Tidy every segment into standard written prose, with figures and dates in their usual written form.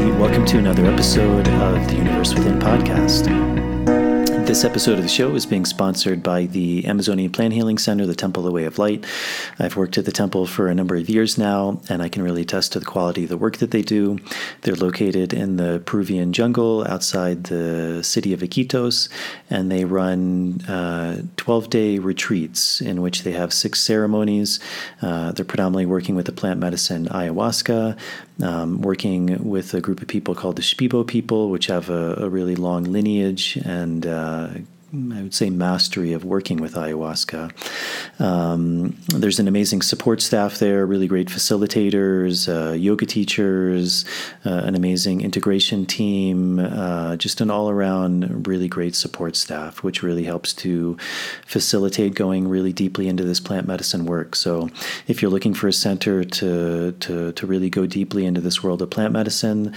everybody. Welcome to another episode of the Universe Within podcast. This episode of the show is being sponsored by the Amazonian Plant Healing Center, the Temple of the Way of Light. I've worked at the temple for a number of years now, and I can really attest to the quality of the work that they do. They're located in the Peruvian jungle outside the city of Iquitos, and they run 12-day retreats in which they have 6 ceremonies. They're predominantly working with the plant medicine ayahuasca, working with a group of people called the Shipibo people, which have a really long lineage and I would say mastery of working with ayahuasca. There's an amazing support staff there, really great facilitators, yoga teachers, an amazing integration team, just an all-around really great support staff, which really helps to facilitate going really deeply into this plant medicine work. So if you're looking for a center to really go deeply into this world of plant medicine,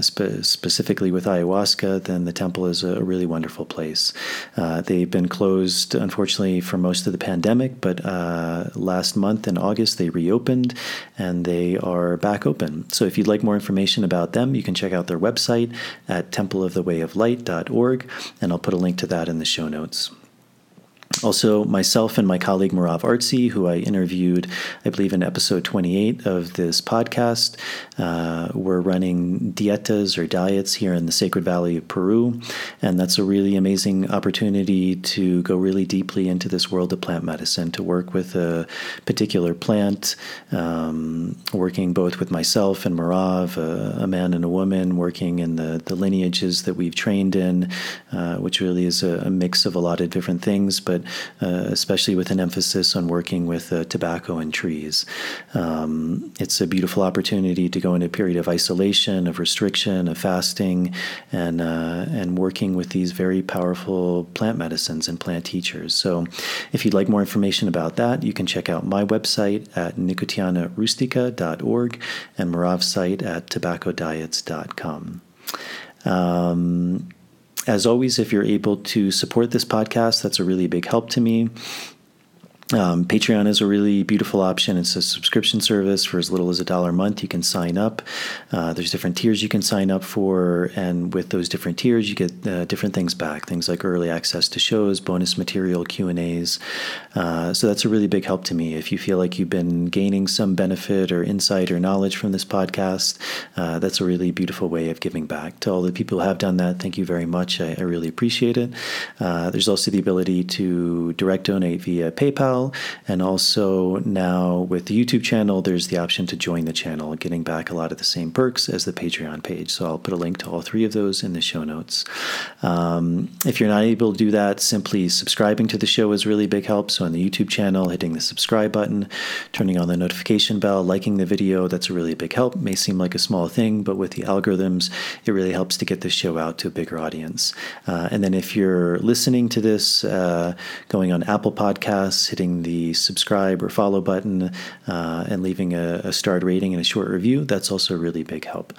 specifically with ayahuasca, then the temple is a really wonderful place. They've been closed, unfortunately, for most of the pandemic, but last month in August, they reopened and they are back open. So if you'd like more information about them, you can check out their website at templeofthewayoflight.org, and I'll put a link to that in the show notes. Also, myself and my colleague Marav Artsy, who I interviewed, I believe, in episode 28 of this podcast, we're running dietas or diets here in the Sacred Valley of Peru, and that's a really amazing opportunity to go really deeply into this world of plant medicine, to work with a particular plant, working both with myself and Marav, a man and a woman, working in the lineages that we've trained in, which really is a mix of a lot of different things, but especially with an emphasis on working with tobacco and trees. It's a beautiful opportunity to go into a period of isolation, of restriction, of fasting, and working with these very powerful plant medicines and plant teachers. So if you'd like more information about that, you can check out my website at nicotianarustica.org and Marav's site at tobaccodiets.com. As always, if you're able to support this podcast, that's a really big help to me. Patreon is a really beautiful option. It's a subscription service for as little as $1 a month. You can sign up. There's different tiers you can sign up for, and with those different tiers, you get different things back, things like early access to shows, bonus material, Q&As. So that's a really big help to me. If you feel like you've been gaining some benefit or insight or knowledge from this podcast, that's a really beautiful way of giving back. To all the people who have done that, thank you very much. I really appreciate it. There's also the ability to direct donate via PayPal. And also now with the YouTube channel, there's the option to join the channel, getting back a lot of the same perks as the Patreon page. So I'll put a link to all three of those in the show notes. If you're not able to do that, simply subscribing to the show is really big help. So on the YouTube channel, hitting the subscribe button, turning on the notification bell, liking the video, that's a really big help. It may seem like a small thing, but with the algorithms, it really helps to get the show out to a bigger audience. And then if you're listening to this, going on Apple Podcasts, hitting the subscribe or follow button, and leaving a starred rating and a short review. That's also a really big help.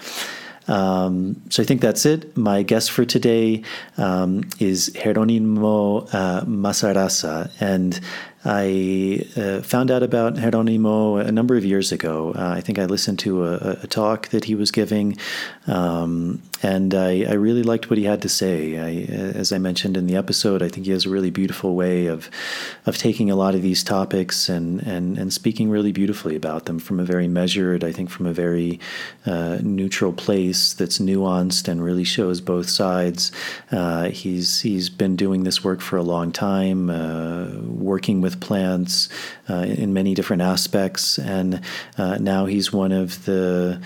So I think that's it. My guest for today is Jerónimo Mazarrasa, and I found out about Jerónimo a number of years ago. I think I listened to a talk that he was giving, and I really liked what he had to say. As I mentioned in the episode, I think he has a really beautiful way of taking a lot of these topics and speaking really beautifully about them from a very measured, I think from a very neutral place that's nuanced and really shows both sides. He's been doing this work for a long time, working with plants in many different aspects, and now he's one of the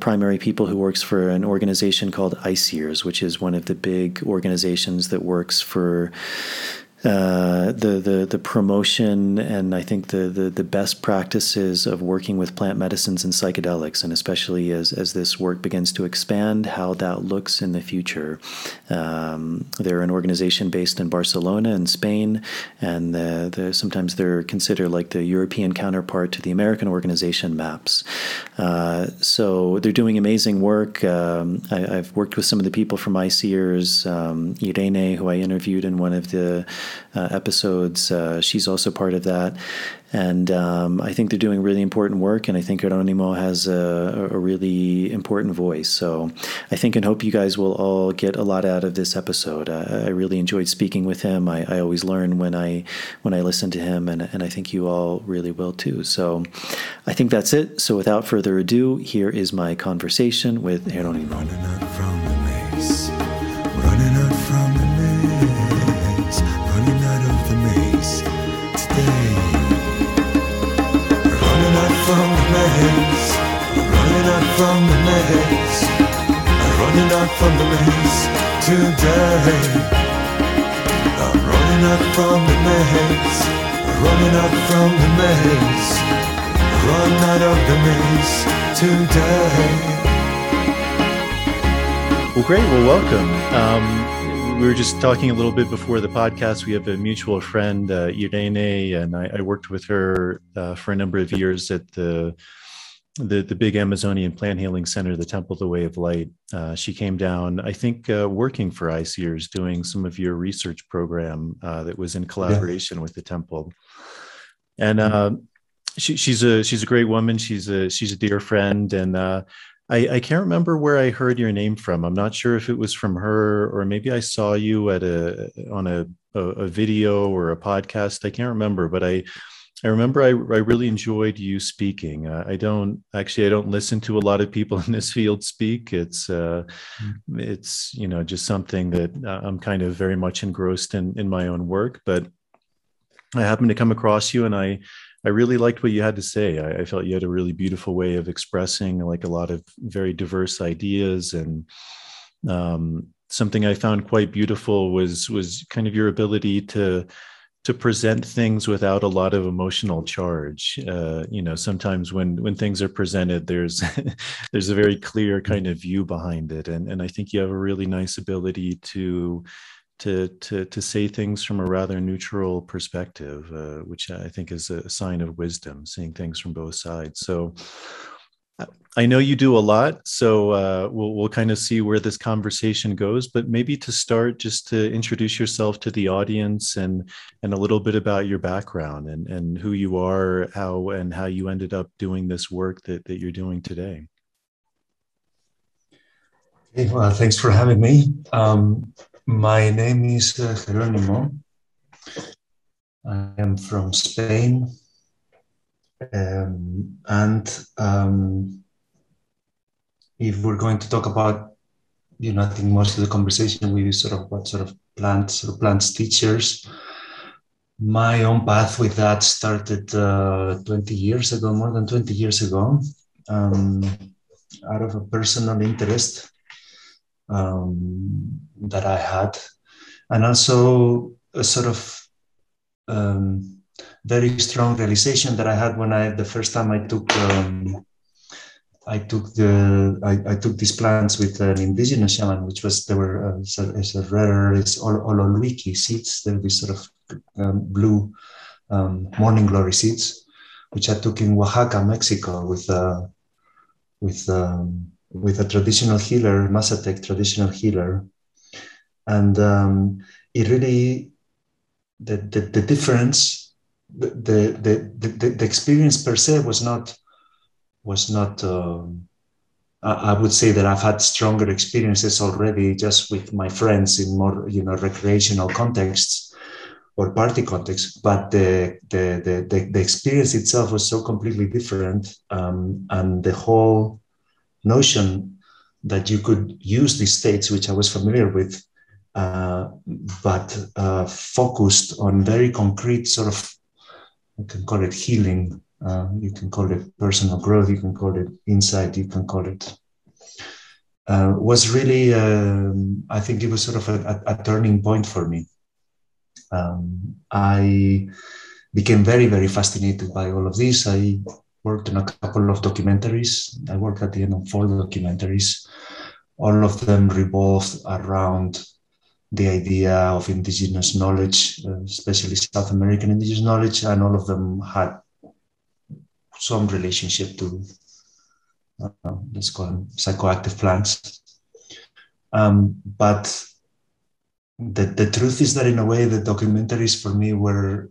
primary people who works for an organization called ICEERS, which is one of the big organizations that works for the promotion and I think the best practices of working with plant medicines and psychedelics, and especially as this work begins to expand, how that looks in the future. They're an organization based in Barcelona in Spain, and sometimes they're considered like the European counterpart to the American organization MAPS. So they're doing amazing work. I've worked with some of the people from ICEERS, Irene, who I interviewed in one of the episodes. She's also part of that. And I think they're doing really important work, and I think Jerónimo has a really important voice. So I think and hope you guys will all get a lot out of this episode. I really enjoyed speaking with him. I always learn when I listen to him, and I think you all really will too. So I think that's it. So without further ado, here is my conversation with Jerónimo. Running out from the maze, running out from the maze, running out of the maze today. Running out from the maze, running out from the maze, running out from the maze today. Running out from the maze, running out from the maze, run out of the maze today. Well, great. Well, welcome. We were just talking a little bit before the podcast. We have a mutual friend, Irene, and I worked with her for a number of years at the big Amazonian Plant Healing Center, the Temple of the Way of Light. She came down, I think, working for ICEERS, doing some of your research program that was in collaboration with the temple. And she's a great woman. She's a dear friend, and I can't remember where I heard your name from. I'm not sure if it was from her or maybe I saw you at a video or a podcast. I can't remember, but I remember I really enjoyed you speaking. I don't listen to a lot of people in this field speak. It's just something that I'm kind of very much engrossed in my own work. But I happened to come across you, and I really liked what you had to say. I felt you had a really beautiful way of expressing like a lot of very diverse ideas. And something I found quite beautiful was kind of your ability to present things without a lot of emotional charge. Sometimes when things are presented, there's a very clear kind of view behind it. And I think you have a really nice ability to say things from a rather neutral perspective, which I think is a sign of wisdom, seeing things from both sides. So I know you do a lot, so we'll kind of see where this conversation goes, but maybe to start, just to introduce yourself to the audience and a little bit about your background and who you are, how you ended up doing this work that you're doing today. Hey, well, thanks for having me. My name is Jerónimo. I am from Spain, and if we're going to talk about, I think most of the conversation we use what plants teachers. My own path with that started 20 years ago, out of a personal interest that I had, and also a sort of very strong realization that I had when I took these plants with an indigenous shaman, which was it's Ololiuqui seeds. They're these sort of blue morning glory seeds, which I took in Oaxaca, Mexico, with a traditional healer, Mazatec traditional healer. And it really, the difference, the experience per se was not. I would say that I've had stronger experiences already just with my friends in more recreational contexts or party contexts, but the experience itself was so completely different, and the whole notion that you could use these states, which I was familiar with, but focused on very concrete sort of, you can call it healing, you can call it personal growth, you can call it insight, you can call it, was really, I think it was sort of a turning point for me. I became very, very fascinated by all of this. I worked on a couple of documentaries. I worked at the end on 4 documentaries. All of them revolved around the idea of indigenous knowledge, especially South American indigenous knowledge, and all of them had some relationship to, let's call them psychoactive plants. But the truth is that in a way the documentaries for me were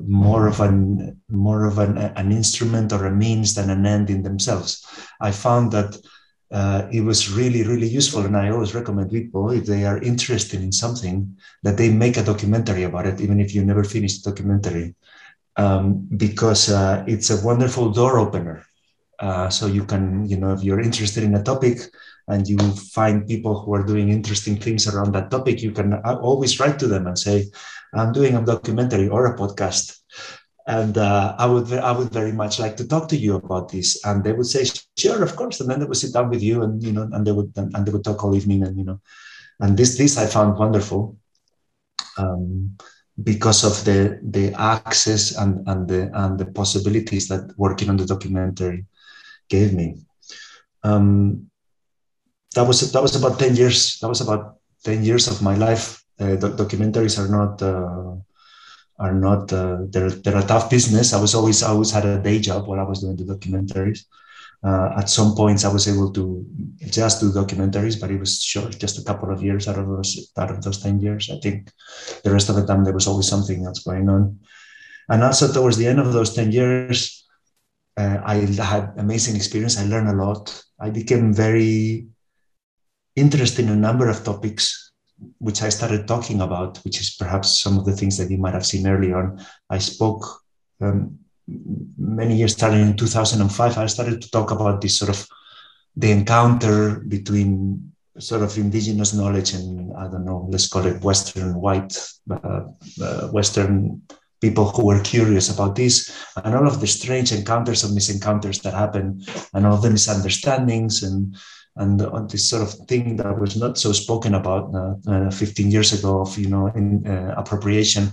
more of an instrument or a means than an end in themselves. I found that it was really useful, and I always recommend people, if they are interested in something, that they make a documentary about it, even if you never finish the documentary, because it's a wonderful door opener. So you can, you know, if you're interested in a topic and you find people who are doing interesting things around that topic, you can always write to them and say, I'm doing a documentary or a podcast, and I would very much like to talk to you about this. And they would say, sure, of course. And then they would sit down with you, and you know, and they would talk all evening, and you know, and this I found wonderful because of the access and the possibilities that working on the documentary gave me. That was about 10 years. That was about 10 years of my life. Documentaries are not they're a tough business. I always had a day job while I was doing the documentaries. At some points I was able to just do documentaries, but it was short, just a couple of years out of those 10 years. I think the rest of the time there was always something else going on. And also towards the end of those 10 years, I had amazing experience. I learned a lot. I became very interested in a number of topics, which I started talking about, which is perhaps some of the things that you might have seen early on. I spoke many years, starting in 2005, I started to talk about this sort of the encounter between sort of indigenous knowledge and, I don't know, let's call it Western white, Western people who were curious about this, and all of the strange encounters and misencounters that happen, and all the misunderstandings and on this sort of thing that was not so spoken about 15 years ago, of, you know, appropriation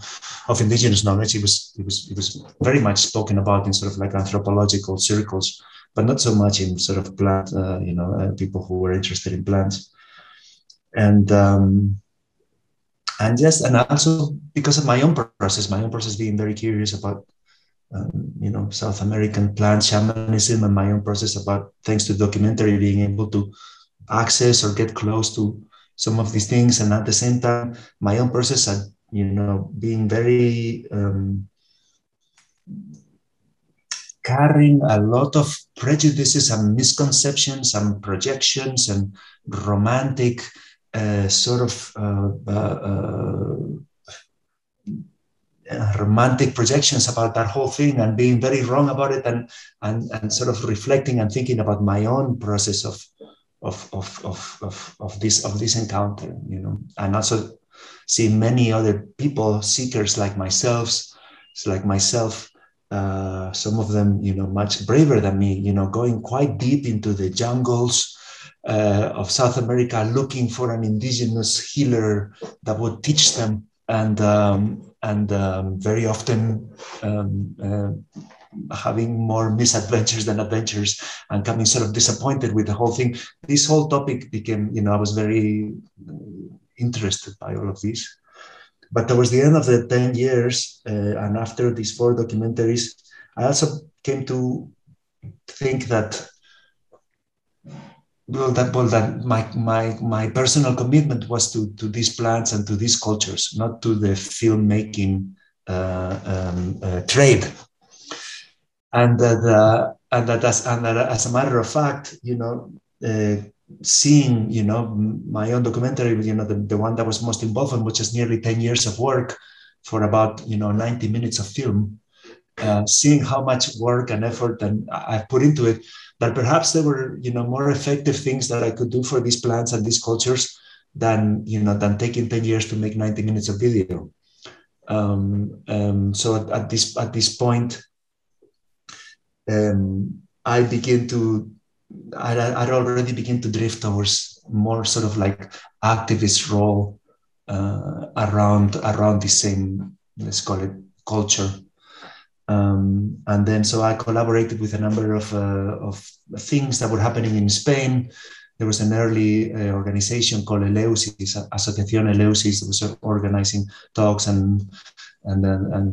of indigenous knowledge. It was very much spoken about in sort of like anthropological circles, but not so much in sort of plant, people who were interested in plants. And yes, and also because of my own process being very curious about South American plant shamanism, and my own process about, thanks to documentary, being able to access or get close to some of these things. And at the same time, my own process at, you know, being very carrying a lot of prejudices and misconceptions and projections and romantic romantic projections about that whole thing, and being very wrong about it, and sort of reflecting and thinking about my own process of this encounter, you know, and also seeing many other people, seekers like myself, some of them, you know, much braver than me, you know, going quite deep into the jungles of South America, looking for an indigenous healer that would teach them. And very often having more misadventures than adventures, and coming sort of disappointed with the whole thing. This whole topic became, you know, I was very interested by all of this. But towards the end of the 10 years, and after these 4 documentaries, I also came to think that, that my personal commitment was to these plants and to these cultures, not to the filmmaking trade. And that as a matter of fact, you know, seeing, you know, my own documentary, you know, the one that was most involved in, which is nearly 10 years of work for about, you know, 90 minutes of film, seeing how much work and effort and I've put into it, that perhaps there were, you know, more effective things that I could do for these plants and these cultures than taking 10 years to make 90 minutes of video. So at this point, I'd already begin to drift towards more sort of like activist role around the same, let's call it, culture. And then, so I collaborated with a number of things that were happening in Spain. There was an early organization called Eleusis, Asociación Eleusis, that was organizing talks and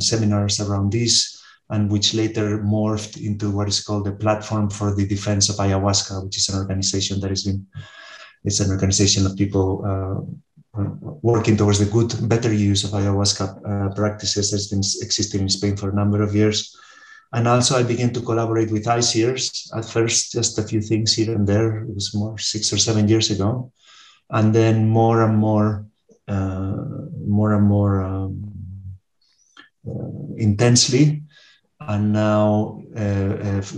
seminars around this, and which later morphed into what is called the Platform for the Defense of Ayahuasca, which is an organization that has been, it's an organization of people working towards the good, better use of ayahuasca practices that's been existing in Spain for a number of years. And also I began to collaborate with ICEERS at first, just a few things here and there. It was more 6 or 7 years ago. And then more and more intensely. And now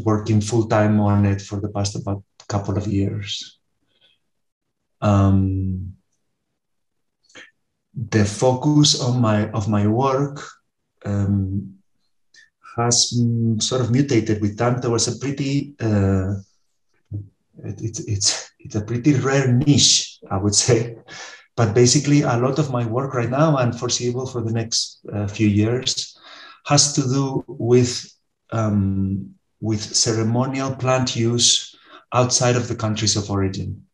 working full-time on it for the past about couple of years. The focus of my work has sort of mutated with time towards a pretty it's a pretty rare niche, I would say. But basically, a lot of my work right now and foreseeable for the next few years has to do with ceremonial plant use outside of the countries of origin.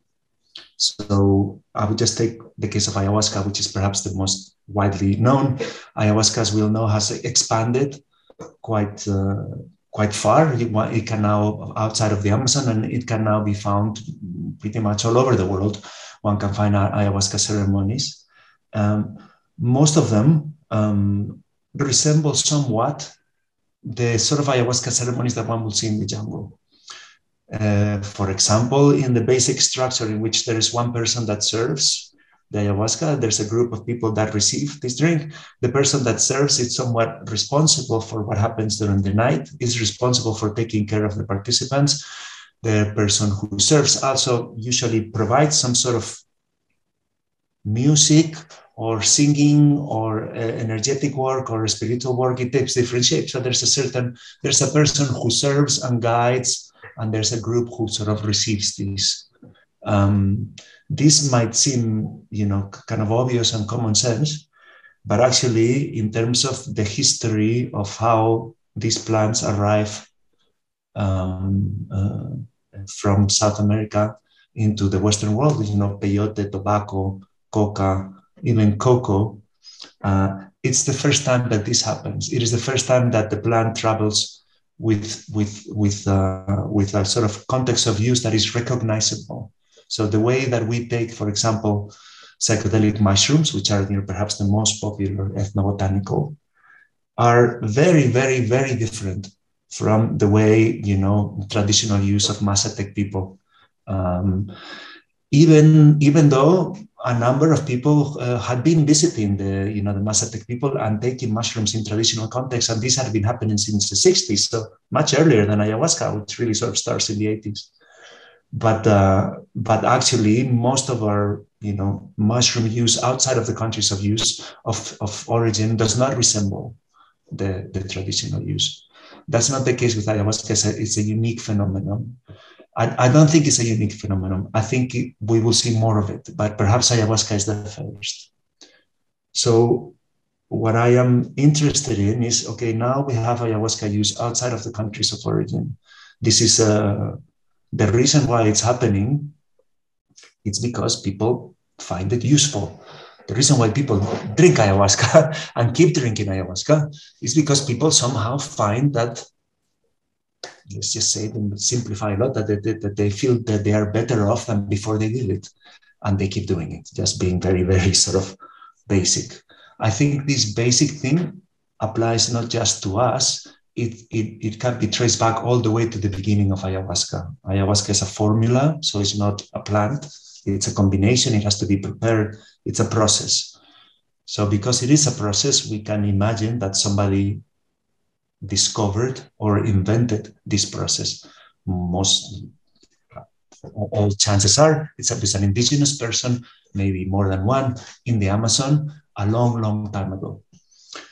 So I would just take the case of ayahuasca, which is perhaps the most widely known. Ayahuasca, as we all know, has expanded quite far. It can now, outside of the Amazon, and it can now be found pretty much all over the world. One can find ayahuasca ceremonies. Most of them resemble somewhat the sort of ayahuasca ceremonies that one will see in the jungle. For example, in the basic structure in which there is one person that serves the ayahuasca, there's a group of people that receive this drink. The person that serves is somewhat responsible for what happens during the night, is responsible for taking care of the participants. The person who serves also usually provides some sort of music or singing or energetic work or spiritual work. It takes different shapes. So there's a person who serves and guides, and there's a group who sort of receives this. This might seem, kind of obvious and common sense, but actually, in terms of the history of how these plants arrive from South America into the Western world, peyote, tobacco, coca, even cocoa, it's the first time that this happens. It is the first time that the plant travels with a sort of context of use that is recognizable. So the way that we take, for example, psychedelic mushrooms, which are perhaps the most popular ethnobotanical, are very, very, very different from the way, traditional use of Mazatec people. Even though a number of people had been visiting the Mazatec people and taking mushrooms in traditional contexts, and these had been happening since the 60s, so much earlier than ayahuasca, which really sort of starts in the 80s. But actually, most of our mushroom use outside of the countries of use of origin does not resemble the traditional use. That's not the case with ayahuasca. It's a unique phenomenon. I don't think it's a unique phenomenon. I think we will see more of it, but perhaps ayahuasca is the first. So what I am interested in is, okay, now we have ayahuasca use outside of the countries of origin. This is the reason why it's happening. It's because people find it useful. The reason why people drink ayahuasca and keep drinking ayahuasca is because people somehow find that, let's just say, and simplify a lot, that they feel that they are better off than before they did it. And they keep doing it, just being very, very sort of basic. I think this basic thing applies not just to us. It can be traced back all the way to the beginning of ayahuasca. Ayahuasca is a formula, so it's not a plant. It's a combination. It has to be prepared. It's a process. So because it is a process, we can imagine that somebody discovered or invented this process. All chances are it's an indigenous person, maybe more than one, in the Amazon a long, long time ago.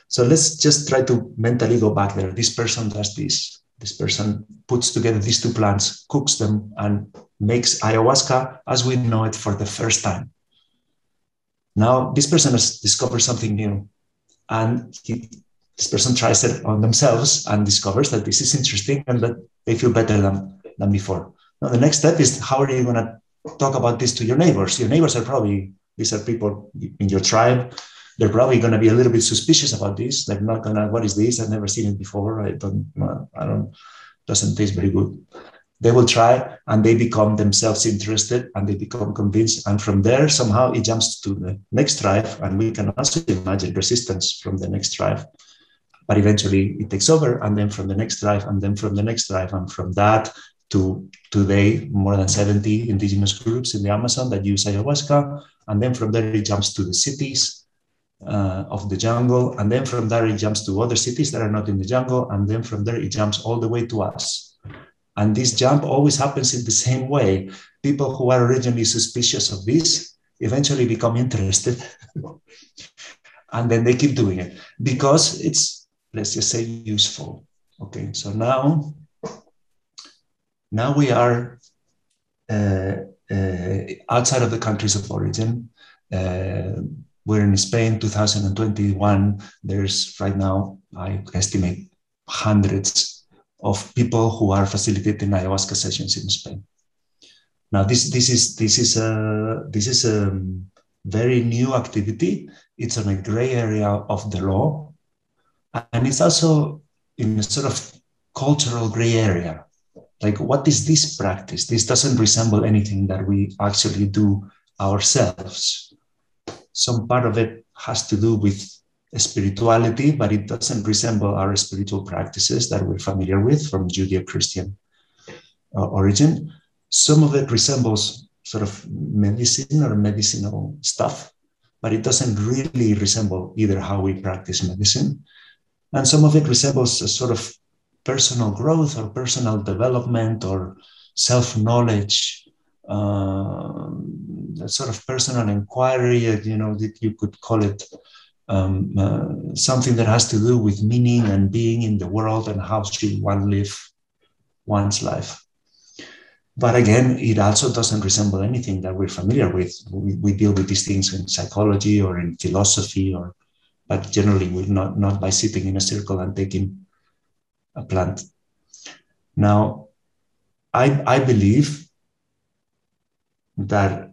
So let's just try to mentally go back there. This person does this. This person puts together these two plants, cooks them, and makes ayahuasca as we know it for the first time. Now, this person has discovered something new, and this person tries it on themselves and discovers that this is interesting and that they feel better than before. Now, the next step is, how are you going to talk about this to your neighbors? Your neighbors these are people in your tribe. They're probably going to be a little bit suspicious about this. They're not going to, what is this? I've never seen it before. Doesn't taste very good. They will try and they become themselves interested and they become convinced. And from there, somehow it jumps to the next tribe. And we can also imagine resistance from the next tribe. But eventually it takes over, and then from the next tribe, and then from the next tribe. And from that to today, more than 70 indigenous groups in the Amazon that use ayahuasca. And then from there, it jumps to the cities of the jungle. And then from there, it jumps to other cities that are not in the jungle. And then from there, it jumps all the way to us. And this jump always happens in the same way. People who are originally suspicious of this eventually become interested. And then they keep doing it because it's, let's just say, useful. Okay, so now we are outside of the countries of origin. We're in Spain, 2021. There's right now, I estimate, hundreds of people who are facilitating ayahuasca sessions in Spain. Now, this is a very new activity. It's on a gray area of the law, and it's also in a sort of cultural gray area. Like, what is this practice? This doesn't resemble anything that we actually do ourselves. Some part of it has to do with spirituality, but it doesn't resemble our spiritual practices that we're familiar with from Judeo-Christian origin. Some of it resembles sort of medicine or medicinal stuff, but it doesn't really resemble either how we practice medicine. And some of it resembles a sort of personal growth or personal development or self-knowledge, a sort of personal inquiry, you know, that you could call it something that has to do with meaning and being in the world and how should one live one's life. But again, it also doesn't resemble anything that we're familiar with. We deal with these things in psychology or in philosophy, or but generally we're not by sitting in a circle and taking a plant. Now, I believe that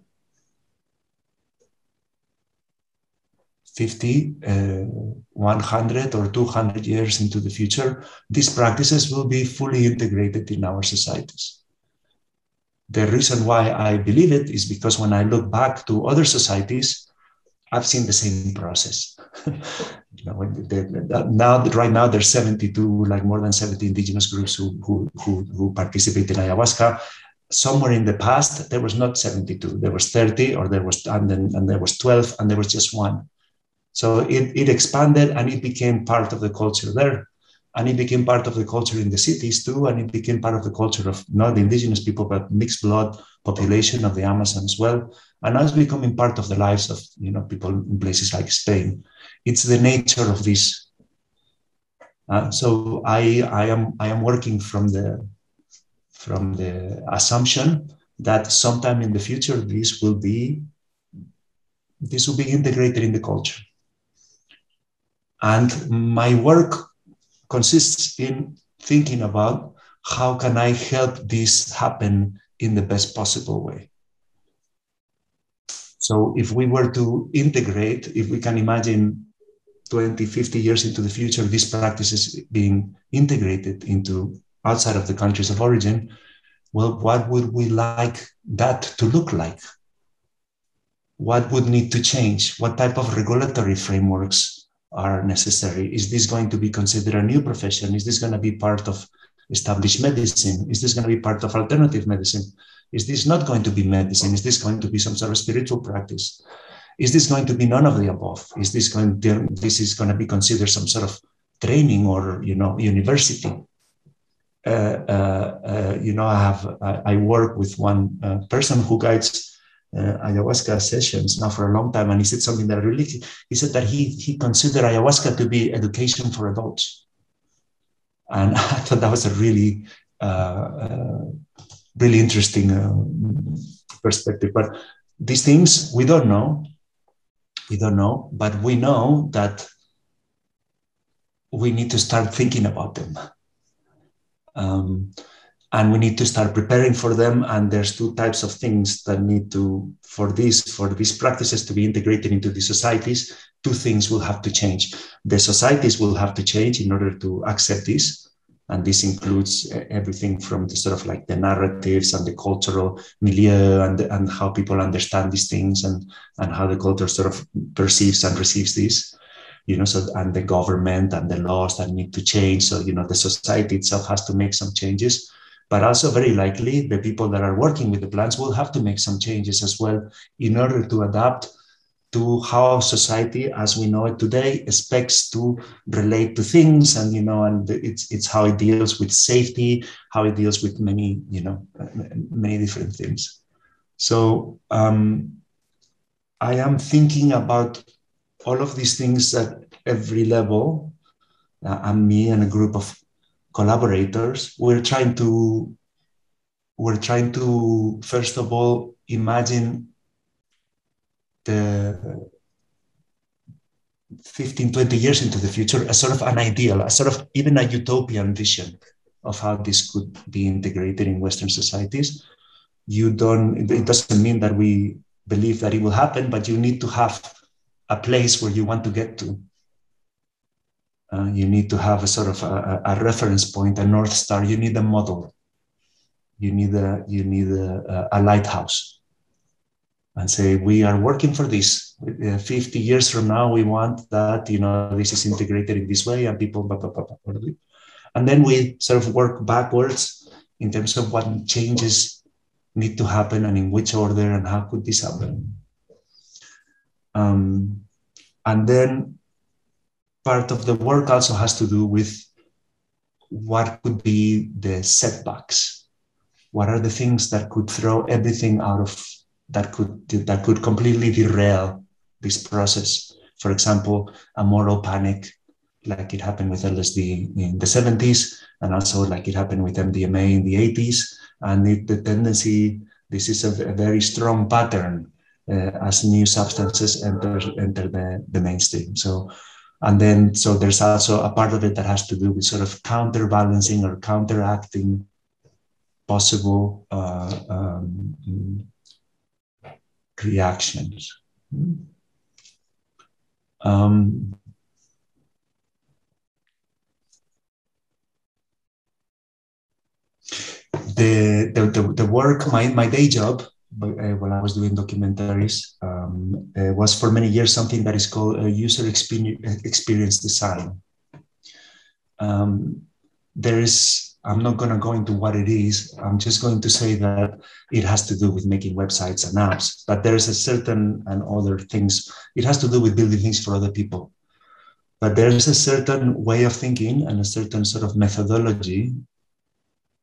50, 100 or 200 years into the future, these practices will be fully integrated in our societies. The reason why I believe it is because when I look back to other societies, I've seen the same process. You know, right now there's 72, like more than 70 indigenous groups who participate in ayahuasca. Somewhere in the past, there was not 72, there was 30, or there was 12, and there was just one. So it expanded and it became part of the culture there. And it became part of the culture in the cities too. And it became part of the culture of not indigenous people, but mixed blood population of the Amazon as well. And now it's becoming part of the lives of, you know, people in places like Spain. It's the nature of this. So I am working from the assumption that sometime in the future, this will be integrated in the culture. And my work consists in thinking about how can I help this happen in the best possible way. So if we were to integrate, if we can imagine 20, 50 years into the future, these practices being integrated into outside of the countries of origin, well, what would we like that to look like? What would need to change? What type of regulatory frameworks are necessary? Is this going to be considered a new profession? Is this going to be part of established medicine? Is this going to be part of alternative medicine? Is this not going to be medicine? Is this going to be some sort of spiritual practice? Is this going to be none of the above? Is this going to be considered some sort of training or, you know, university? You know, I work with one person who guides ayahuasca sessions now for a long time, and he said something that really, he said that he considered ayahuasca to be education for adults, and I thought that was a really really interesting perspective. But these things we don't know, but we know that we need to start thinking about them. And we need to start preparing for them. And there's two types of things that need to, for these practices to be integrated into the societies, two things will have to change. The societies will have to change in order to accept this. And this includes everything from the sort of like the narratives and the cultural milieu and how people understand these things and how the culture sort of perceives and receives this, you know, so, and the government and the laws that need to change. So, you know, the society itself has to make some changes, but also very likely the people that are working with the plants will have to make some changes as well in order to adapt to how society as we know it today expects to relate to things, and you know, and it's how it deals with safety, how it deals with many, you know, many different things. So I am thinking about all of these things at every level, and me and a group of collaborators, we're trying to first of all imagine the 15, 20 years into the future, a sort of an ideal, a sort of even a utopian vision of how this could be integrated in Western societies. It doesn't mean that we believe that it will happen, but you need to have a place where you want to get to. You need to have a sort of a reference point, a North Star. You need a model. You need a lighthouse. And say, we are working for this. 50 years from now, we want that, you know, this is integrated in this way and people, blah, blah, blah, blah. And then we sort of work backwards in terms of what changes need to happen and in which order and how could this happen. And then part of the work also has to do with what could be the setbacks. What are the things that could throw everything out of that could completely derail this process. For example, a moral panic, like it happened with LSD in the 70s, and also like it happened with MDMA in the 80s. And the tendency, this is a very strong pattern as new substances enter the mainstream. So, and then, so there's also a part of it that has to do with sort of counterbalancing or counteracting possible reactions. The work, my day job, when I was doing documentaries, was for many years something that is called user experience design. I'm not going to go into what it is. I'm just going to say that it has to do with making websites and apps, but there's a certain and other things. It has to do with building things for other people, but there's a certain way of thinking and a certain sort of methodology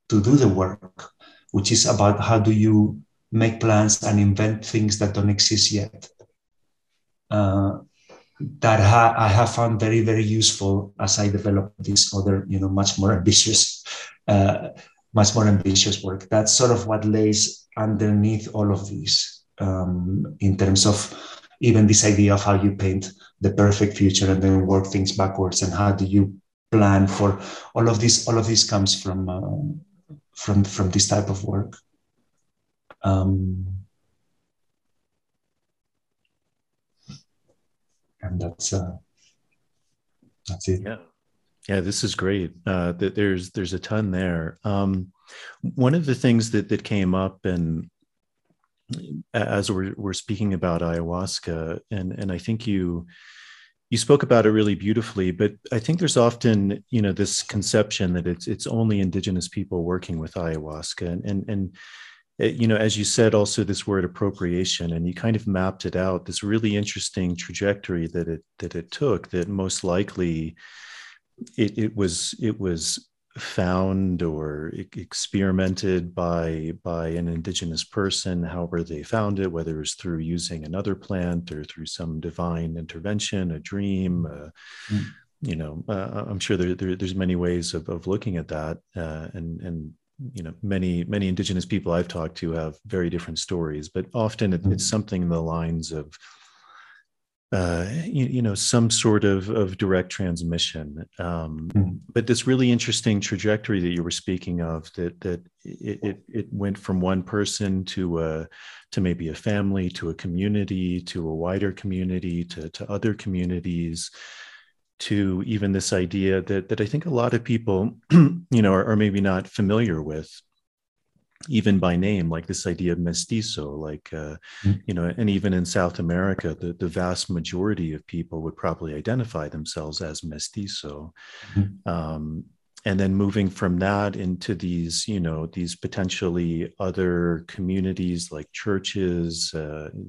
to do the work, which is about how do you make plans and invent things that don't exist yet. I have found very, very useful as I develop this other, you know, much more ambitious work. That's sort of what lays underneath all of these, in terms of even this idea of how you paint the perfect future and then work things backwards, and how do you plan for all of this. All of this comes from this type of work. And that's it. Yeah, this is great. There's a ton there. One of the things that came up, and as we're speaking about ayahuasca, and I think you spoke about it really beautifully, but I think there's often, you know, this conception that it's only indigenous people working with ayahuasca, and you know, as you said, also this word appropriation, and you kind of mapped it out, this really interesting trajectory that it took, that most likely it was found or experimented by an indigenous person, however they found it, whether it was through using another plant or through some divine intervention, a dream, you know, I'm sure there's many ways of looking at that, and you know, many indigenous people I've talked to have very different stories, but often it's something in the lines of, you know, some sort of direct transmission. But this really interesting trajectory that you were speaking of, that it went from one person to maybe a family, to a community, to a wider community, to other communities. to even this idea that I think a lot of people, are maybe not familiar with, even by name, like this idea of mestizo, and even in South America, the vast majority of people would probably identify themselves as mestizo. Mm-hmm. And then moving from that into these potentially other communities like churches,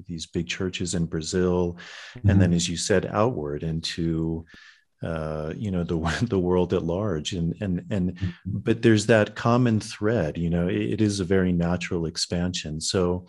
these big churches in Brazil. Mm-hmm. And then, as you said, outward into, the world at large. And mm-hmm. But there's that common thread, it is a very natural expansion. So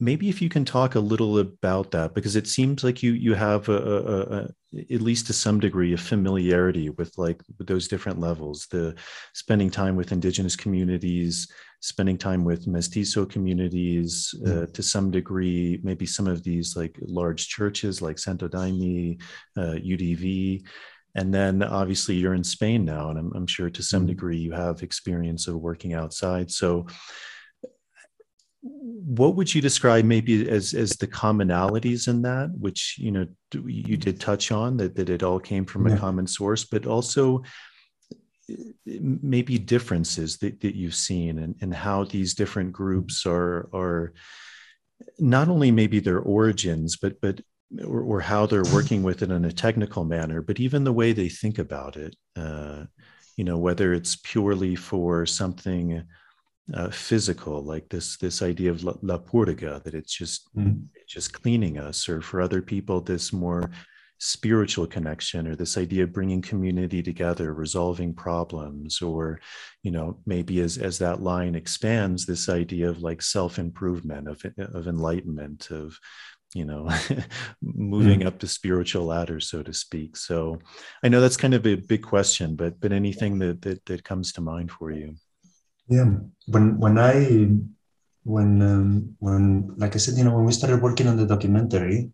maybe if you can talk a little about that, because it seems like you have at least to some degree, a familiarity with those different levels, the spending time with indigenous communities, spending time with mestizo communities, to some degree, maybe some of these large churches like Santo Daime, UDV. And then obviously you're in Spain now, and I'm sure to some degree you have experience of working outside. So what would you describe maybe as the commonalities in that, which, you did touch on that it all came from a common source, but also maybe differences that you've seen and how these different groups are not only maybe their origins, or how they're working with it in a technical manner, but even the way they think about it, whether it's purely for something physical, like this idea of la purga, that it's just cleaning us, or for other people, this more spiritual connection, or this idea of bringing community together, resolving problems, or, maybe as that line expands, this idea of self-improvement, of enlightenment, of, moving up the spiritual ladder, so to speak. So I know that's kind of a big question, but anything that comes to mind for you? Yeah, when like I said, when we started working on the documentary,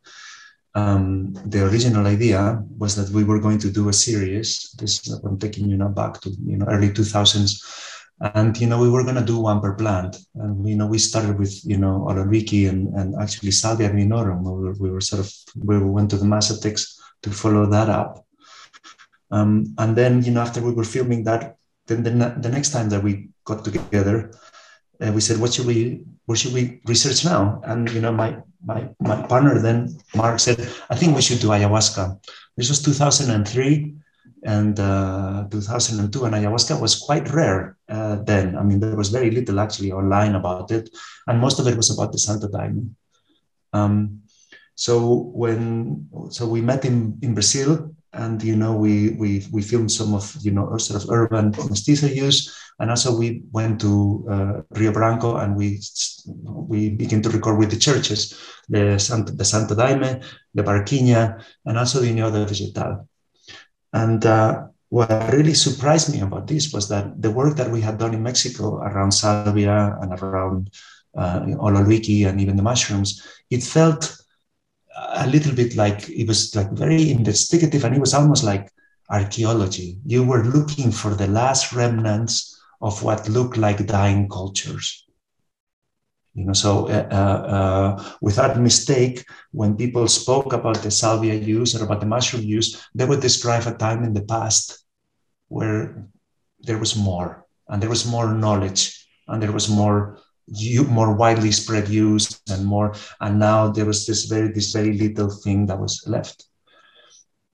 the original idea was that we were going to do a series. This is, I'm taking you now back to early 2000s, and we were going to do one per plant. And we started with Ololiuqui and actually Salvia minorum. We went to the Mazatecs to follow that up, and then after we were filming that. Then the next time that we got together, we said, what should we research now? And my partner then, Mark, said, I think we should do ayahuasca. This was 2003 and 2002, and ayahuasca was quite rare then. I mean, there was very little actually online about it, and most of it was about the Santo Daime. So we met in Brazil. And we filmed some of sort of urban mestizo use, and also we went to Rio Branco and we began to record with the churches, the Santo Daime, the Barquinha, and also the União do Vegetal. And what really surprised me about this was that the work that we had done in Mexico around salvia and around Ololiuqui and even the mushrooms, it felt a little bit like it was very investigative, and it was almost like archaeology. You were looking for the last remnants of what looked like dying cultures. So without mistake, when people spoke about the salvia use or about the mushroom use, they would describe a time in the past where there was more, and there was more knowledge, and there was more widely spread use and now there was this very little thing that was left.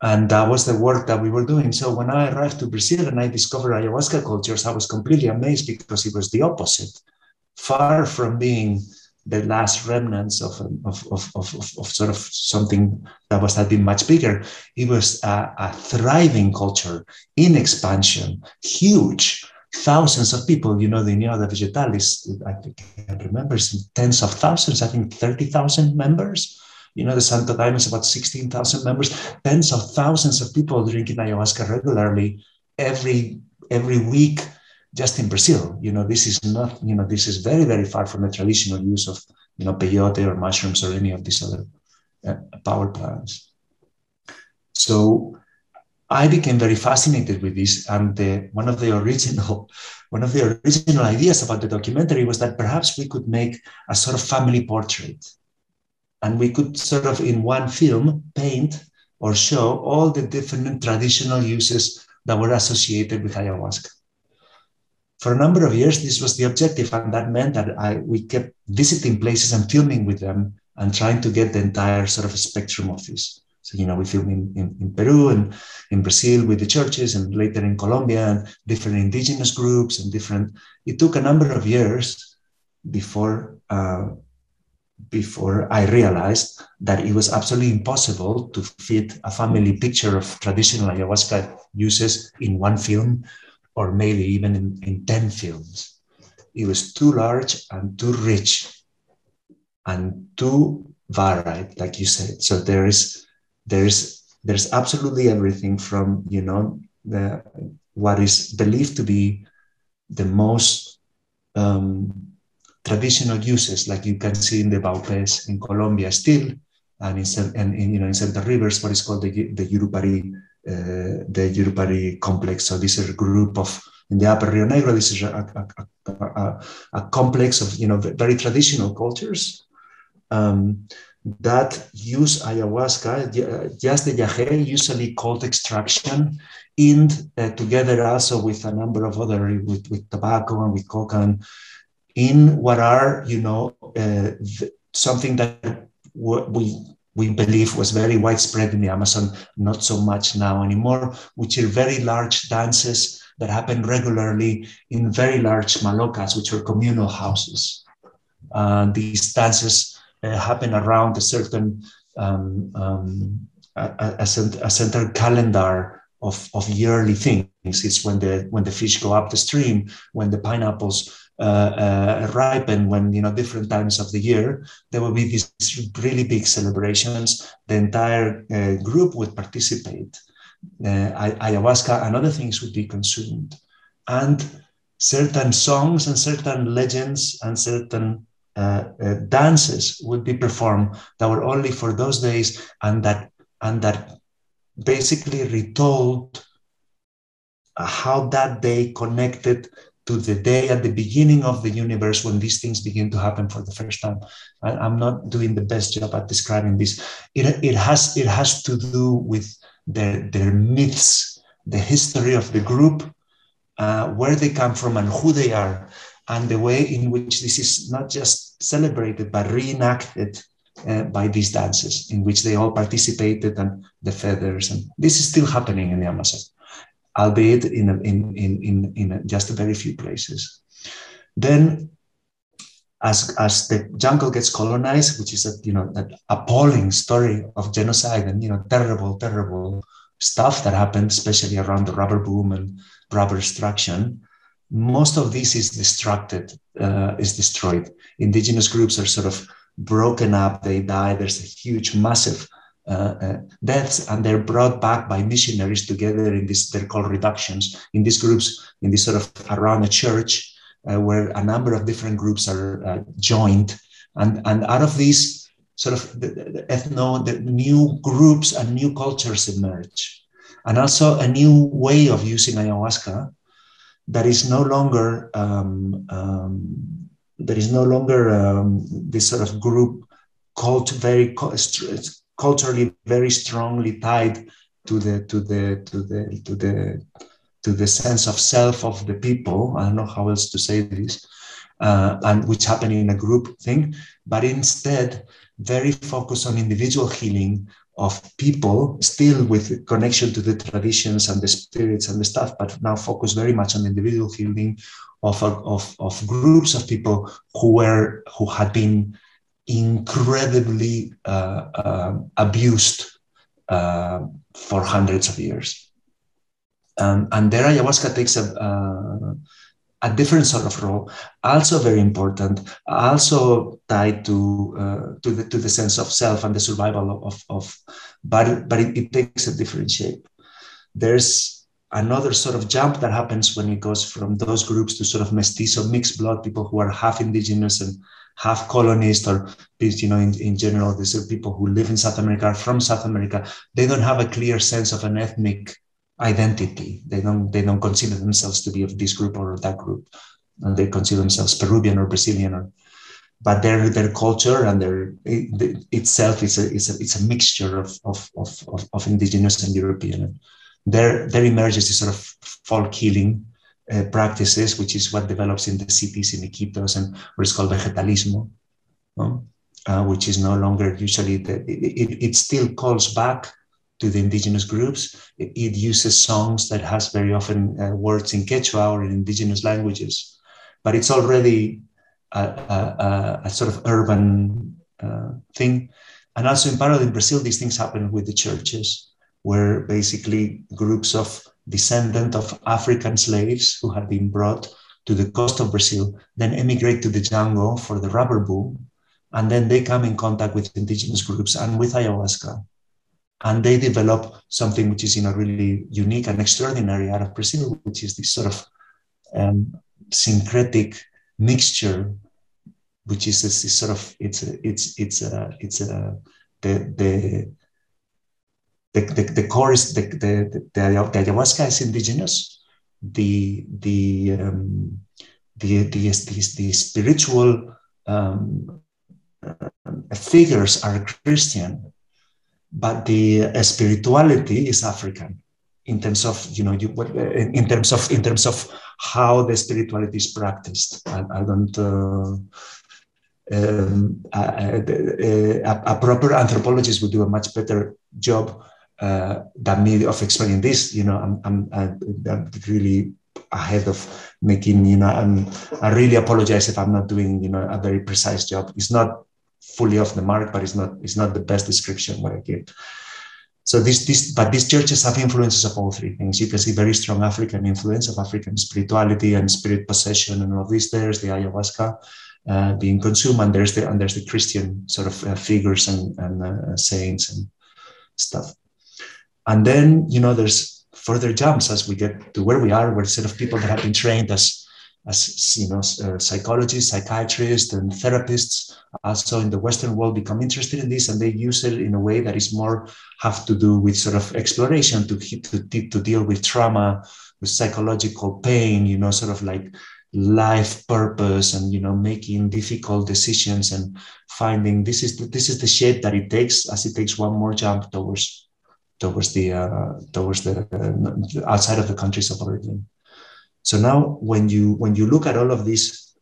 And that was the work that we were doing. So when I arrived to Brazil and I discovered ayahuasca cultures, I was completely amazed because it was the opposite. Far from being the last remnants of sort of something that had been much bigger, it was a thriving culture in expansion, huge. Thousands of people, the União do Vegetal is, I think, I remember, tens of thousands, I think 30,000 members. The Santo Daime is about 16,000 members, tens of thousands of people drinking ayahuasca regularly every week, just in Brazil. This is not, this is very, very far from the traditional use of, peyote or mushrooms or any of these other power plants. So I became very fascinated with this, and one of the original ideas about the documentary was that perhaps we could make a sort of family portrait, and we could sort of in one film paint or show all the different traditional uses that were associated with ayahuasca. For a number of years, this was the objective, and that meant that we kept visiting places and filming with them and trying to get the entire sort of spectrum of this. So, we filmed in Peru and in Brazil with the churches, and later in Colombia and different indigenous groups and different. It took a number of years before I realized that it was absolutely impossible to fit a family picture of traditional ayahuasca uses in one film, or maybe even in 10 films. It was too large and too rich and too varied, like you said. So there's absolutely everything from, what is believed to be the most traditional uses, like you can see in the Baupés in Colombia still, and in Central Rivers, what is called the Yurupari complex. So this is a group of, in the Upper Rio Negro, this is a complex of, very traditional cultures that use ayahuasca, just the yagé, usually called extraction, together also with a number of other, with tobacco and with coca, and in what are, something that we believe was very widespread in the Amazon, not so much now anymore, which are very large dances that happen regularly in very large malocas, which were communal houses. These dances happen around a certain calendar of yearly things. It's when the fish go up the stream, when the pineapples ripen, when different times of the year there will be these really big celebrations. The entire group would participate. Ayahuasca and other things would be consumed, and certain songs and certain legends and certain dances would be performed that were only for those days, and that basically retold how that day connected to the day at the beginning of the universe when these things begin to happen for the first time. I'm not doing the best job at describing this. It has to do with their myths, the history of the group, where they come from and who they are, and the way in which this is not just celebrated but reenacted by these dances in which they all participated, and the feathers. And this is still happening in the Amazon, albeit in just a very few places. Then, as the jungle gets colonized, which is that appalling story of genocide and terrible stuff that happened, especially around the rubber boom and rubber extraction, most of this is destroyed. Indigenous groups are sort of broken up; they die. There's a huge, massive deaths, and they're brought back by missionaries together in this, they're called reductions, in these groups, in this sort of around a church where a number of different groups are joined. And out of these sort of the new groups and new cultures emerge. And also a new way of using ayahuasca that is no longer, this sort of group cult, very culturally very strongly tied to the sense of self of the people. I don't know how else to say this, and which happened in a group thing, but instead very focused on individual healing of people, still with connection to the traditions and the spirits and the stuff, but now focused very much on individual healing of groups of people who had been incredibly abused for hundreds of years, and there ayahuasca takes a different sort of role, also very important, also tied to the sense of self and the survival but it takes a different shape. There's another sort of jump that happens when it goes from those groups to sort of mestizo, mixed blood people who are half indigenous and half colonist, or in general, these are people who live in South America, are from South America. They don't have a clear sense of an ethnic identity. They don't consider themselves to be of this group or that group. And they consider themselves Peruvian or Brazilian, or but their culture and itself is a mixture of indigenous and European. There emerges this sort of folk healing practices, which is what develops in the cities in Iquitos, and what is called vegetalismo, which is no longer usually it still calls back to the indigenous groups. It uses songs that has very often words in Quechua or in indigenous languages, but it's already a sort of urban thing. And also in parallel in Brazil, these things happen with the churches, where basically groups of descendants of African slaves who had been brought to the coast of Brazil, then emigrate to the jungle for the rubber boom. And then they come in contact with indigenous groups and with ayahuasca. And they develop something which is, really unique and extraordinary out of Brazil, which is this sort of syncretic mixture, which is this sort of, the core is the ayahuasca is indigenous. The spiritual figures are Christian, but the spirituality is African in terms of how the spirituality is practiced. I don't. A proper anthropologist would do a much better job than me of explaining this. I'm really ahead of making, I really apologize if I'm not doing, a very precise job. It's not fully off the mark, but it's not the best description what I give. So these churches have influences of all three things. You can see very strong African influence of African spirituality and spirit possession and all of this. There's the ayahuasca being consumed, and there's the Christian sort of figures and saints and stuff. And then, there's further jumps as we get to where we are, where a set of people that have been trained as psychologists, psychiatrists, and therapists also in the Western world become interested in this, and they use it in a way that is more have to do with sort of exploration to deal with trauma, with psychological pain, sort of like life purpose, and making difficult decisions and finding this is the shape that it takes as it takes one more jump towards the outside of the countries of origin. So now, when you look at all of these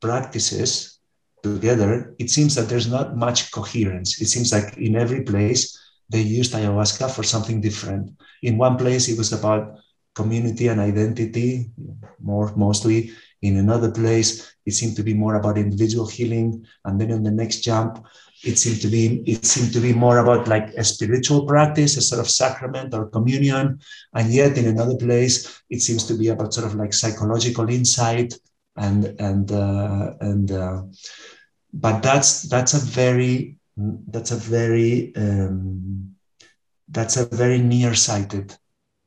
practices together, it seems that there's not much coherence. It seems like in every place they used ayahuasca for something different. In one place it was about community and identity, mostly. In another place, it seemed to be more about individual healing, and then in the next jump, it seemed to be more about like a spiritual practice, a sort of sacrament or communion, and yet in another place, it seems to be about sort of like psychological insight, but that's a very nearsighted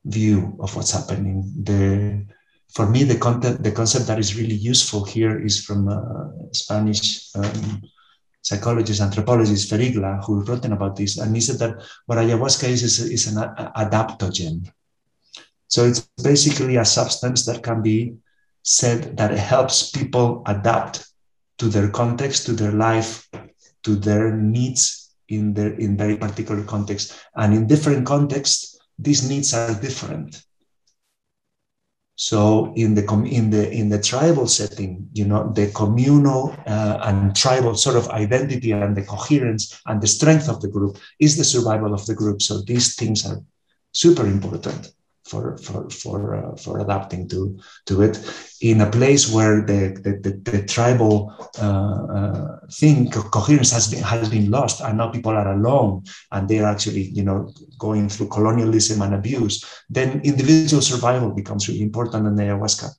view of what's happening. For me, the concept that is really useful here is from Spanish psychologist, anthropologist Ferigla, who's written about this, and he said that what ayahuasca is an adaptogen. So it's basically a substance that can be said that helps people adapt to their context, to their life, to their needs in very particular context, and in different contexts, these needs are different. So in the tribal setting, the communal and tribal sort of identity and the coherence and the strength of the group is the survival of the group. So these things are super important for adapting to it. In a place where the tribal coherence has been lost, and now people are alone and they're actually going through colonialism and abuse, then individual survival becomes really important, and ayahuasca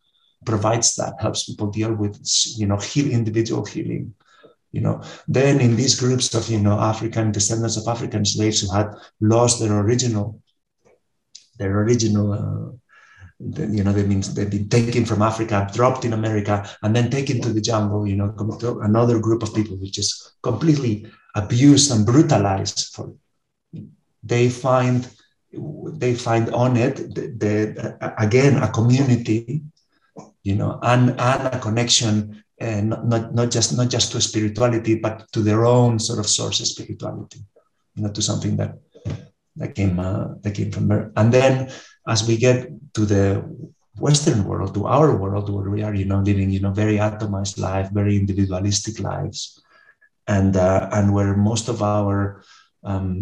provides that, helps people deal with individual healing. Then in these groups of African descendants of African slaves who had lost their original, they've been taken from Africa, dropped in America, and then taken to the jungle, to another group of people which is completely abused and brutalized. They find on it, again, a community, and a connection not just to spirituality, but to their own sort of source of spirituality, to something that came from there. And then as we get to the Western world, to our world, where we are, living, very atomized life, very individualistic lives, and where most of our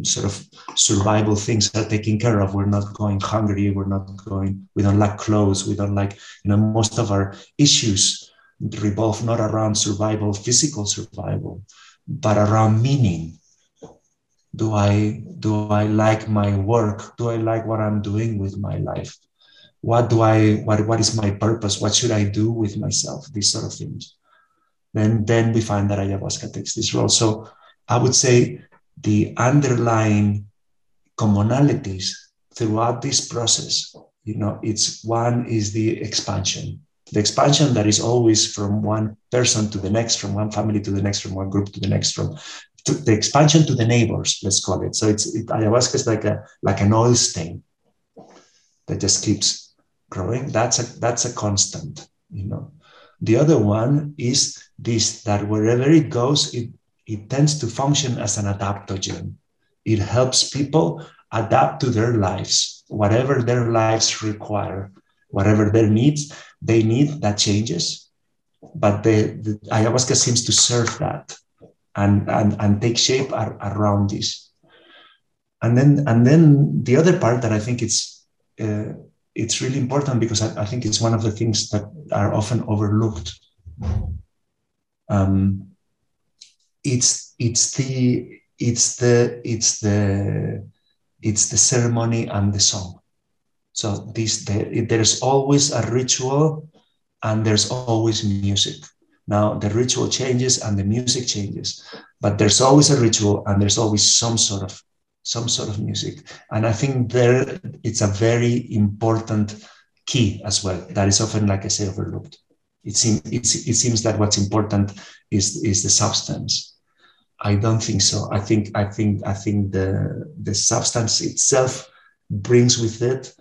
sort of survival things are taken care of. We're not going hungry. We don't lack clothes. We don't like, most of our issues revolve not around survival, physical survival, but around meaning. Do I like my work? Do I like what I'm doing with my life? What is my purpose? What should I do with myself? These sort of things. Then we find that ayahuasca takes this role. So I would say, the underlying commonalities throughout this process, it's one is the expansion that is always from one person to the next, from one family to the next, from one group to the next, the expansion to the neighbors, let's call it. So ayahuasca is like an oil stain that just keeps growing. That's a constant, The other one is this, that wherever it goes, it tends to function as an adaptogen. It helps people adapt to their lives, whatever their lives require, whatever their needs, that changes. But the ayahuasca seems to serve that and take shape around this. And then the other part that I think it's really important, because I think it's one of the things that are often overlooked. It's the ceremony and the song. So there's always a ritual and there's always music. Now the ritual changes and the music changes, but there's always a ritual and there's always some sort of music. And I think there it's a very important key as well that is often, like I say, overlooked. It seems that what's important is the substance. I don't think so. I think the substance itself brings with it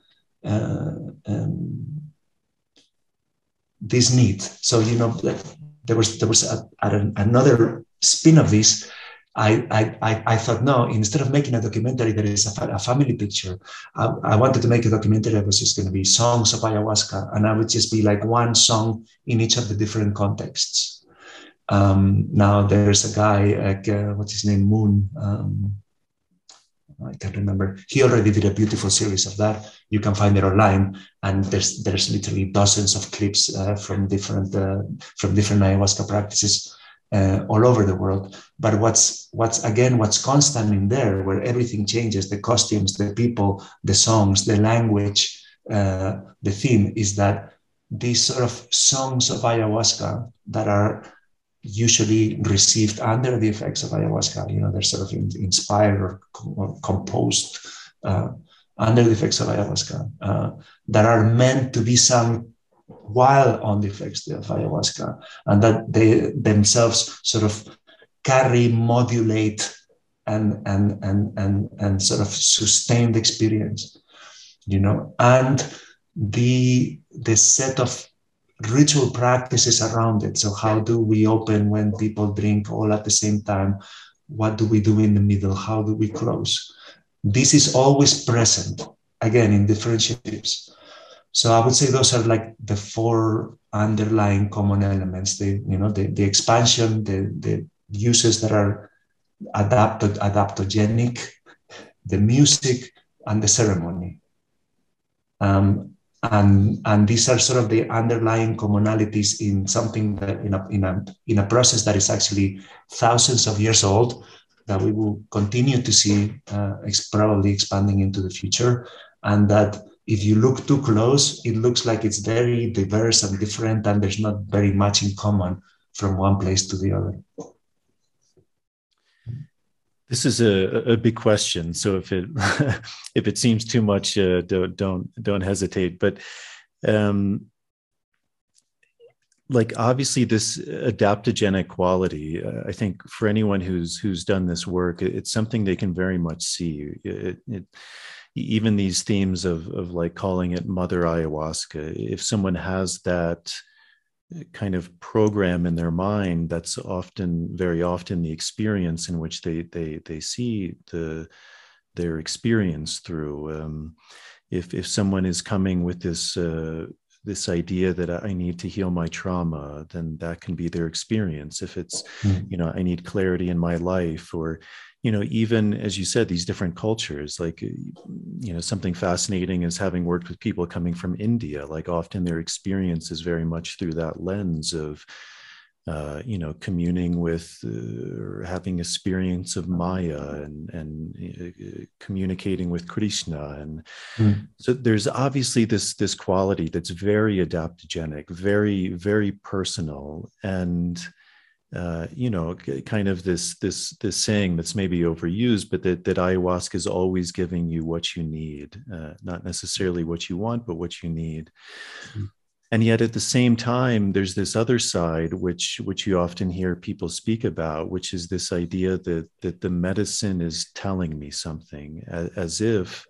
this need. So there was another spin of this. I thought, no, instead of making a documentary that is a family picture, I wanted to make a documentary that was just going to be songs of ayahuasca, and I would just be like one song in each of the different contexts. Now there's a guy, what's his name, Moon, I can't remember. He already did a beautiful series of that. You can find it online, and there's literally dozens of clips from different ayahuasca practices all over the world. But what's constant in there, where everything changes, the costumes, the people, the songs, the language, the theme, is that these sort of songs of ayahuasca that are usually received under the effects of ayahuasca, they're sort of inspired or composed under the effects of ayahuasca, that are meant to be sung while on the effects of ayahuasca, and that they themselves sort of carry, modulate, and sort of sustain the experience, and the set of ritual practices around it. So how do we open when people drink all at the same time? What do we do in the middle? How do we close? This is always present, again, in different shapes. So I would say those are like the four underlying common elements. The expansion, the uses that are adaptogenic, the music, and the ceremony. And these are sort of the underlying commonalities in something that in a process that is actually thousands of years old, that we will continue to see probably expanding into the future. And that if you look too close, it looks like it's very diverse and different, and there's not very much in common from one place to the other. This is a big question, so if it if it seems too much, don't hesitate. But obviously, this adaptogenic quality, I think for anyone who's done this work, it's something they can very much see. Even these themes of calling it Mother Ayahuasca, if someone has that kind of program in their mind that's often, very often, the experience in which they see their experience through. If someone is coming with this this idea that I need to heal my trauma, then that can be their experience. If it's, you know, I need clarity in my life, or, you know, even as you said, these different cultures, like, you know, something fascinating is having worked with people coming from India, like often their experience is very much through that lens of, you know, communing with or having experience of Maya and communicating with Krishna. And so there's obviously this quality that's very adaptogenic, very, very personal. And, you know, kind of this saying that's maybe overused, but that ayahuasca is always giving you what you need, not necessarily what you want, but what you need. And yet at the same time, there's this other side, which you often hear people speak about, which is this idea that the medicine is telling me something, as if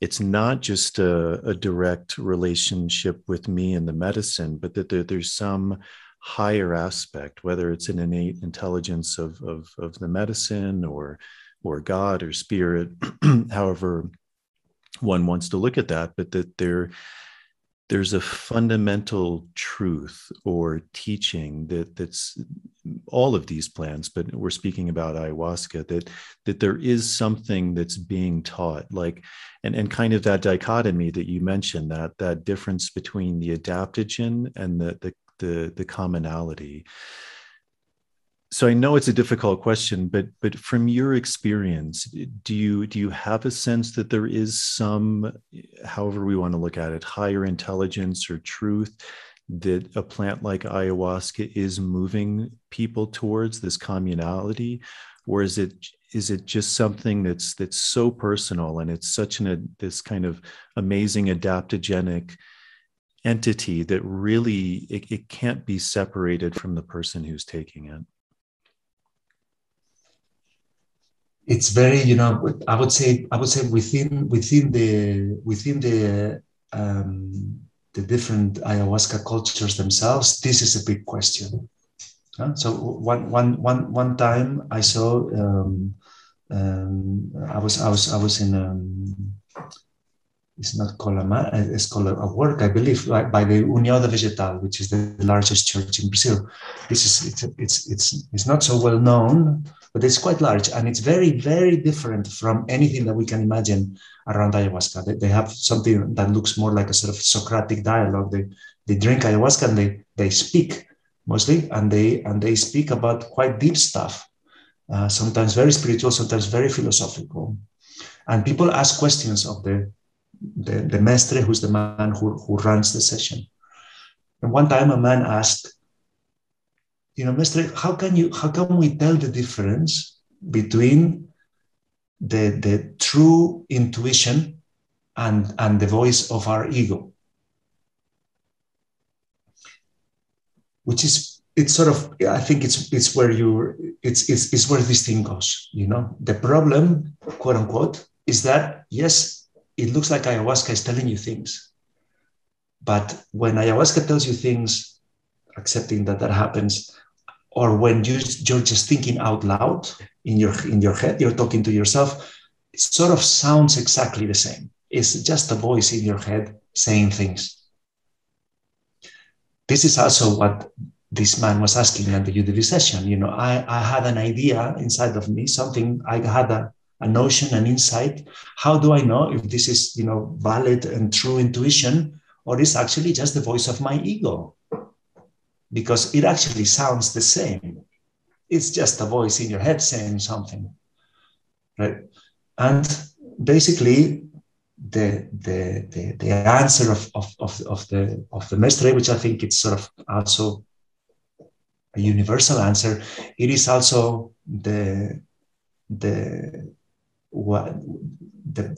it's not just a direct relationship with me and the medicine, but that there's some higher aspect, whether it's an innate intelligence of the medicine or God or spirit, however one wants to look at that, but that there's a fundamental truth or teaching that's all of these plants, but we're speaking about ayahuasca, that there is something that's being taught, like, and kind of that dichotomy that you mentioned, that difference between the adaptogen and the commonality. So I know it's a difficult question, but from your experience, do you have a sense that there is some, however we want to look at it, higher intelligence or truth that a plant like ayahuasca is moving people towards, this communality? Or is it just something that's so personal, and it's such this kind of amazing adaptogenic entity that really it can't be separated from the person who's taking it? It's very, you know, I would say within the different ayahuasca cultures themselves, this is a big question. So one time I saw I was in it's not Coloma, it's called a work, I believe, by the União do Vegetal, which is the largest church in Brazil. It's not so well known, but it's quite large, and it's very, very different from anything that we can imagine around ayahuasca. They have something that looks more like a sort of Socratic dialogue. They drink ayahuasca and they speak mostly, and they speak about quite deep stuff, sometimes very spiritual, sometimes very philosophical, and people ask questions of the mestre, who's the man who runs the session. And one time a man asked, you know, mestre, how can we tell the difference between the true intuition and the voice of our ego? Which is, it's sort of, I think it's where it's where this thing goes, you know. The problem, quote unquote, is that, yes, it looks like ayahuasca is telling you things. But when ayahuasca tells you things, accepting that happens, or when you're just thinking out loud in your head, you're talking to yourself, it sort of sounds exactly the same. It's just a voice in your head saying things. This is also what this man was asking at the UDV session. You know, I had an idea inside of me, something I had a notion, an insight. How do I know if this is, you know, valid and true intuition, or is actually just the voice of my ego? Because it actually sounds the same. It's just a voice in your head saying something, right? And basically, the answer of the mestre, which I think it's sort of also a universal answer, it is also the path that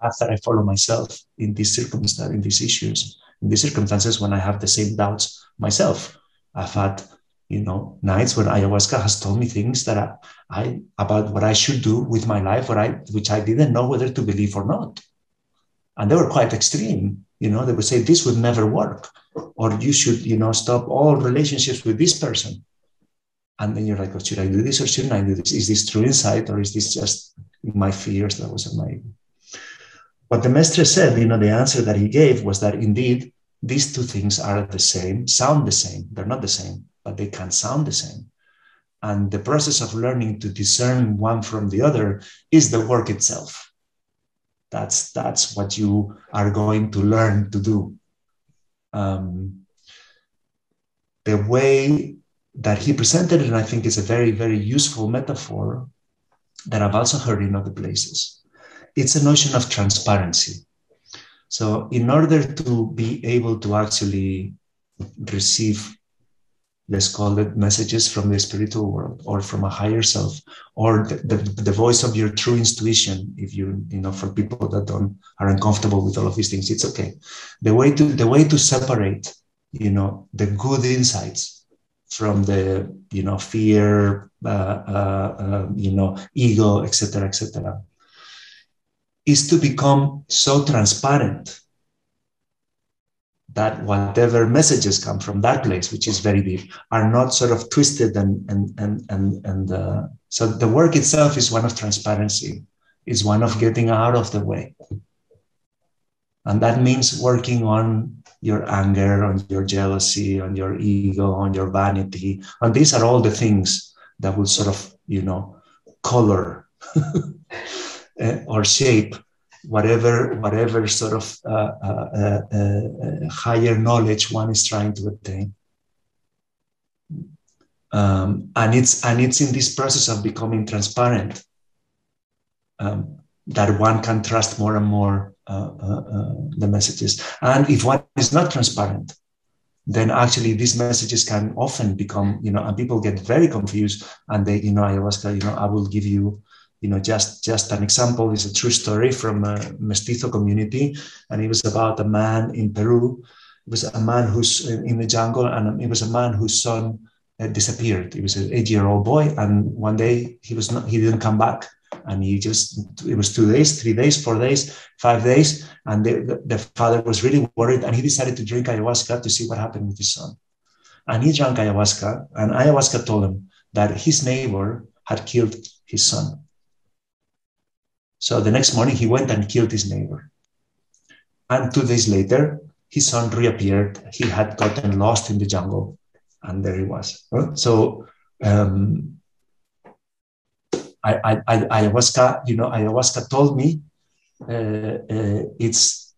I follow myself in these circumstances, when I have the same doubts myself. I've had, you know, nights when ayahuasca has told me things that I about what I should do with my life, which I didn't know whether to believe or not. And they were quite extreme. You know, they would say, this would never work, or you should, you know, stop all relationships with this person. And then you're like, oh, should I do this or shouldn't I do this? Is this true insight, or is this just my fears? That was my... What the mestre said, you know, the answer that he gave was that indeed, these two things are the same, sound the same. They're not the same, but they can sound the same. And the process of learning to discern one from the other is the work itself. That's what you are going to learn to do. The way that he presented it, and I think it's a very, very useful metaphor that I've also heard in other places. It's a notion of transparency. So in order to be able to actually receive, let's call it, messages from the spiritual world or from a higher self, or the voice of your true intuition, if you know, for people that are uncomfortable with all of these things, it's okay. The way to separate, you know, the good insights from the, you know, fear, you know, ego, etc., etc., is to become so transparent that whatever messages come from that place, which is very deep, are not sort of twisted and so the work itself is one of transparency, is one of getting out of the way. And that means working on your anger, on your jealousy, on your ego, on your vanity. And these are all the things that will sort of, you know, color or shape whatever sort of higher knowledge one is trying to attain. And it's in this process of becoming transparent that one can trust more and more the messages. And if one is not transparent, then actually these messages can often become, you know, and people get very confused, and they, you know, ayahuasca, you know, I will give you, you know, just an example is a true story from a mestizo community. And it was about a man in Peru. It was a man who's in the jungle, and it was a man whose son disappeared. He was an 8-year-old boy. And one day he didn't come back. And it was 2 days, 3 days, 4 days, 5 days. And the father was really worried. And he decided to drink ayahuasca to see what happened with his son. And he drank ayahuasca. And ayahuasca told him that his neighbor had killed his son. So the next morning, he went and killed his neighbor. And 2 days later, his son reappeared. He had gotten lost in the jungle, and there he was. So ayahuasca, you know, ayahuasca told me there is,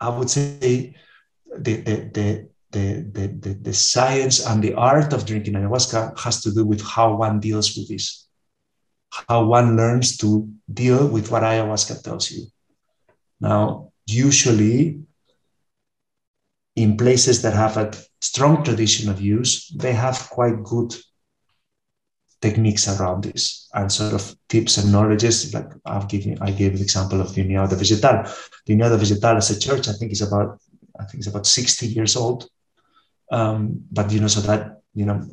I would say, the science and the art of drinking ayahuasca has to do with how one deals with this. How one learns to deal with what ayahuasca tells you. Now, usually in places that have a strong tradition of use, they have quite good techniques around this and sort of tips and knowledges. Like I gave the example of the União do Vegetal. The União do Vegetal as a church, I think it's about 60 years old. But you know, so that, you know,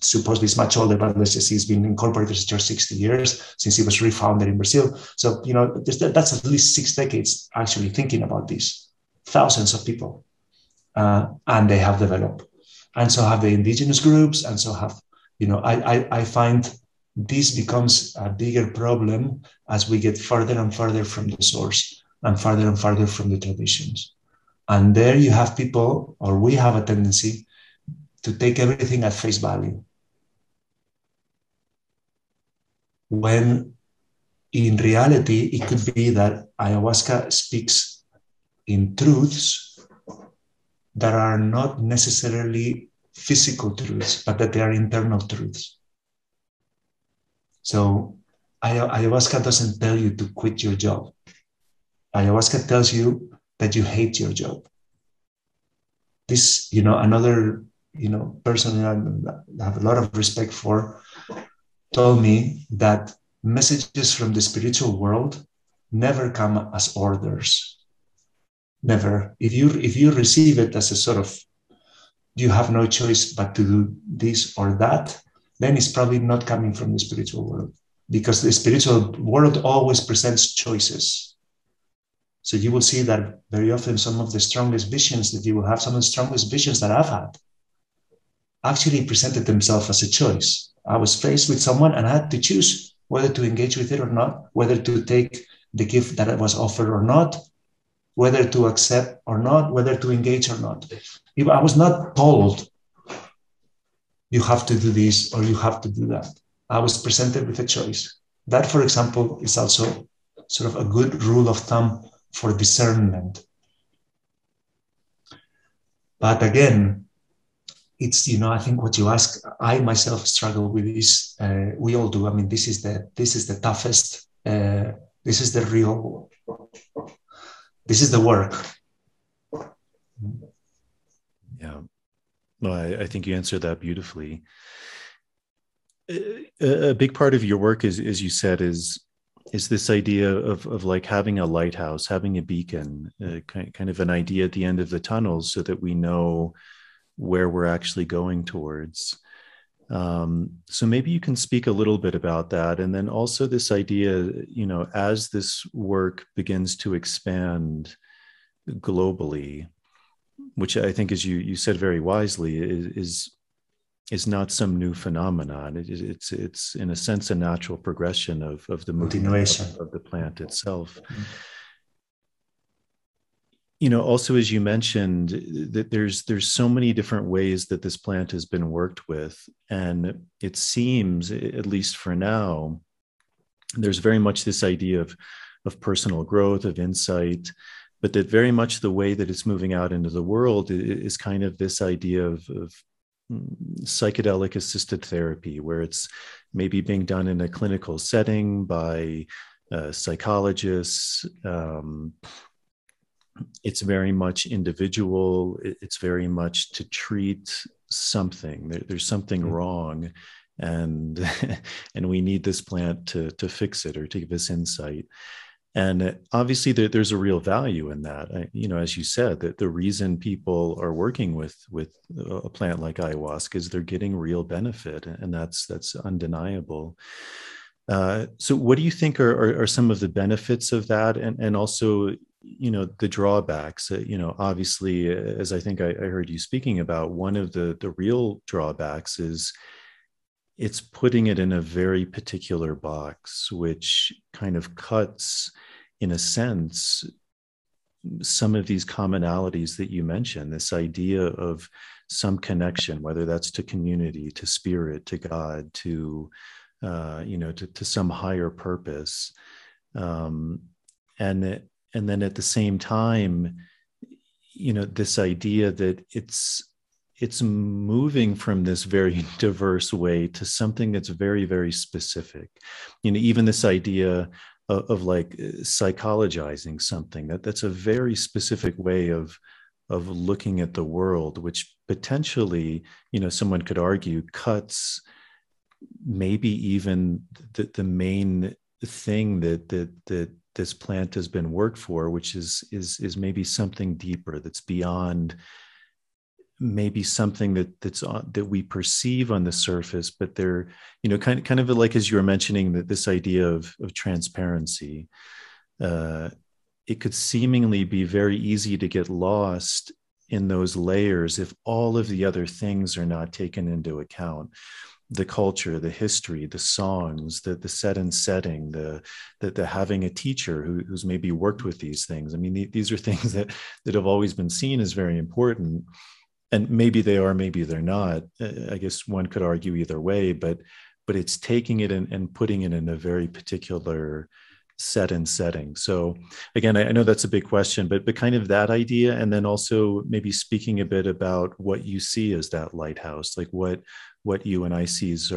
supposedly it's much older, but let's just see, it's been incorporated as a church 60 years since it was refounded in Brazil. So, you know, that's at least 6 decades actually thinking about this. Thousands of people. And they have developed. And so have the indigenous groups. And so have, you know, I find this becomes a bigger problem as we get further and further from the source and farther from the traditions. And there you have people, or we have a tendency to take everything at face value, when in reality, it could be that ayahuasca speaks in truths that are not necessarily physical truths, but that they are internal truths. So ayahuasca doesn't tell you to quit your job. Ayahuasca tells you that you hate your job. This, you know, another, you know, person I have a lot of respect for, told me that messages from the spiritual world never come as orders. Never. If you receive it as a sort of, you have no choice but to do this or that, then it's probably not coming from the spiritual world, because the spiritual world always presents choices. So you will see that very often some of the strongest visions that you will have, some of the strongest visions that I've had, actually presented themselves as a choice. I was faced with someone and I had to choose whether to engage with it or not, whether to take the gift that was offered or not, whether to accept or not, whether to engage or not. If I was not told, you have to do this or you have to do that. I was presented with a choice. That, for example, is also sort of a good rule of thumb for discernment. But again, it's, you know, I think what you ask, I myself struggle with this. We all do. I mean, this is the toughest. This is the real. This is the work. Yeah. Well, I think you answered that beautifully. A big part of your work is, as you said, is this idea of like having a lighthouse, having a beacon, kind of an idea at the end of the tunnel so that we know where we're actually going towards. So maybe you can speak a little bit about that. And then also this idea, you know, as this work begins to expand globally, which I think, as you said very wisely, is not some new phenomenon. It's in a sense a natural progression of the movement of the plant itself. Mm-hmm. You know, also as you mentioned, that there's so many different ways that this plant has been worked with, and it seems, at least for now, there's very much this idea of personal growth, of insight, but that very much the way that it's moving out into the world is kind of this idea of psychedelic assisted therapy, where it's maybe being done in a clinical setting by psychologists. It's very much individual. It's very much to treat something. There's something wrong, and we need this plant to fix it or to give us insight. And obviously there's a real value in that. You know, as you said, that the reason people are working with a plant like ayahuasca is they're getting real benefit, and that's undeniable. So what do you think are some of the benefits of that? And also, you know, the drawbacks, you know, obviously, as I think I heard you speaking about, one of the real drawbacks is it's putting it in a very particular box, which kind of cuts, in a sense, some of these commonalities that you mentioned, this idea of some connection, whether that's to community, to spirit, to God, to, you know, to some higher purpose. And then at the same time, you know, this idea that it's moving from this very diverse way to something that's very, very specific. You know, even this idea of like psychologizing something, that's a very specific way of looking at the world, which potentially, you know, someone could argue cuts maybe even the main thing that this plant has been worked for, which is maybe something deeper that's beyond maybe something that we perceive on the surface, but they're, you know, kind of like, as you were mentioning, that this idea of transparency, it could seemingly be very easy to get lost in those layers if all of the other things are not taken into account. The culture, the history, the songs, the set and setting, the having a teacher who's maybe worked with these things. I mean, these are things that have always been seen as very important. And maybe they are, maybe they're not. I guess one could argue either way, but it's taking it and putting it in a very particular set and setting. So again, I know that's a big question, but kind of that idea, and then also maybe speaking a bit about what you see as that lighthouse, like what you and ICEERS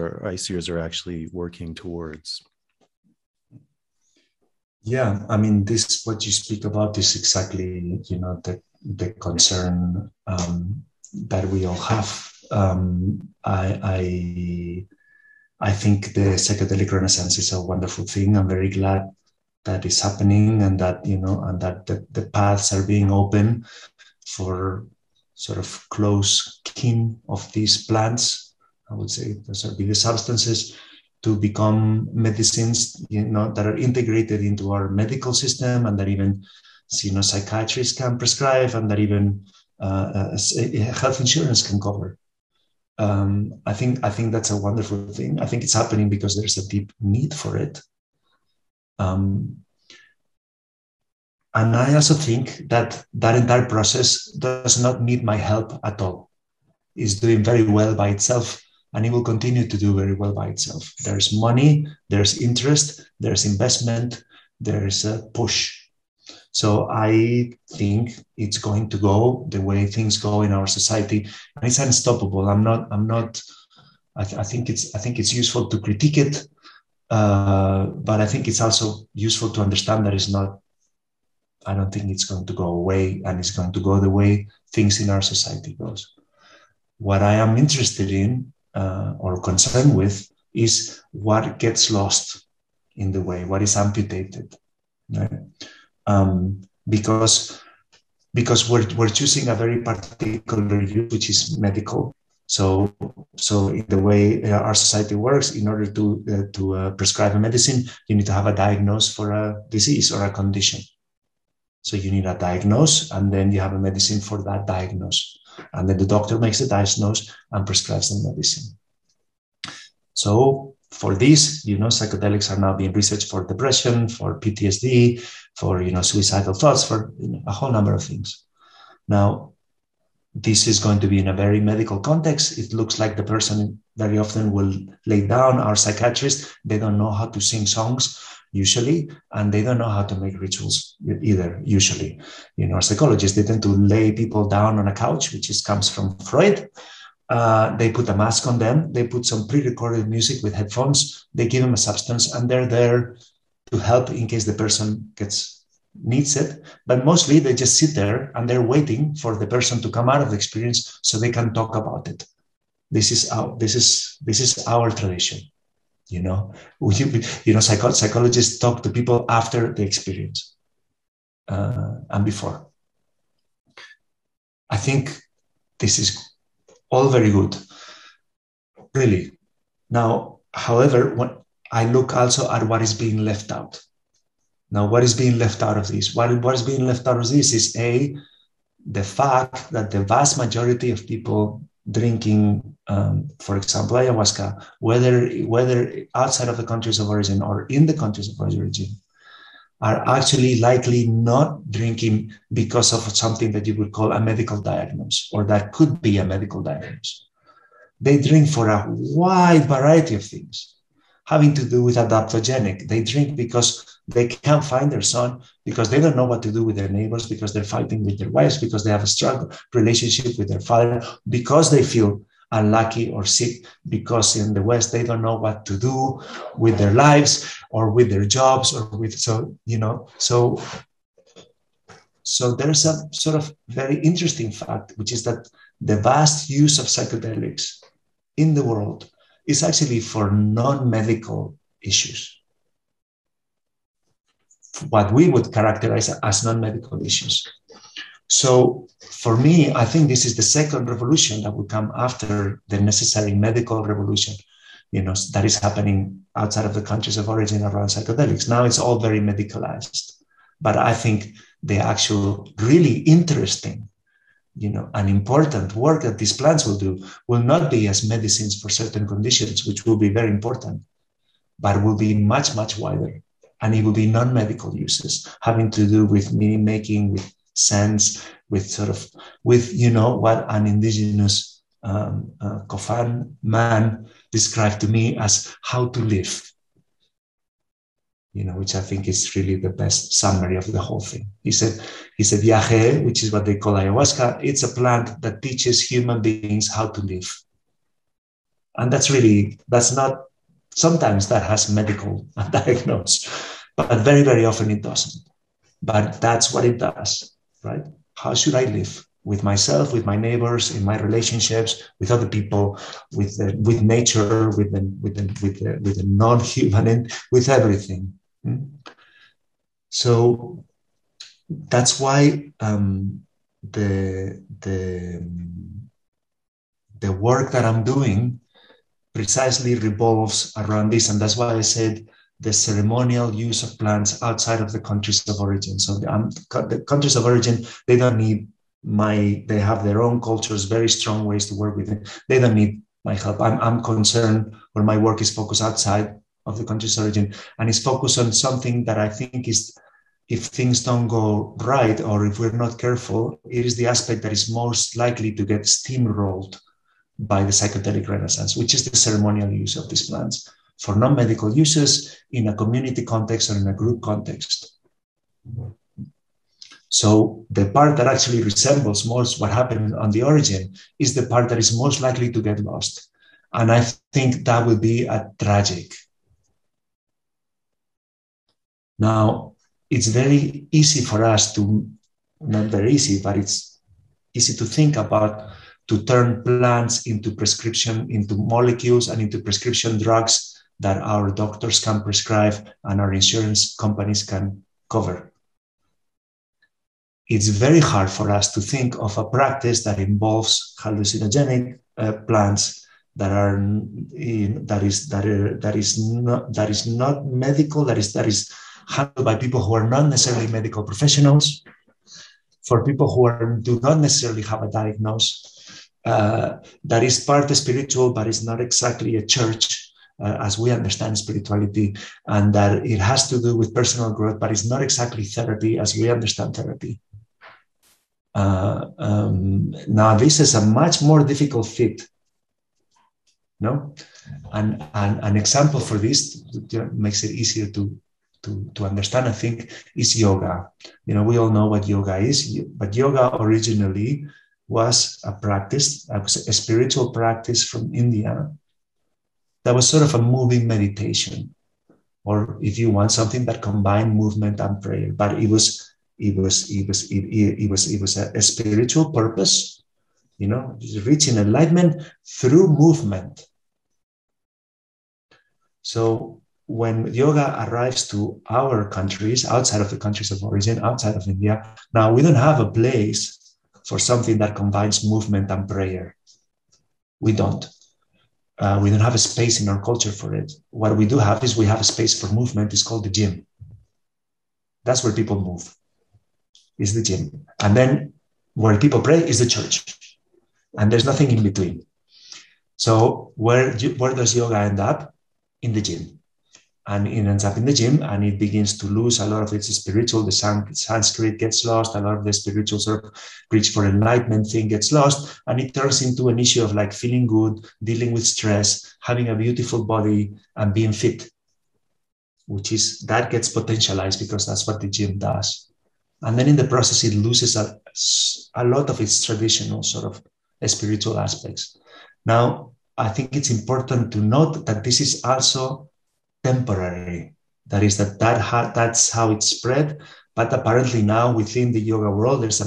are actually working towards. Yeah, I mean, this, what you speak about is exactly, you know, the concern that we all have. I think the psychedelic renaissance is a wonderful thing. I'm very glad that is happening, and that, you know, and that the paths are being open for sort of close kin of these plants. I would say those are bigger substances to become medicines, you know, that are integrated into our medical system, and that even you know, psychiatrists can prescribe and that even health insurance can cover. I think that's a wonderful thing. I think it's happening because there's a deep need for it. And I also think that that entire process does not need my help at all. It's doing very well by itself, and it will continue to do very well by itself. There's money, there's interest, there's investment, there's a push. So I think it's going to go the way things go in our society, and it's unstoppable. I think it's useful to critique it, but I think it's also useful to understand that it's not. I don't think it's going to go away, and it's going to go the way things in our society goes. What I am interested in or concerned with is what gets lost in the way, what is amputated, right? Because we're choosing a very particular use, which is medical. So in the way our society works, in order to prescribe a medicine, you need to have a diagnosis for a disease or a condition. So you need a diagnosis, and then you have a medicine for that diagnosis, and then the doctor makes the diagnosis and prescribes the medicine. So for this, you know, psychedelics are now being researched for depression, for PTSD, for, you know, suicidal thoughts, for, you know, a whole number of things. Now, this is going to be in a very medical context. It looks like the person very often will lay down. Our psychiatrists, they don't know how to sing songs usually, and they don't know how to make rituals either usually. You know, our psychologists, they tend to lay people down on a couch, which comes from Freud. They put a mask on them. They put some pre-recorded music with headphones. They give them a substance, and they're there to help in case the person needs it. But mostly they just sit there and they're waiting for the person to come out of the experience so they can talk about it. This is our tradition, you know. Psychologists talk to people after the experience and before. I think this is all very good, really. Now, however, when I look also at what is being left out. Now, what is being left out of this? What is being left out of this is the fact that the vast majority of people drinking, for example, ayahuasca, whether outside of the countries of origin or in the countries of origin, are actually likely not drinking because of something that you would call a medical diagnosis, or that could be a medical diagnosis. They drink for a wide variety of things having to do with adaptogenic. They drink because they can't find their son, because they don't know what to do with their neighbors, because they're fighting with their wives, because they have a struggle relationship with their father, because they feel unlucky or sick, because in the West they don't know what to do with their lives or with their jobs or with, so, you know, so there's a sort of very interesting fact, which is that the vast use of psychedelics in the world is actually for non-medical issues, what we would characterize as non-medical issues. So for me, I think this is the second revolution that will come after the necessary medical revolution, you know, that is happening outside of the countries of origin around psychedelics. Now it's all very medicalized, but I think the actual really interesting, you know, an important work that these plants will do will not be as medicines for certain conditions, which will be very important, but will be much, much wider. And it will be non-medical uses, having to do with meaning making, with sense, with, you know, what an indigenous Kofan man described to me as how to live, you know, which I think is really the best summary of the whole thing. He said, viaje, which is what they call ayahuasca, it's a plant that teaches human beings how to live. And that's not, sometimes that has medical diagnosis, but very, very often it doesn't. But that's what it does, right? How should I live with myself, with my neighbors, in my relationships, with other people, with nature, with the non-human, and with everything. So that's why the work that I'm doing precisely revolves around this, and that's why I said the ceremonial use of plants outside of the countries of origin. So the countries of origin, they don't need they have their own cultures, very strong ways to work with it. They don't need my help. I'm concerned, or my work is focused outside of the country's origin, and it's focused on something that I think is, if things don't go right or if we're not careful, it is the aspect that is most likely to get steamrolled by the psychedelic renaissance, which is the ceremonial use of these plants for non-medical uses in a community context or in a group context. So the part that actually resembles most what happened on the origin is the part that is most likely to get lost. And I think that would be a tragic. Now, it's very easy for us to, not very easy, but it's easy to think about, to turn plants into molecules and into prescription drugs that our doctors can prescribe and our insurance companies can cover. It's very hard for us to think of a practice that involves hallucinogenic plants that is not medical, that is handled by people who are not necessarily medical professionals, for people who do not necessarily have a diagnosis, that is part spiritual, but it's not exactly a church. As we understand spirituality, and that it has to do with personal growth, but it's not exactly therapy as we understand therapy. Now, this is a much more difficult fit. No? And an example for this makes it easier to understand, I think, is yoga. You know, we all know what yoga is, but yoga originally was a practice, a spiritual practice from India, that was sort of a moving meditation, or if you want something that combined movement and prayer. But it was a spiritual purpose, you know, reaching enlightenment through movement. So when yoga arrives to our countries, outside of the countries of origin, outside of India, now we don't have a place for something that combines movement and prayer. We don't. We don't have a space in our culture for it. What we do have is we have a space for movement. It's called the gym. That's where people move, is the gym. And then where people pray is the church. And there's nothing in between. So where does yoga end up? In the gym. And it ends up in the gym, and it begins to lose a lot of its spiritual. The Sanskrit gets lost. A lot of the spiritual sort of reach for enlightenment thing gets lost, and it turns into an issue of like feeling good, dealing with stress, having a beautiful body, and being fit, which is that gets potentialized because that's what the gym does. And then in the process, it loses a lot of its traditional sort of spiritual aspects. Now, I think it's important to note that this is also temporary. That is, that's how it spread. But apparently now within the yoga world, there's a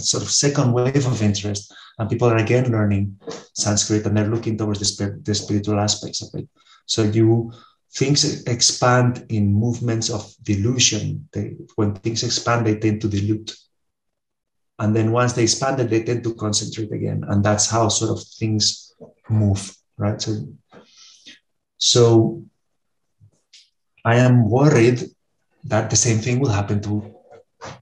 sort of second wave of interest, and people are again learning Sanskrit, and they're looking towards the spiritual aspects of it. So things expand in movements of dilution. When things expand, they tend to dilute. And then once they expand it, they tend to concentrate again. And that's how sort of things move, right? So I am worried that the same thing will happen to,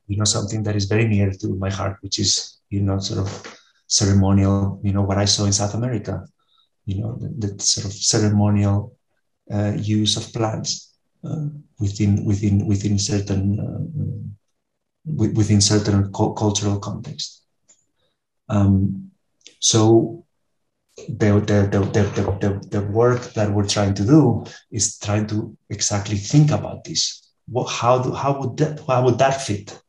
you know, something that is very near to my heart, which is, you know, sort of ceremonial, you know, what I saw in South America, you know, the sort of ceremonial use of plants within certain cultural context. So the work that we're trying to do is trying to exactly think about this. How would that fit?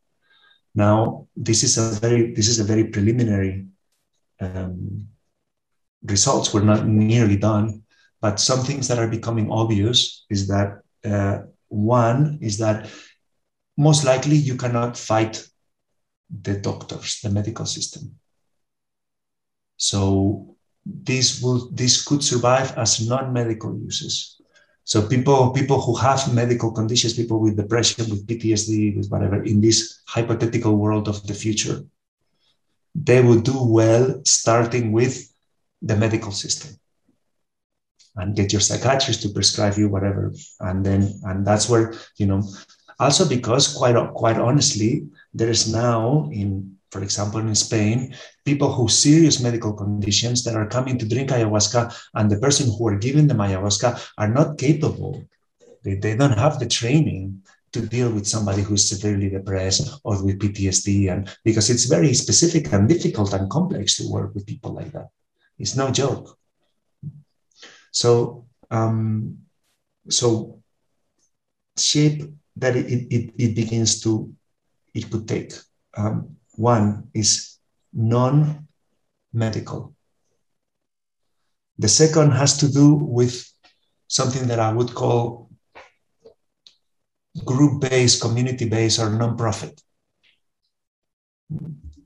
Now, this is a very preliminary results. We're not nearly done, but some things that are becoming obvious is that one is that most likely you cannot fight the doctors, the medical system. So this could survive as non-medical uses. So people who have medical conditions, people with depression, with PTSD, with whatever, in this hypothetical world of the future, they would do well starting with the medical system. and get your psychiatrist to prescribe you whatever. And that's where, you know, also because quite honestly, there is now in, for example, in Spain, people who have serious medical conditions that are coming to drink ayahuasca, and the person who are giving them ayahuasca are not capable. They don't have the training to deal with somebody who's severely depressed or with PTSD, and because it's very specific and difficult and complex to work with people like that. It's no joke. So shape that it begins to, it could take. One is non-medical. The second has to do with something that I would call group-based, community-based, or non-profit.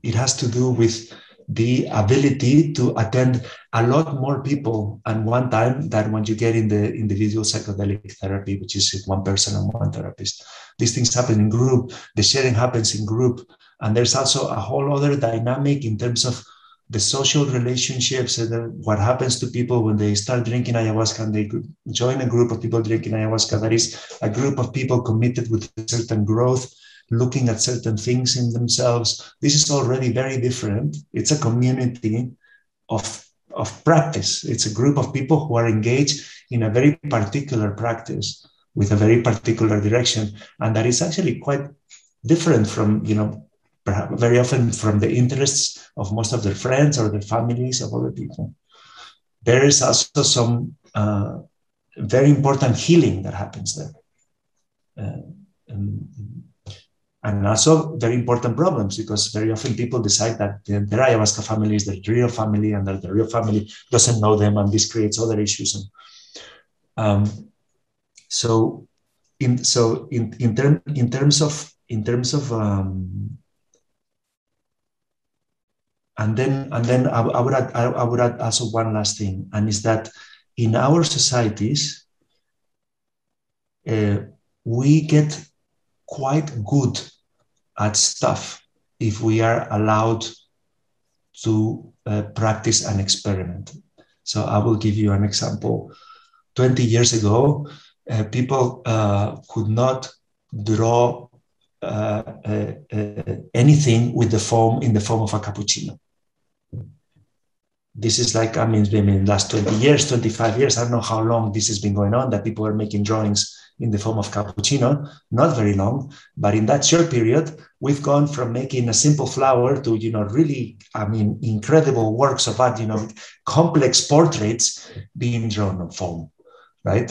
It has to do with the ability to attend a lot more people at one time than when you get in the individual psychedelic therapy, which is one person and one therapist. These things happen in group. The sharing happens in group. And there's also a whole other dynamic in terms of the social relationships and what happens to people when they start drinking ayahuasca and they join a group of people drinking ayahuasca. That is a group of people committed with certain growth, looking at certain things in themselves. This is already very different. It's a community of practice. It's a group of people who are engaged in a very particular practice with a very particular direction. And that is actually quite different from, you know, perhaps very often from the interests of most of their friends or their families of other people. There is also some very important healing that happens there. And also very important problems, because very often people decide that their ayahuasca family is their real family and that the real family doesn't know them, and this creates other issues. And, I would add also one last thing, and is that in our societies, we get quite good at stuff if we are allowed to practice an experiment. So I will give you an example. 20 years ago, people could not draw anything with the foam in the form of a cappuccino. This is like, I mean, last 20 years, 25 years, I don't know how long this has been going on, that people are making drawings in the form of cappuccino, not very long, but in that short period, we've gone from making a simple flower to, you know, really, I mean, incredible works of art, you know, complex portraits being drawn on foam. Right?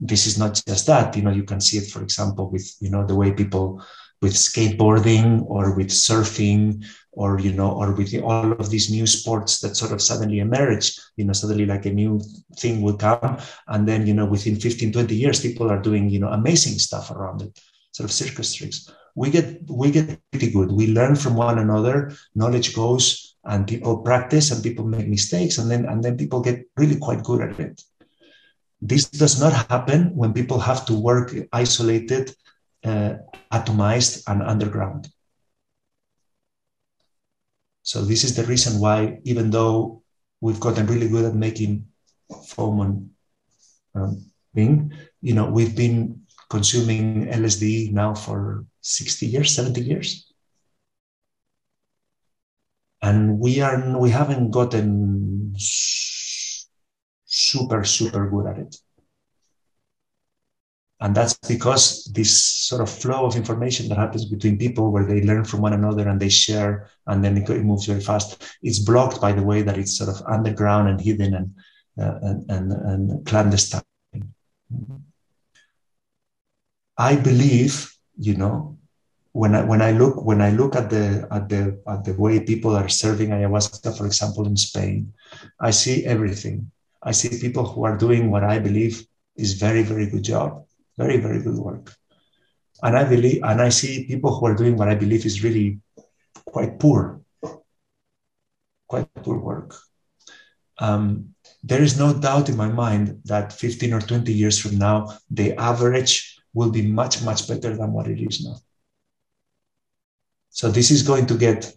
This is not just that, you know, you can see it, for example, with, you know, the way people with skateboarding or with surfing or, you know, or with all of these new sports that sort of suddenly emerge, you know, suddenly like a new thing will come. And then, you know, within 15, 20 years, people are doing, you know, amazing stuff around it, sort of circus tricks. We get pretty good. We learn from one another, knowledge goes, and people practice and people make mistakes. And then people get really quite good at it. This does not happen when people have to work isolated, atomized, and underground. So this is the reason why, even though we've gotten really good at making foam and thing, you know, we've been consuming LSD now for 60 years, 70 years. And we haven't gotten super good at it. And that's because this sort of flow of information that happens between people where they learn from one another and they share, and then it moves very fast. It's blocked by the way that it's sort of underground and hidden and clandestine. I believe, you know, when I look at the way people are serving ayahuasca, for example, in Spain, I see everything. I see people who are doing what I believe is very, very good job, very, very good work. And I see people who are doing what I believe is really quite poor work. There is no doubt in my mind that 15 or 20 years from now, the average will be much, much better than what it is now. So this is going to get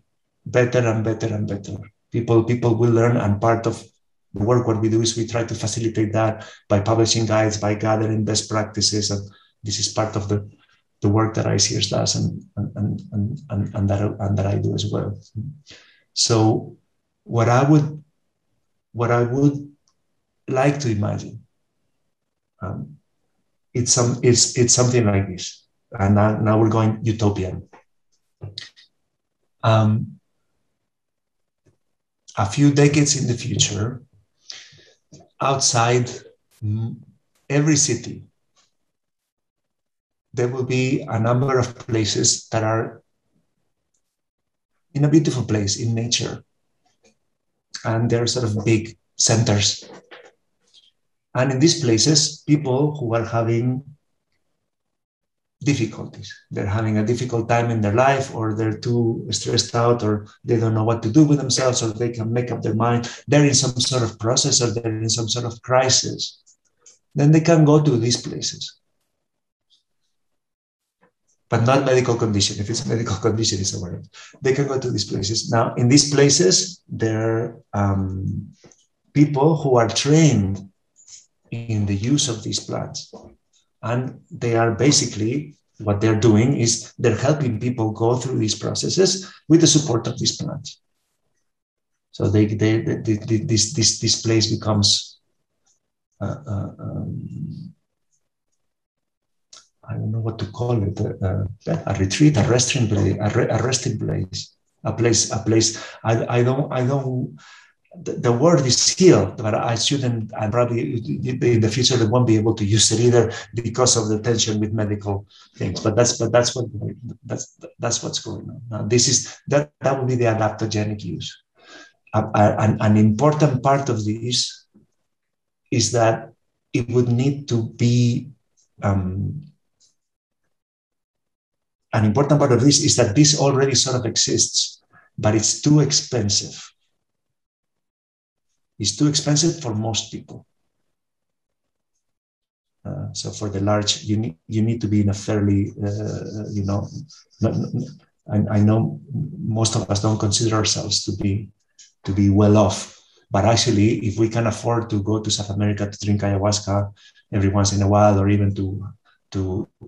better and better and better. People will learn, and part of the work, what we do is we try to facilitate that by publishing guides, by gathering best practices. And this is part of the work that ICEERS does and that I do as well. So what I would like to imagine, it's something like this. And now we're going utopian. A few decades in the future, outside every city, there will be a number of places that are in a beautiful place in nature. And they're sort of big centers. And in these places, people who are having difficulties, they're having a difficult time in their life, or they're too stressed out, or they don't know what to do with themselves, or they can make up their mind, they're in some sort of process, or they're in some sort of crisis, then they can go to these places. But not medical condition. If it's a medical condition, it's somewhere else. They can go to these places. Now, in these places, there are people who are trained in the use of these plants. And they are basically, what they're doing is they're helping people go through these processes with the support of these plants. So this place becomes, I don't know what to call it, a retreat, a resting place, I don't. The word is healed, but I shouldn't, and probably in the future they won't be able to use it either because of the tension with medical things. But that's what's going on. Now, this is that would be the adaptogenic use. An important part of this is that it would need to be. An important part of this is that this already sort of exists, but it's too expensive. It's too expensive for most people. So for the large, you need to be in a fairly, I know most of us don't consider ourselves to be well off, but actually, if we can afford to go to South America to drink ayahuasca every once in a while, or even to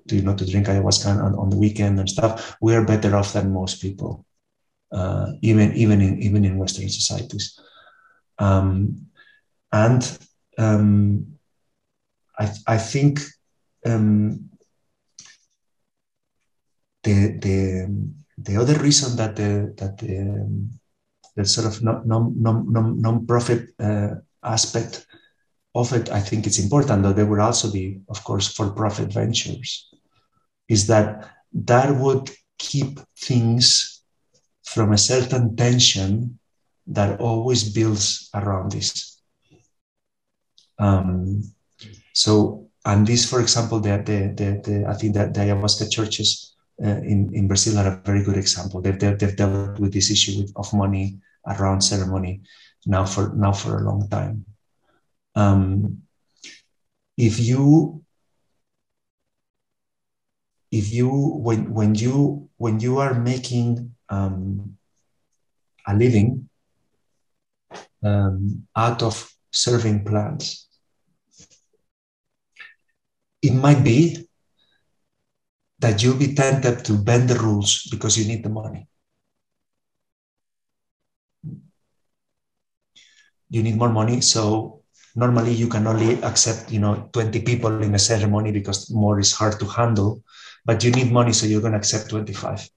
drink ayahuasca on the weekend and stuff, we are better off than most people, even in Western societies. I think the other reason that the sort of non-profit aspect of it, I think it's important, though there would also be, of course, for-profit ventures, is that would keep things from a certain tension that always builds around this. For example, I think that the ayahuasca churches in Brazil are a very good example. They've dealt with this issue of money around ceremony now for a long time. When you are making a living out of serving plants, it might be that you'll be tempted to bend the rules because you need the money. You need more money, so normally you can only accept 20 people in a ceremony because more is hard to handle, but you need money, so you're going to accept 25.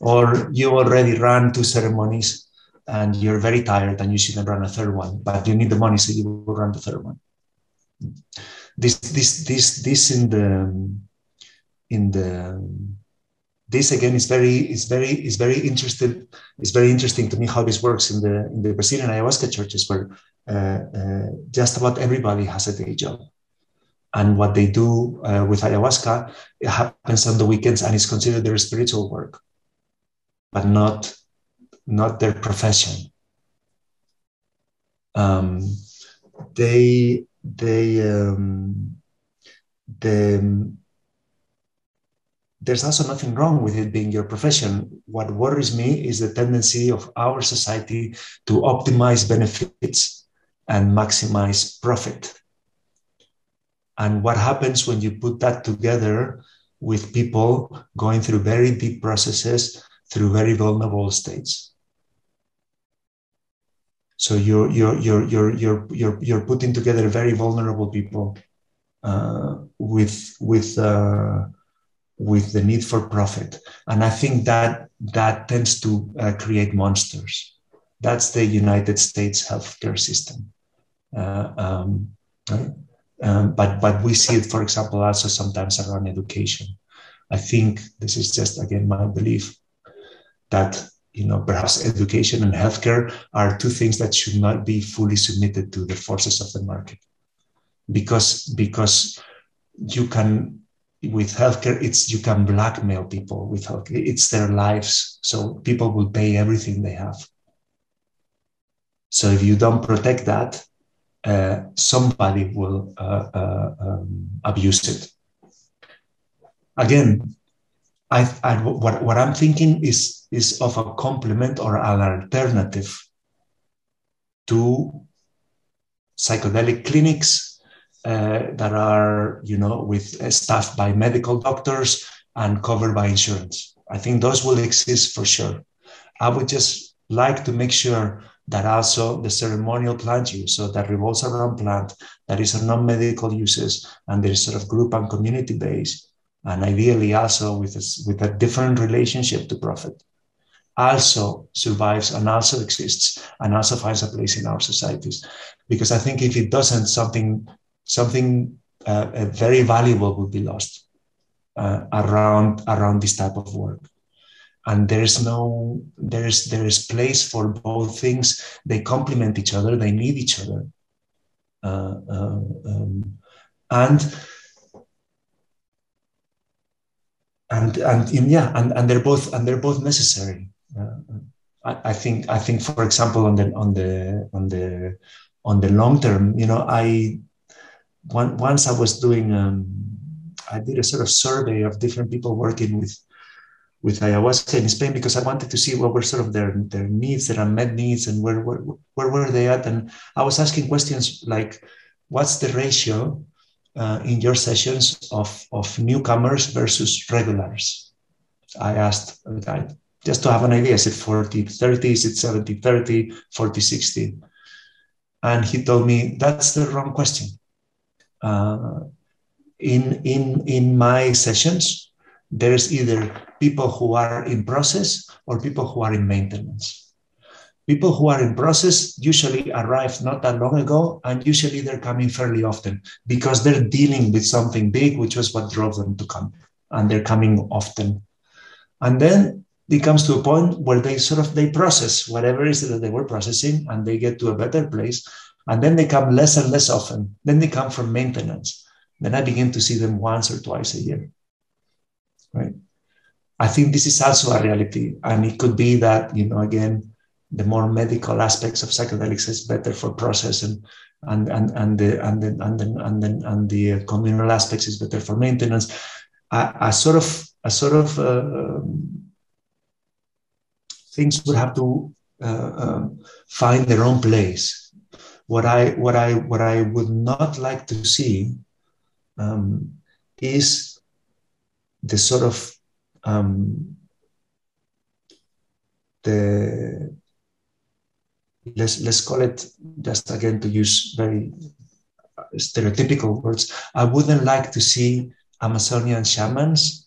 Or you already ran 2 ceremonies and you're very tired and you shouldn't run a third one, but you need the money, so you will run the third one. This again is very interesting to me how this works in the Brazilian ayahuasca churches, where just about everybody has a day job. And what they do with ayahuasca, it happens on the weekends and is considered their spiritual work, but not their profession. There's also nothing wrong with it being your profession. What worries me is the tendency of our society to optimize benefits and maximize profit. And what happens when you put that together with people going through very deep processes, through very vulnerable states? So you're putting together very vulnerable people with the need for profit, and I think that tends to create monsters. That's the United States healthcare system. Right? But we see it, for example, also sometimes around education. I think this is just, again, my belief that, you know, perhaps education and healthcare are two things that should not be fully submitted to the forces of the market. Because you can, with healthcare, it's, you can blackmail people with healthcare. It's their lives. So people will pay everything they have. So if you don't protect that, somebody will abuse it. Again, what I'm thinking is of a complement or an alternative to psychedelic clinics that are, you know, with staffed by medical doctors and covered by insurance. I think those will exist for sure. I would just like to make sure that also the ceremonial plant use, so that revolves around plant, that is a non-medical uses, and there is sort of group and community base, and ideally also with a different relationship to profit, also survives and also exists and also finds a place in our societies. Because I think if it doesn't, something very valuable would be lost around this type of work. And there is place for both things. They complement each other. They need each other. And they're both necessary. I think for example, on the long term, you know, once I was doing I did a sort of survey of different people working with ayahuasca in Spain, because I wanted to see what were sort of their needs, their unmet needs, and where were they at. And I was asking questions like, what's the ratio in your sessions of newcomers versus regulars? I asked the guy, just to have an idea, is it 40-30, is it 70-30, 40-60? And he told me, that's the wrong question. In my sessions, there's either people who are in process or people who are in maintenance. People who are in process usually arrived not that long ago, and usually they're coming fairly often because they're dealing with something big, which was what drove them to come, and they're coming often. And then it comes to a point where they process whatever it is that they were processing, and they get to a better place, and then they come less and less often. Then they come from maintenance. Then I begin to see them once or twice a year. Right. I think this is also a reality, and it could be that, you know, again, the more medical aspects of psychedelics is better for process, and the communal aspects is better for maintenance. Things would have to find their own place. What I would not like to see is the sort of let's call it, just again to use very stereotypical words, I wouldn't like to see Amazonian shamans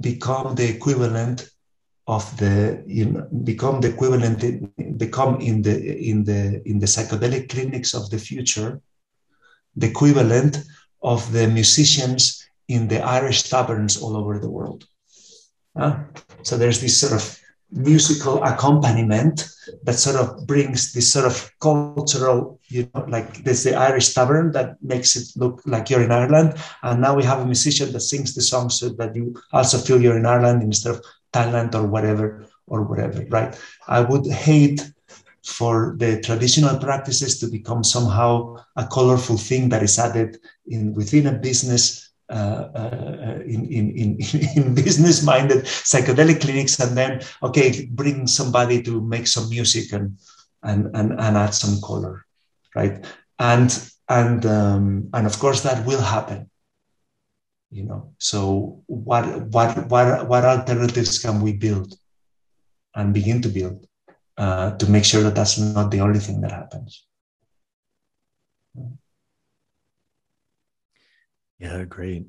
become in the psychedelic clinics of the future, the equivalent of the musicians in the Irish taverns all over the world. So there's this sort of musical accompaniment that sort of brings this sort of cultural, you know, like there's the Irish tavern that makes it look like you're in Ireland, and now we have a musician that sings the song so that you also feel you're in Ireland instead of Thailand or whatever, right? I would hate for the traditional practices to become somehow a colorful thing that is added in within a business. In business-minded psychedelic clinics, and then, okay, bring somebody to make some music and add some color. right? And of course that will happen, you know. So what alternatives can we build and begin to build to make sure that that's not the only thing that happens? Yeah, great.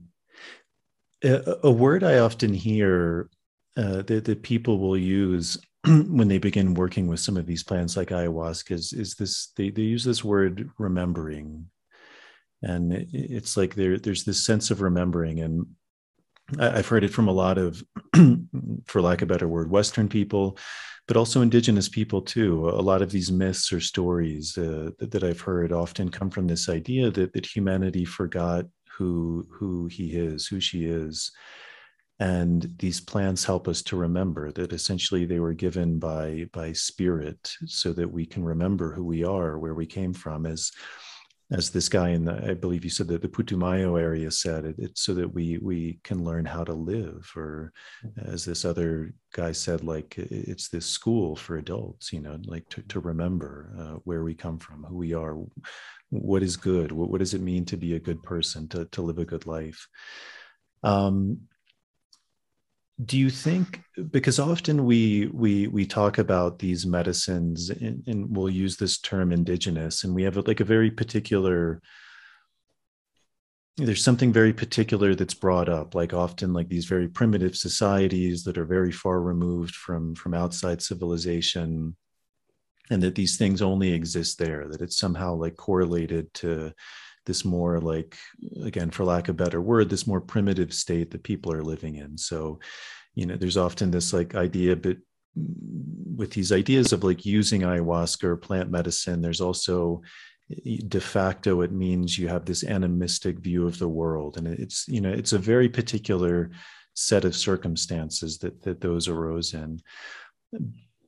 A word I often hear that people will use when they begin working with some of these plants like ayahuasca is this, they use this word remembering. And it's like there's this sense of remembering. And I've heard it from a lot of, for lack of a better word, Western people, but also indigenous people too. A lot of these myths or stories that I've heard often come from this idea that humanity forgot who he is, who she is. And these plants help us to remember that essentially they were given by spirit so that we can remember who we are, where we came from. As this guy in the, I believe you said that the Putumayo area said it, it's so that we can learn how to live, or as this other guy said, like it's this school for adults, you know, like to remember where we come from, who we are, what is good, what does it mean to be a good person, to live a good life. Do you think, because often we talk about these medicines and we'll use this term indigenous, and we have like a very particular, there's something very particular that's brought up, like often like these very primitive societies that are very far removed from outside civilization, and that these things only exist there, that it's somehow like correlated to this more like, again, for lack of a better word, this more primitive state that people are living in. So, you know, there's often this like idea, but with these ideas of like using ayahuasca or plant medicine, there's also de facto, it means you have this animistic view of the world. And it's, you know, it's a very particular set of circumstances that those arose in.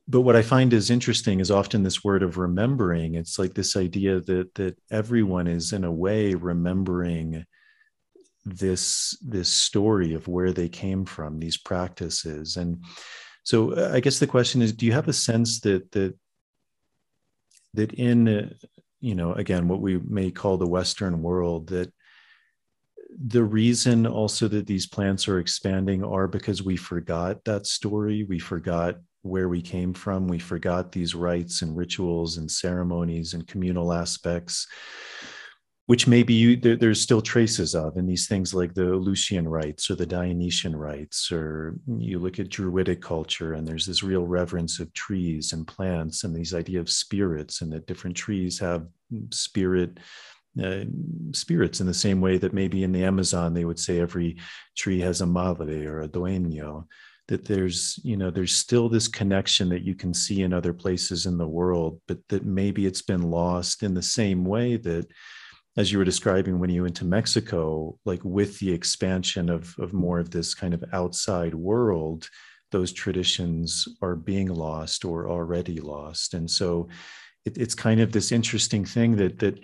But what I find is interesting is often this word of remembering. It's like this idea that everyone is in a way remembering this story of where they came from, these practices. And so I guess the question is, do you have a sense that in, you know, again, what we may call the Western world, that the reason also that these plants are expanding are because we forgot that story, we forgot where we came from, we forgot these rites and rituals and ceremonies and communal aspects, which maybe there's still traces of in these things like the Aleutian rites or the Dionysian rites, or you look at Druidic culture and there's this real reverence of trees and plants and these idea of spirits, and that different trees have spirits in the same way that maybe in the Amazon they would say every tree has a madre or a dueño. That there's, you know, there's still this connection that you can see in other places in the world, but that maybe it's been lost in the same way that, as you were describing when you went to Mexico, like with the expansion of more of this kind of outside world, those traditions are being lost or already lost. And so it's kind of this interesting thing that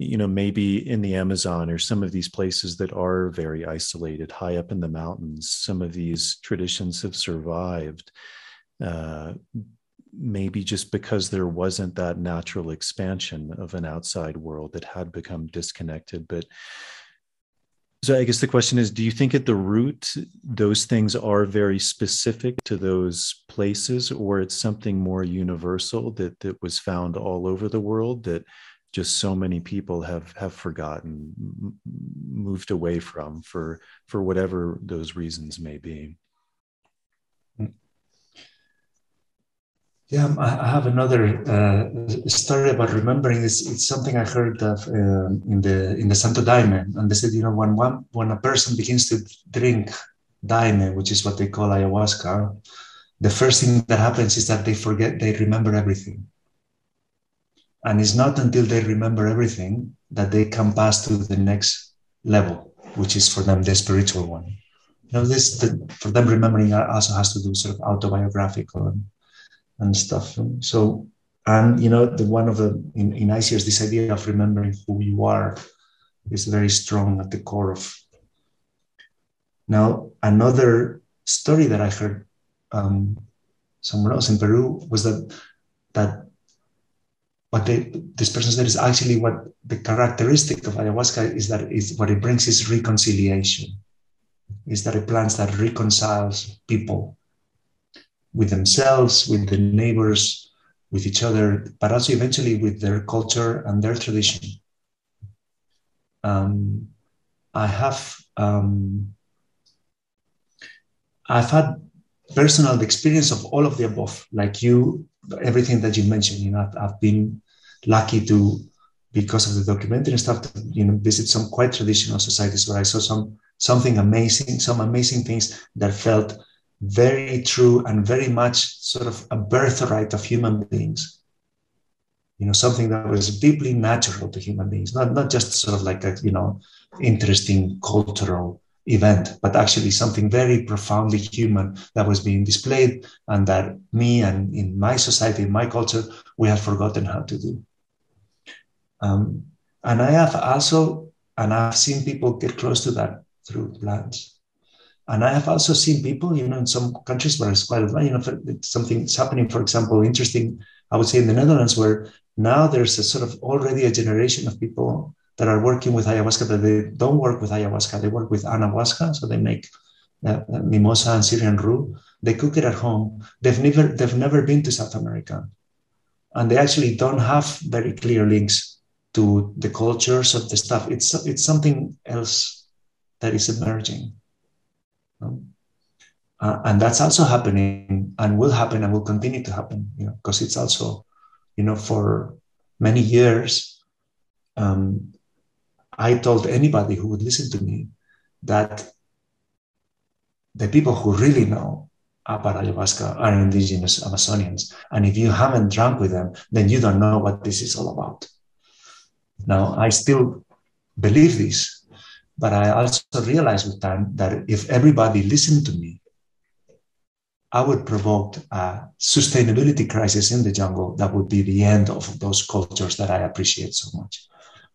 you know, maybe in the Amazon or some of these places that are very isolated, high up in the mountains, some of these traditions have survived, maybe just because there wasn't that natural expansion of an outside world that had become disconnected. But so I guess the question is, do you think at the root, those things are very specific to those places, or it's something more universal that was found all over the world that just so many people have forgotten, moved away from for whatever those reasons may be? Yeah, I have another story about remembering. It's something I heard of in the Santo Daime, and they said, you know, when a person begins to drink daime, which is what they call ayahuasca, the first thing that happens is that they remember everything. And it's not until they remember everything that they can pass to the next level, which is for them the spiritual one. You know, for them remembering also has to do sort of autobiographical and stuff. So, and you know, in ICEERS, this idea of remembering who you are is very strong at the core of. Now, another story that I heard somewhere else in Peru was that But this person said is actually what the characteristic of ayahuasca is, that is what it brings is reconciliation. Is that a plant that reconciles people with themselves, with the neighbors, with each other, but also eventually with their culture and their tradition. I've had personal experience of all of the above, like you, everything that you mentioned. You know, I've been lucky to, because of the documentary and stuff, to, you know, visit some quite traditional societies where I saw some amazing things that felt very true and very much sort of a birthright of human beings. You know, something that was deeply natural to human beings, not just sort of like a, you know, interesting cultural event, but actually something very profoundly human that was being displayed, and that me and in my society, in my culture, we have forgotten how to do. And I have also, and I've seen people get close to that through plants. And I have also seen people, you know, in some countries where it's quite, you know, something's happening, for example, interesting, I would say in the Netherlands, where now there's a sort of already a generation of people that are working with ayahuasca, but they don't work with ayahuasca. They work with anahuasca. So they make mimosa and Syrian rue. They cook it at home. They've never been to South America. And they actually don't have very clear links to the cultures of the stuff. It's something else that is emerging. And that's also happening and will happen and will continue to happen, you know, because it's also, you know, for many years, I told anybody who would listen to me that the people who really know about ayahuasca are indigenous Amazonians. And if you haven't drunk with them, then you don't know what this is all about. Now, I still believe this, but I also realized with time that if everybody listened to me, I would provoke a sustainability crisis in the jungle that would be the end of those cultures that I appreciate so much.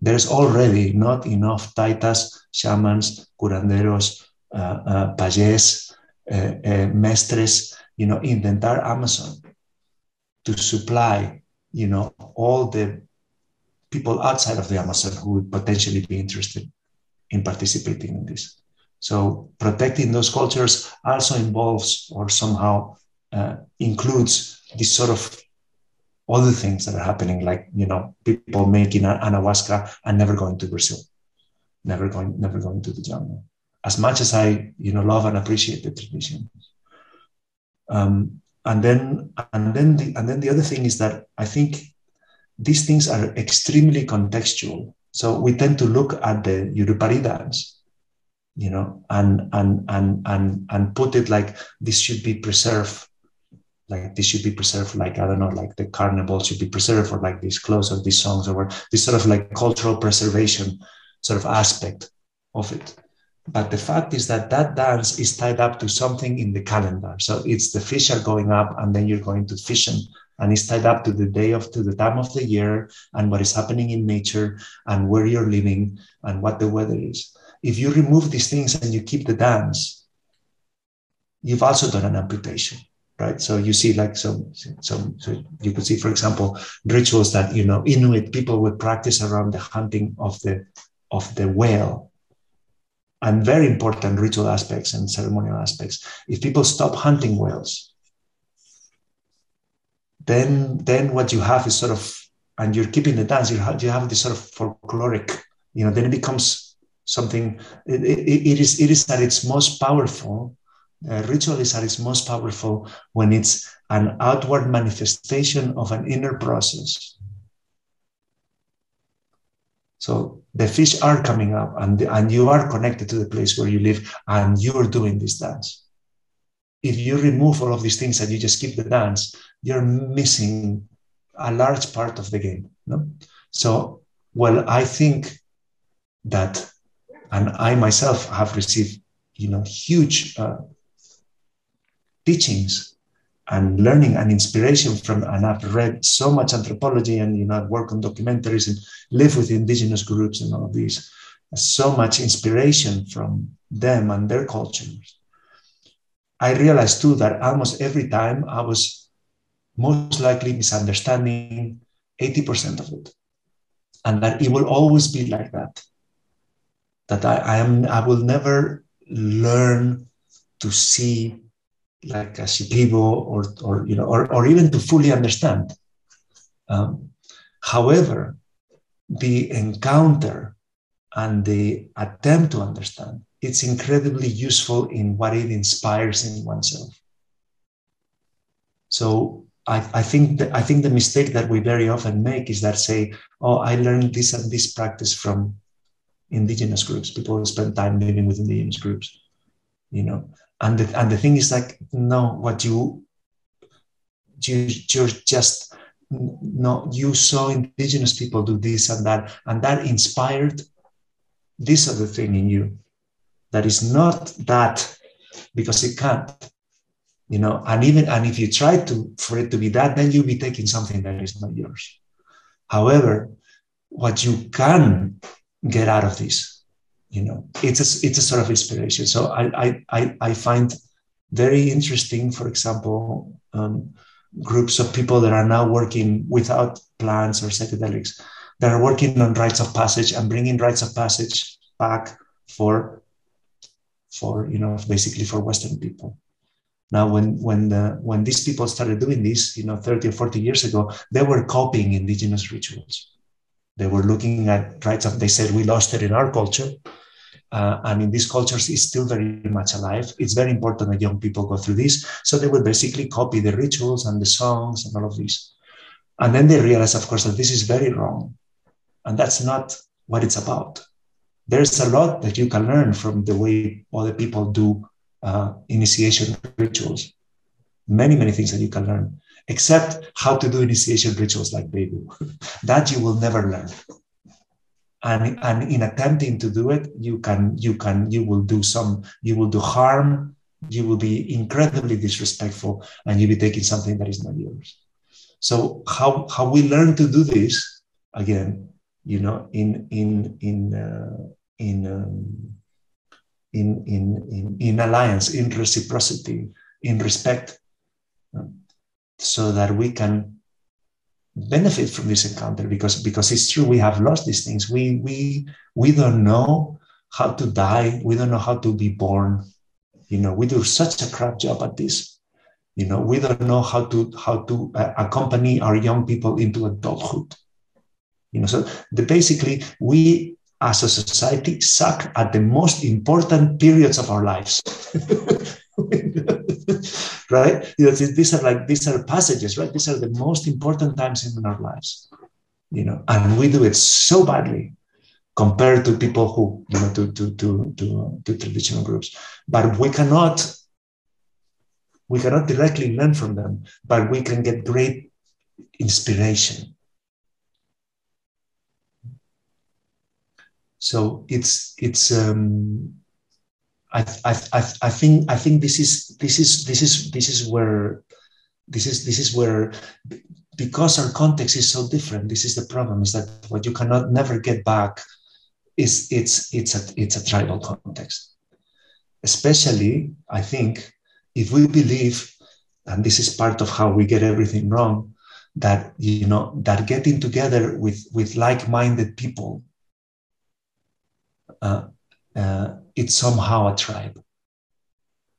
There's already not enough taitas, shamans, curanderos, payés, mestres, you know, in the entire Amazon to supply, you know, all the people outside of the Amazon who would potentially be interested in participating in this. So protecting those cultures also involves or somehow includes this sort of other things that are happening, like, you know, people making anahuasca and never going to Brazil, never going to the jungle. As much as I, you know, love and appreciate the tradition. And then the other thing is that I think these things are extremely contextual. So we tend to look at the Yurupari dance, you know, and put it like this should be preserved. Like this should be preserved, like, I don't know, like the carnival should be preserved, or like these clothes or these songs, or this sort of like cultural preservation sort of aspect of it. But the fact is that that dance is tied up to something in the calendar. So it's the fish are going up and then you're going to fish, and it's tied up to the day of, to the time of the year and what is happening in nature and where you're living and what the weather is. If you remove these things and you keep the dance, you've also done an amputation. Right, so you see, like, so you could see, for example, rituals that, you know, Inuit people would practice around the hunting of the whale, and very important ritual aspects and ceremonial aspects. If people stop hunting whales, then what you have is sort of, and you're keeping the dance. You have this sort of folkloric, you know. Then it becomes something. It is at its most powerful. Ritual is at its most powerful when it's an outward manifestation of an inner process. So the fish are coming up, and you are connected to the place where you live, and you're doing this dance. If you remove all of these things and you just keep the dance, you're missing a large part of the game. No? So, well, I think that, and I myself have received, you know, huge teachings and learning and inspiration from, and I've read so much anthropology, and, you know, I've worked on documentaries and live with indigenous groups and all of these, so much inspiration from them and their cultures. I realized too that almost every time I was most likely misunderstanding 80% of it. And that it will always be like that. That I will never learn to see like a Shipibo or even to fully understand. However, the encounter and the attempt to understand, it's incredibly useful in what it inspires in oneself. So I think the mistake that we very often make is that say, oh, I learned this and this practice from indigenous groups, people who spend time living with indigenous groups, And the thing is like, no, what you're just, no, you saw indigenous people do this and that inspired this other thing in you. That is not that, because it can't, and if you try for it to be that, then you'll be taking something that is not yours. However, what you can get out of this, it's a sort of inspiration. So I find very interesting, for example, groups of people that are now working without plants or psychedelics, that are working on rites of passage and bringing rites of passage back for basically for Western people. Now, when these people started doing this, 30 or 40 years ago, they were copying indigenous rituals. They were looking at rites of, they said, we lost it in our culture. And in these cultures, it's still very much alive. It's very important that young people go through this. So they would basically copy the rituals and the songs and all of this. And then they realized, of course, that this is very wrong. And that's not what it's about. There's a lot that you can learn from the way other people do initiation rituals. Many, many things that you can learn, except how to do initiation rituals like they do. That you will never learn. And in attempting to do it, you will do harm, you will be incredibly disrespectful, and you'll be taking something that is not yours. So how we learn to do this, again, in alliance, in reciprocity, in respect, so that we can benefit from this encounter, because it's true, we have lost these things. We don't know how to die. We don't know how to be born. We do such a crap job at this. We don't know how to accompany our young people into adulthood. Basically, we as a society suck at the most important periods of our lives, right? These are passages, right? These are the most important times in our lives, and we do it so badly compared to people who, to traditional groups. But we cannot directly learn from them, but we can get great inspiration. So I think this is where because our context is so different, this is the problem, is that what you cannot never get back is it's a tribal context. Especially, I think, if we believe, and this is part of how we get everything wrong, that that getting together with like-minded people, it's somehow a tribe.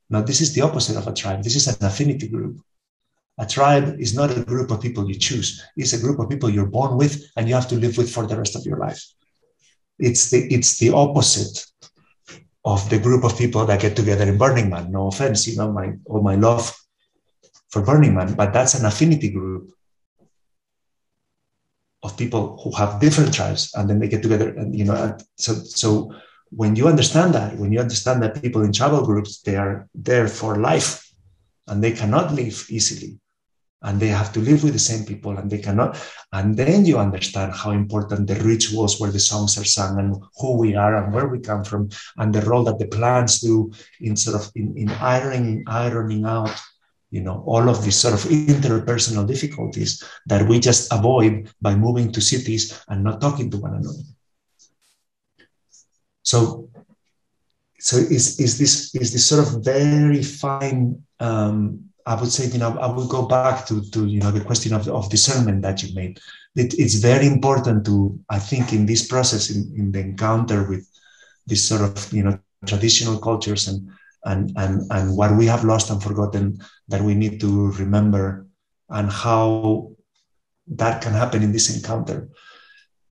Now, this is the opposite of a tribe. This is an affinity group. A tribe is not a group of people you choose. It's a group of people you're born with and you have to live with for the rest of your life. It's the opposite of the group of people that get together in Burning Man. No offense, all my love for Burning Man, but that's an affinity group of people who have different tribes, and then they get together, and so when you understand that, people in tribal groups, they are there for life, and they cannot leave easily, and they have to live with the same people, and they cannot, and then you understand how important the rituals, where the songs are sung, and who we are, and where we come from, and the role that the plants do in sort of in ironing out, all of these sort of interpersonal difficulties that we just avoid by moving to cities and not talking to one another. So is this sort of very fine? I would say I would go back to the question of discernment that you made, it's very important to, I think, in this process, in the encounter with this sort of, you know, traditional cultures and what we have lost and forgotten that we need to remember, and how that can happen in this encounter.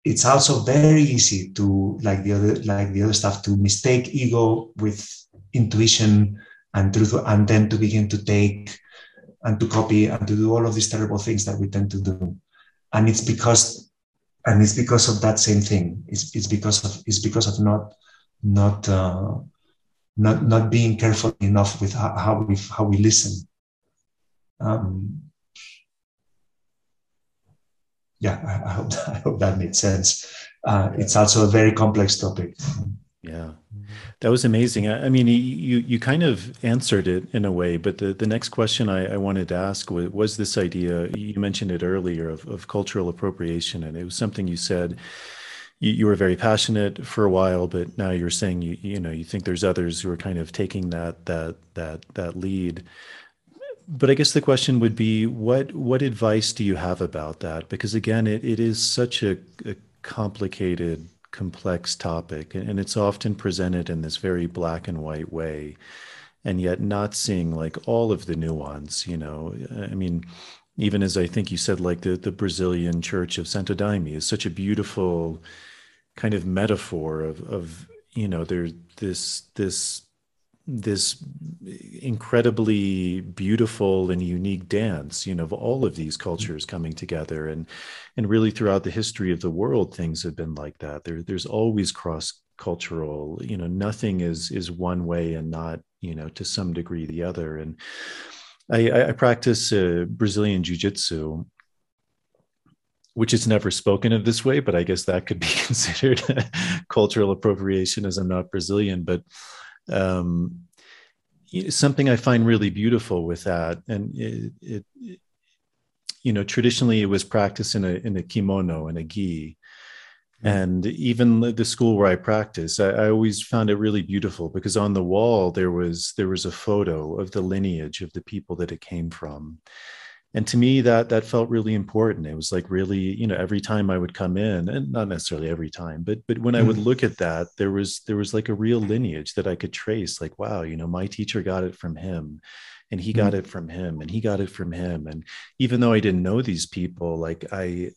It's also very easy to, like the other stuff, to mistake ego with intuition and truth, and then to begin to take and to copy and to do all of these terrible things that we tend to do. And it's because of that same thing. It's because of not being careful enough with how we listen. I hope that made sense. It's also a very complex topic. Yeah, that was amazing. I mean, you kind of answered it in a way, but the next question I wanted to ask was this idea, you mentioned it earlier, of cultural appropriation, and it was something you said. You were very passionate for a while, but now you're saying you think there's others who are kind of taking that lead. But I guess the question would be, what advice do you have about that? Because again, it is such a complicated, complex topic, and it's often presented in this very black and white way, and yet not seeing like all of the nuance. You know, I mean, even as I think you said, like the Brazilian church of Santo Daime is such a beautiful kind of metaphor of you know, there's this incredibly beautiful and unique dance, you know, of all of these cultures coming together, and really throughout the history of the world, things have been like that. There's always cross-cultural, you know, nothing is one way and not, you know, to some degree the other. And I practice Brazilian jiu-jitsu, which is never spoken of this way, but I guess that could be considered cultural appropriation, as I'm not Brazilian, but something I find really beautiful with that. And it you know, traditionally it was practiced in a kimono and a gi. And even the school where I practice, I always found it really beautiful, because on the wall there was a photo of the lineage of the people that it came from. And to me, that felt really important. It was like, really, you know, every time I would come in, and not necessarily every time, but when I would look at that, there was like a real lineage that I could trace, like, wow, you know, my teacher got it from him, and he got it from him, and he got it from him. And even though I didn't know these people, like I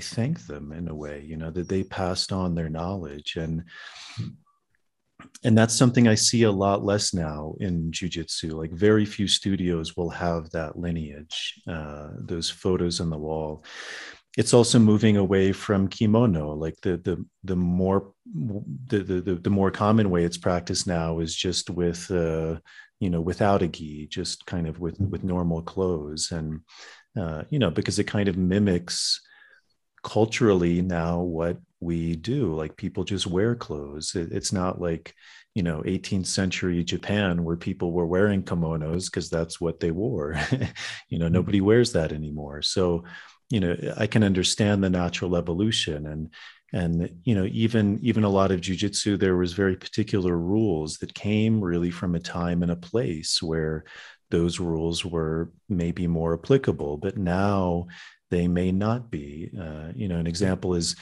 thank them in a way, you know, that they passed on their knowledge. And that's something I see a lot less now in jiu-jitsu. Like very few studios will have that lineage, those photos on the wall. It's also moving away from kimono. Like the more common way it's practiced now is just with you know, without a gi, just kind of with normal clothes, and you know, because it kind of mimics culturally now what we do. Like people just wear clothes. It's not like, you know, 18th century Japan where people were wearing kimonos because that's what they wore. You know, nobody wears that anymore. So, you know, I can understand the natural evolution, and you know, even a lot of jiu-jitsu, there was very particular rules that came really from a time and a place where those rules were maybe more applicable, but now they may not be. You know, an example is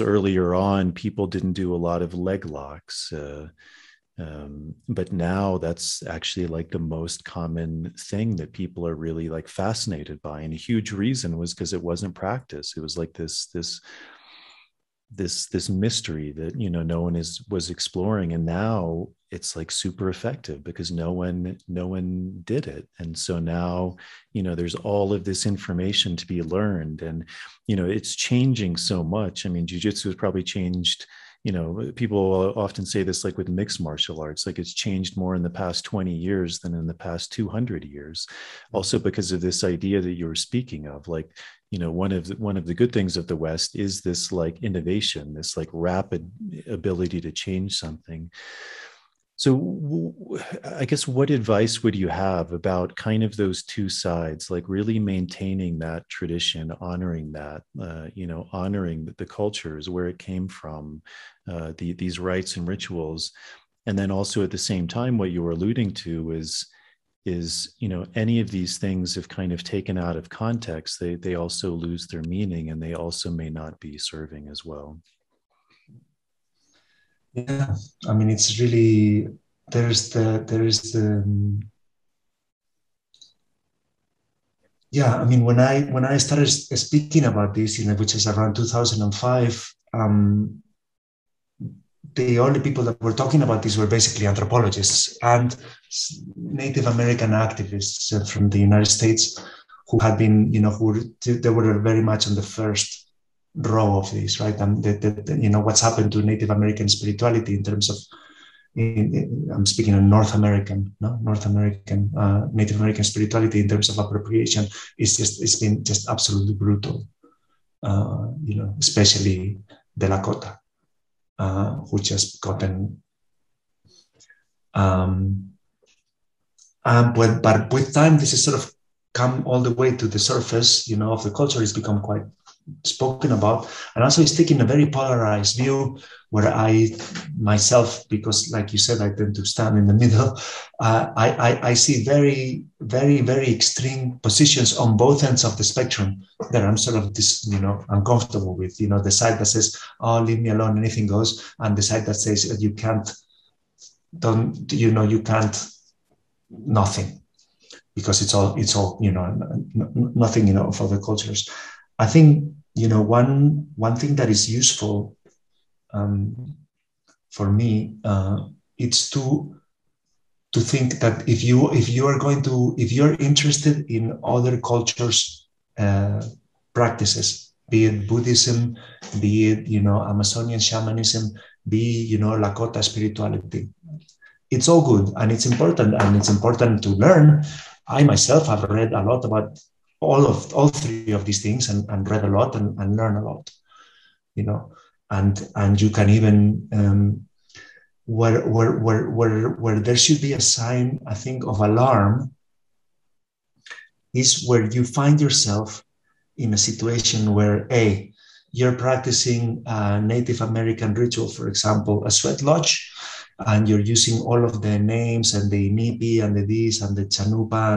earlier on, people didn't do a lot of leg locks, but now that's actually like the most common thing that people are really like fascinated by. And a huge reason was because it wasn't practice. It was like this mystery that, you know, no one was exploring. And now it's like super effective because no one did it. And so now, you know, there's all of this information to be learned, and, you know, it's changing so much. I mean, jiu-jitsu has probably changed, you know, people often say this, like with mixed martial arts, like it's changed more in the past 20 years than in the past 200 years. Also because of this idea that you were speaking of, like, you know, one of the good things of the West is this like innovation, this like rapid ability to change something. So I guess what advice would you have about kind of those two sides, like really maintaining that tradition, honoring that, you know, honoring the cultures where it came from, these rites and rituals. And then also at the same time, what you were alluding to is, is, you know, any of these things, if kind of taken out of context, they also lose their meaning, and they also may not be serving as well. Yeah, I mean, it's really, yeah, I mean, when I started speaking about this, you know, which is around 2005, the only people that were talking about this were basically anthropologists and Native American activists from the United States who had been, you know, they were very much on the first row of this, right? And you know, what's happened to Native American spirituality in terms of, I'm speaking of Native American spirituality in terms of appropriation, it's been just absolutely brutal, you know, especially the Lakota. Who just gotten, but with time, this has sort of come all the way to the surface, you know, of the culture. It's become quite spoken about, and also it's taking a very polarized view, where I myself, because like you said, I tend to stand in the middle, I see very, very, very extreme positions on both ends of the spectrum that I'm sort of you know, uncomfortable with. You know, the side that says, oh, leave me alone, anything goes, and the side that says you can't, don't, you know, you can't, nothing, because it's all, you know, nothing, you know, for the cultures. I think, you know, one thing that is useful for me, it's to think that if you're interested in other cultures' practices, be it Buddhism, be it, you know, Amazonian shamanism, be, you know, Lakota spirituality, it's all good and it's important, and it's important to learn. I myself have read a lot about all three of these things, and read a lot and learn a lot, you know, and you can even where there should be a sign, I think, of alarm is where you find yourself in a situation where you're practicing a Native American ritual, for example, a sweat lodge, and you're using all of the names and the inipi and the this and the chanupa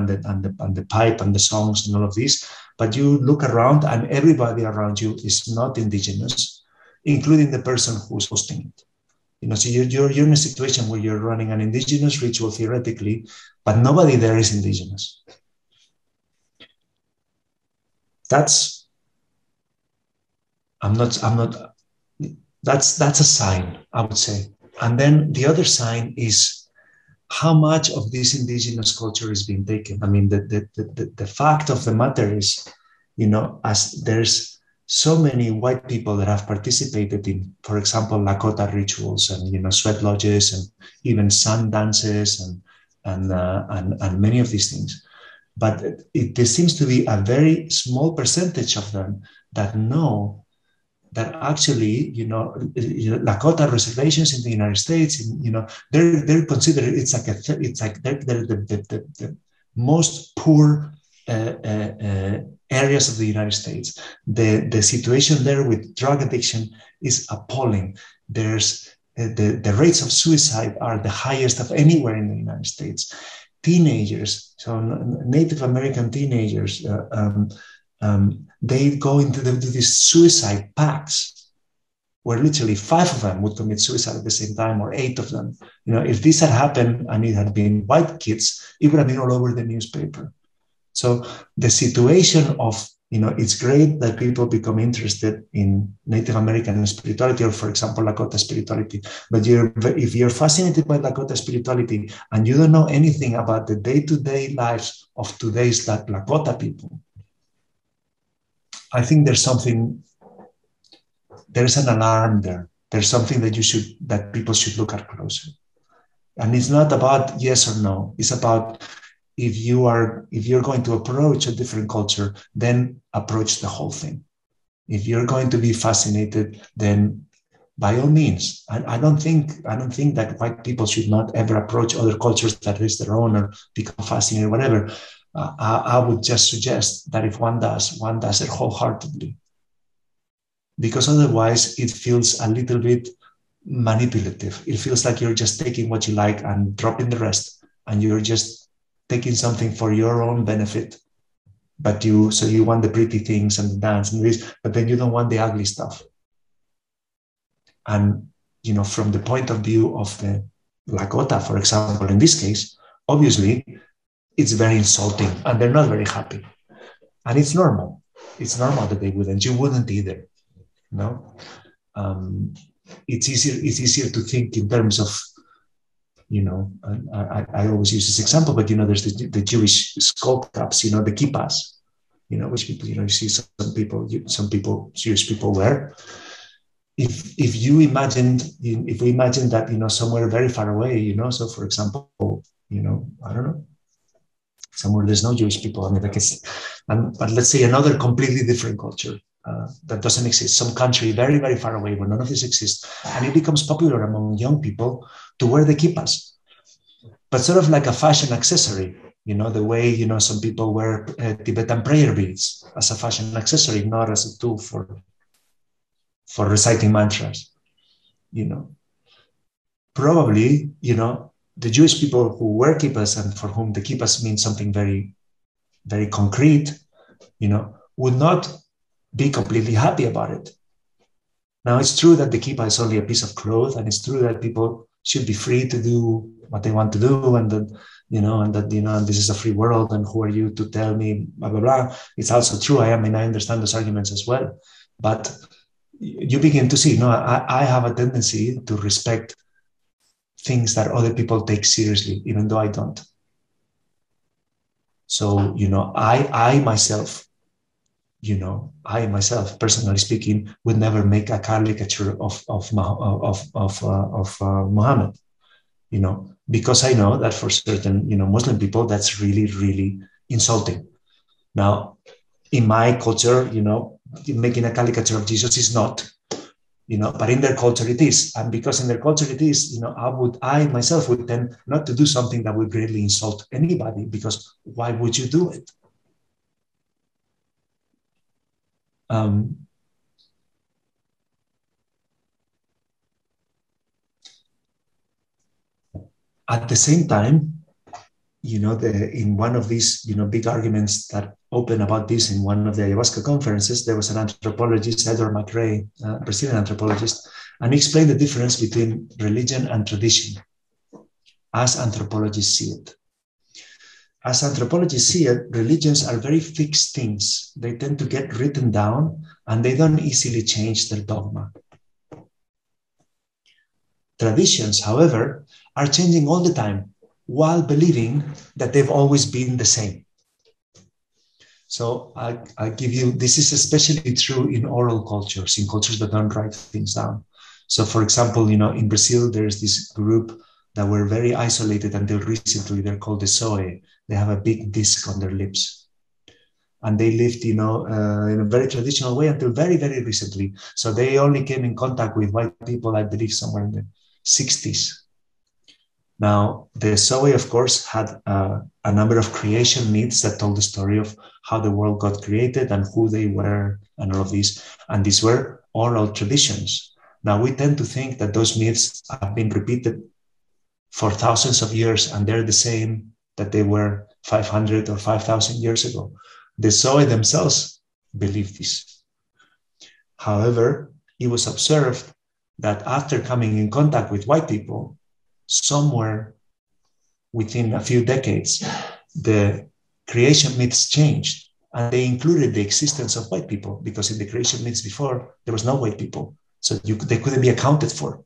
and the pipe and the songs and all of this, but you look around and everybody around you is not indigenous, including the person who's hosting it. You know, so you're in a situation where you're running an indigenous ritual theoretically, but nobody there is indigenous. That's a sign, I would say. And then the other sign is how much of this indigenous culture is being taken. I mean, the fact of the matter is, you know, as there's so many white people that have participated in, for example, Lakota rituals and, you know, sweat lodges and even sun dances and many of these things. But there seems to be a very small percentage of them that know that actually, you know, Lakota reservations in the United States, you know, they're considered, they're the most poor areas of the United States. The situation there with drug addiction is appalling. There's the rates of suicide are the highest of anywhere in the United States. Teenagers, so Native American teenagers, they go into these suicide pacts, where literally 5 of them would commit suicide at the same time, or 8 of them. You know, if this had happened and it had been white kids, it would have been all over the newspaper. So the situation of, you know, it's great that people become interested in Native American spirituality, or, for example, Lakota spirituality. But if you're fascinated by Lakota spirituality and you don't know anything about the day-to-day lives of today's Lakota people, I think there's an alarm there. There's something that that people should look at closer. And it's not about yes or no. It's about if you're going to approach a different culture, then approach the whole thing. If you're going to be fascinated, then by all means. I don't think that white people should not ever approach other cultures that is their own or become fascinated, whatever. I would just suggest that if one does it wholeheartedly, because otherwise it feels a little bit manipulative. It feels like you're just taking what you like and dropping the rest, and you're just taking something for your own benefit, but you want the pretty things and the dance and this, but then you don't want the ugly stuff. And, you know, from the point of view of the Lakota, for example, in this case, obviously it's very insulting and they're not very happy. And it's normal. It's normal that they wouldn't. You wouldn't either. No? It's easier to think in terms of, you know, I always use this example, but, you know, there's the Jewish skull caps, you know, the kippas, you know, which people, you know, you see some people, Jewish people wear. If we imagined that, you know, somewhere very far away, you know, so for example, you know, I don't know, somewhere there's no Jewish people, I mean, I guess, but let's say another completely different culture that doesn't exist, some country very, very far away where none of this exists, and it becomes popular among young people to wear the kippas, but sort of like a fashion accessory, you know, the way, you know, some people wear Tibetan prayer beads as a fashion accessory, not as a tool for reciting mantras, you know. Probably, you know, the Jewish people who wear kippas and for whom the kippas mean something very, very concrete, you know, would not be completely happy about it. Now, it's true that the kippa is only a piece of cloth, and it's true that people should be free to do what they want to do, and that, you know, and this is a free world, and who are you to tell me, blah, blah, blah. It's also true. I understand those arguments as well, but you begin to see, no, I have a tendency to respect things that other people take seriously, even though I don't. So, you know, I myself, personally speaking, would never make a caricature of Muhammad, you know, because I know that for certain, you know, Muslim people, that's really, really insulting. Now, in my culture, you know, making a caricature of Jesus is not, you know, but in their culture it is. And because in their culture it is, you know, I myself would tend not to do something that would greatly insult anybody, because why would you do it? At the same time, you know, in one of these, you know, big arguments that open about this in one of the ayahuasca conferences, there was an anthropologist, Edward McRae, a Brazilian anthropologist, and he explained the difference between religion and tradition as anthropologists see it. As anthropologists see it, religions are very fixed things. They tend to get written down, and they don't easily change their dogma. Traditions, however, are changing all the time while believing that they've always been the same. So I give you, this is especially true in oral cultures, in cultures that don't write things down. So for example, you know, in Brazil, there's this group that were very isolated until recently. They're called the Zoe. They have a big disc on their lips. And they lived, you know, in a very traditional way until very, very recently. So they only came in contact with white people, I believe, somewhere in the 60s. Now, the Zoe, of course, had a number of creation myths that told the story of how the world got created and who they were and all of these. And these were oral traditions. Now, we tend to think that those myths have been repeated for thousands of years and they're the same that they were 500 or 5,000 years ago. The Zoe themselves believed this. However, it was observed that after coming in contact with white people, somewhere within a few decades, the creation myths changed and they included the existence of white people, because in the creation myths before, there was no white people. So they couldn't be accounted for.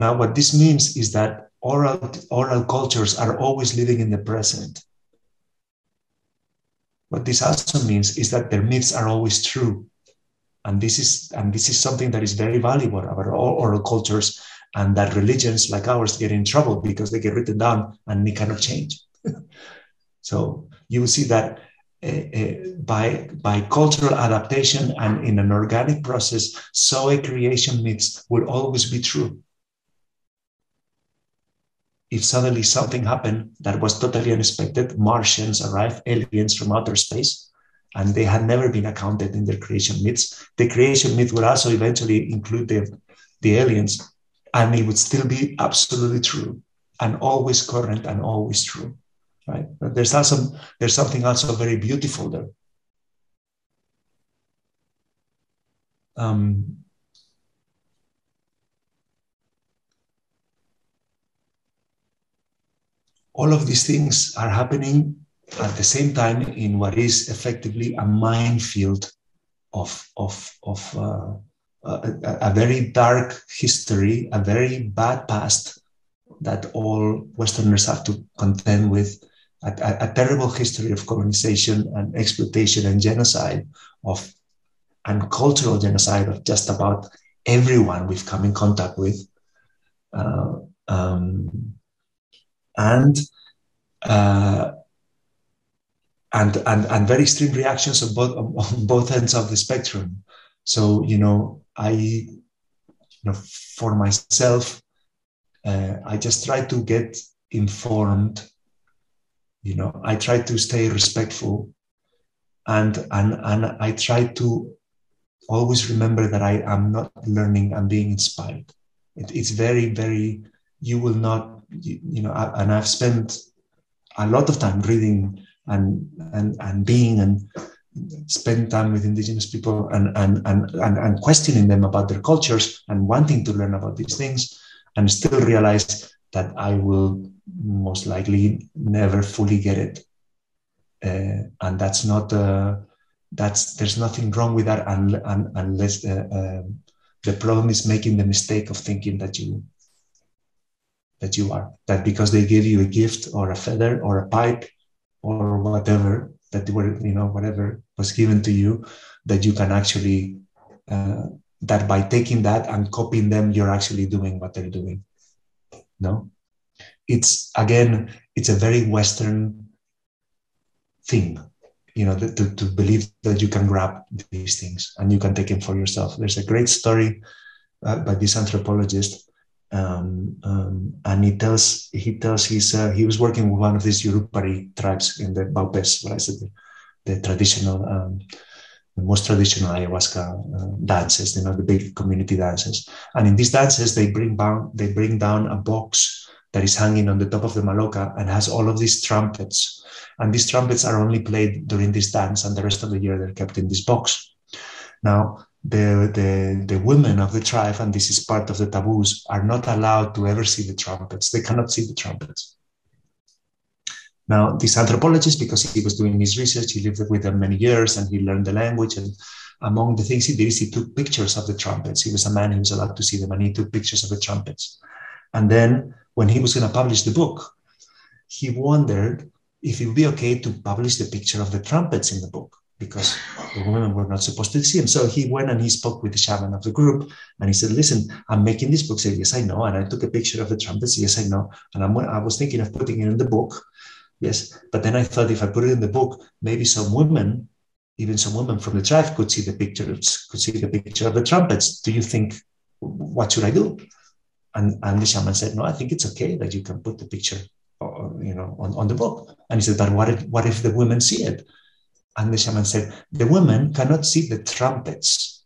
Now, what this means is that oral cultures are always living in the present. What this also means is that their myths are always true. And this is something that is very valuable about all oral cultures, and that religions like ours get in trouble because they get written down and they cannot change. So you will see that by cultural adaptation and in an organic process, Zoe creation myths will always be true. If suddenly something happened that was totally unexpected, Martians arrived, aliens from outer space, and they had never been accounted in their creation myths, the creation myth would also eventually include the aliens, and it would still be absolutely true and always current and always true, right? But there's also, there's something also very beautiful there. All of these things are happening at the same time in what is effectively a minefield of a very dark history, a very bad past that all Westerners have to contend with, a terrible history of colonization and exploitation and genocide, of and cultural genocide of just about everyone we've come in contact with. And very extreme reactions on both ends of the spectrum. So, you know, for myself, I just try to get informed. You know, I try to stay respectful, and I try to always remember that I am not learning, I'm being inspired. It's very, very, you will not, you know, and I've spent a lot of time reading and being and spend time with indigenous people and questioning them about their cultures and wanting to learn about these things, and still realize that I will most likely never fully get it. And that's not, there's nothing wrong with that unless the problem is making the mistake of thinking that because they give you a gift or a feather or a pipe or whatever, that were, you know, whatever was given to you, that you can actually, that by taking that and copying them, you're actually doing what they're doing. No, it's a very Western thing, you know, to believe that you can grab these things and you can take them for yourself. There's a great story by this anthropologist. And he was working with one of these Yurupari tribes in the Baupés, where I said the traditional, the most traditional ayahuasca dances, you know, the big community dances. And in these dances, they bring down a box that is hanging on the top of the maloca and has all of these trumpets. And these trumpets are only played during this dance, and the rest of the year they're kept in this box. Now, the women of the tribe, and this is part of the taboos, are not allowed to ever see the trumpets. They cannot see the trumpets. Now, this anthropologist, because he was doing his research, he lived with them many years and he learned the language. And among the things he did is he took pictures of the trumpets. He was a man who was allowed to see them, and he took pictures of the trumpets. And then when he was going to publish the book, he wondered if it would be okay to publish the picture of the trumpets in the book, because the women were not supposed to see him. So he went and he spoke with the shaman of the group, and he said, "Listen, I'm making this book." He said, "Yes, I know. And I took a picture of the trumpets. Yes, I know. And I was thinking of putting it in the book. Yes. But then I thought if I put it in the book, maybe some women, even some women from the tribe could see the picture of the trumpets. Do you think, what should I do?" And the shaman said, "No, I think it's okay that you can put the picture, you know, on the book." And he said, "But what if the women see it?" And the shaman said, "The women cannot see the trumpets,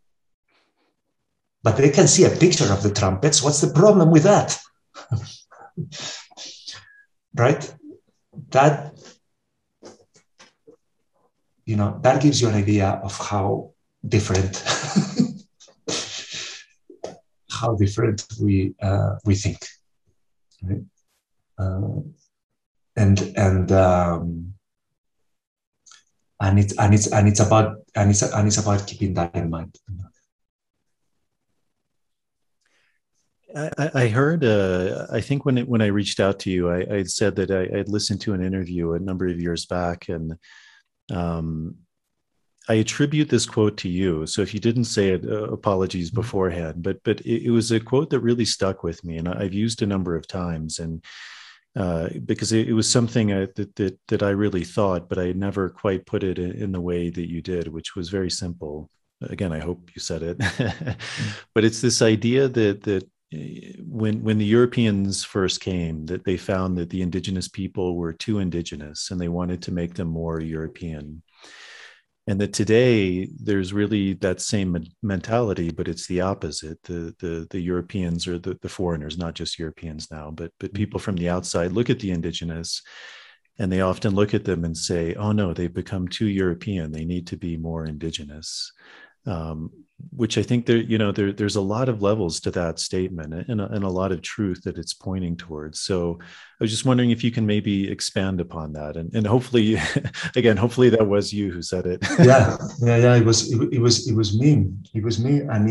but they can see a picture of the trumpets. What's the problem with that?" Right? That, you know, that gives you an idea of how different we think. Right? And it's about keeping that in mind. I heard. I think when I reached out to you, I had said that I had listened to an interview a number of years back, and I attribute this quote to you. So if you didn't say it, apologies beforehand. But it was a quote that really stuck with me, and I've used a number of times. And because it was something that I really thought, but I never quite put it in the way that you did, which was very simple. Again, I hope you said it, but it's this idea that when the Europeans first came, that they found that the indigenous people were too indigenous and they wanted to make them more European. And that today there's really that same mentality, but it's the opposite. The Europeans or the foreigners, not just Europeans now, but people from the outside look at the indigenous, and they often look at them and say, oh no, they've become too European. They need to be more indigenous. Which I think there's a lot of levels to that statement and a lot of truth that it's pointing towards. So I was just wondering if you can maybe expand upon that, and hopefully, again, hopefully that was you who said it. Yeah. It was me, and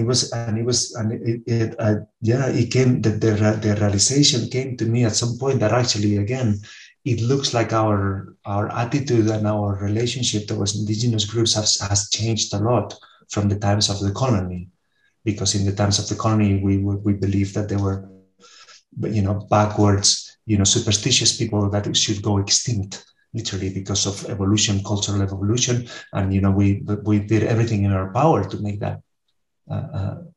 it came, the realization came to me at some point that actually, again, it looks like our attitude and our relationship towards indigenous groups has changed a lot from the times of the colony, because in the times of the colony, we believed that they were, backwards, superstitious people that should go extinct, literally, because of evolution, cultural evolution. And, we did everything in our power to make that. And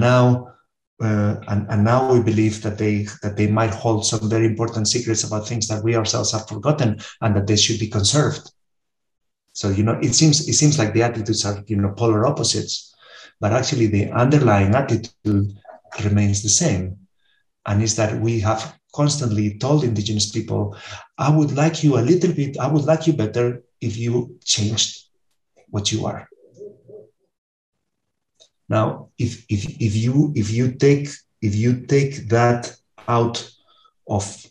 now we believe that they might hold some very important secrets about things that we ourselves have forgotten, and that they should be conserved. So, it seems like the attitudes are, polar opposites, but actually the underlying attitude remains the same. And it's that we have constantly told indigenous people, I would like you better if you changed what you are. Now, if you take that out of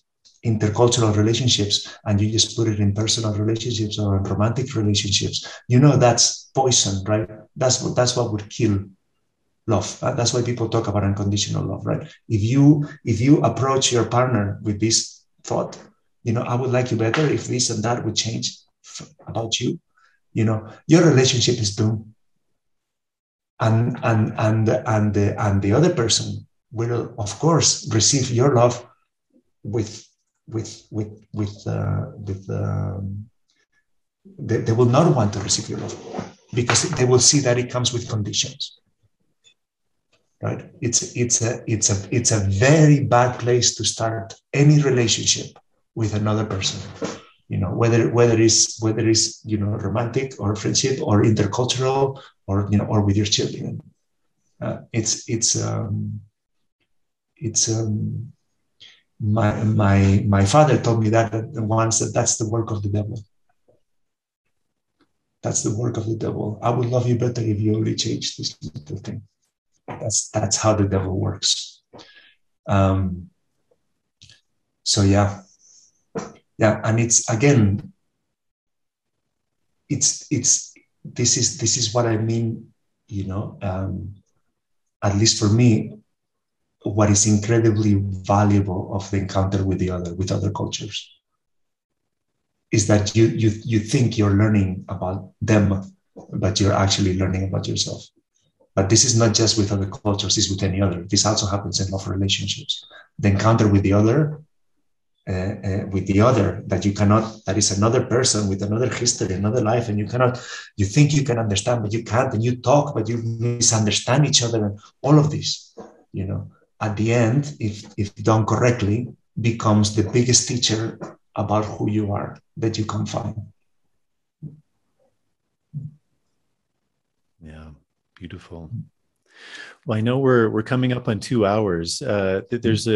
intercultural relationships and you just put it in personal relationships or in romantic relationships, that's poison, right? That's what would kill love. That's why people talk about unconditional love, right? If you approach your partner with this thought, I would like you better if this and that would change about you, your relationship is doomed. And the other person will, of course, receive your love they will not want to receive your love, because they will see that it comes with conditions, right? It's a very bad place to start any relationship with another person, whether it's romantic or friendship or intercultural or with your children. My father told me that once, that's the work of the devil. That's the work of the devil. I would love you better if you only change this little thing. That's how the devil works. And it's again, this is what I mean. At least for me, what is incredibly valuable of the encounter with other cultures, is that you think you're learning about them, but you're actually learning about yourself. But this is not just with other cultures, this is with any other. This also happens in love relationships. The encounter with the other, that is another person with another history, another life, and you think you can understand, but you can't, and you talk, but you misunderstand each other, and all of this, At the end, if done correctly, becomes the biggest teacher about who you are that you can find. Yeah, beautiful. Well, I know we're coming up on 2 hours. There's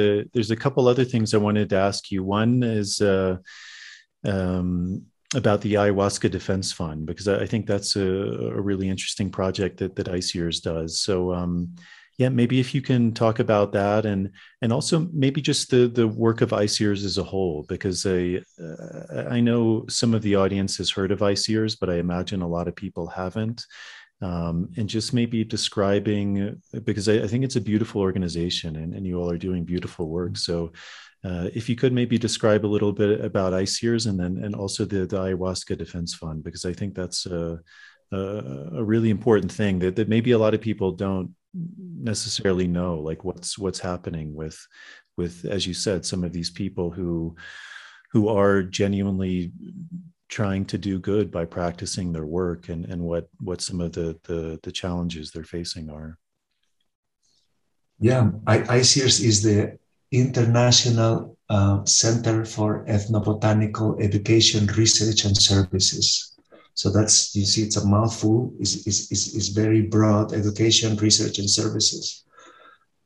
a couple other things I wanted to ask you. One is about the Ayahuasca Defense Fund, because I think that's a really interesting project that ICEERS does. So. Yeah, maybe if you can talk about that, and also maybe just the work of ICEERS as a whole, because I know some of the audience has heard of ICEERS, but I imagine a lot of people haven't. And just maybe describing, because I think it's a beautiful organization, and you all are doing beautiful work. So if you could maybe describe a little bit about ICEERS, and also the Ayahuasca Defense Fund, because I think that's a really important thing that maybe a lot of people don't necessarily know, like what's happening with, as you said, some of these people who are genuinely trying to do good by practicing their work, and what some of the challenges they're facing are. Yeah, ICEERS is the International Center for Ethnobotanical Education, Research and Services. So that's, you see, it's a mouthful, is very broad, education, research, and services.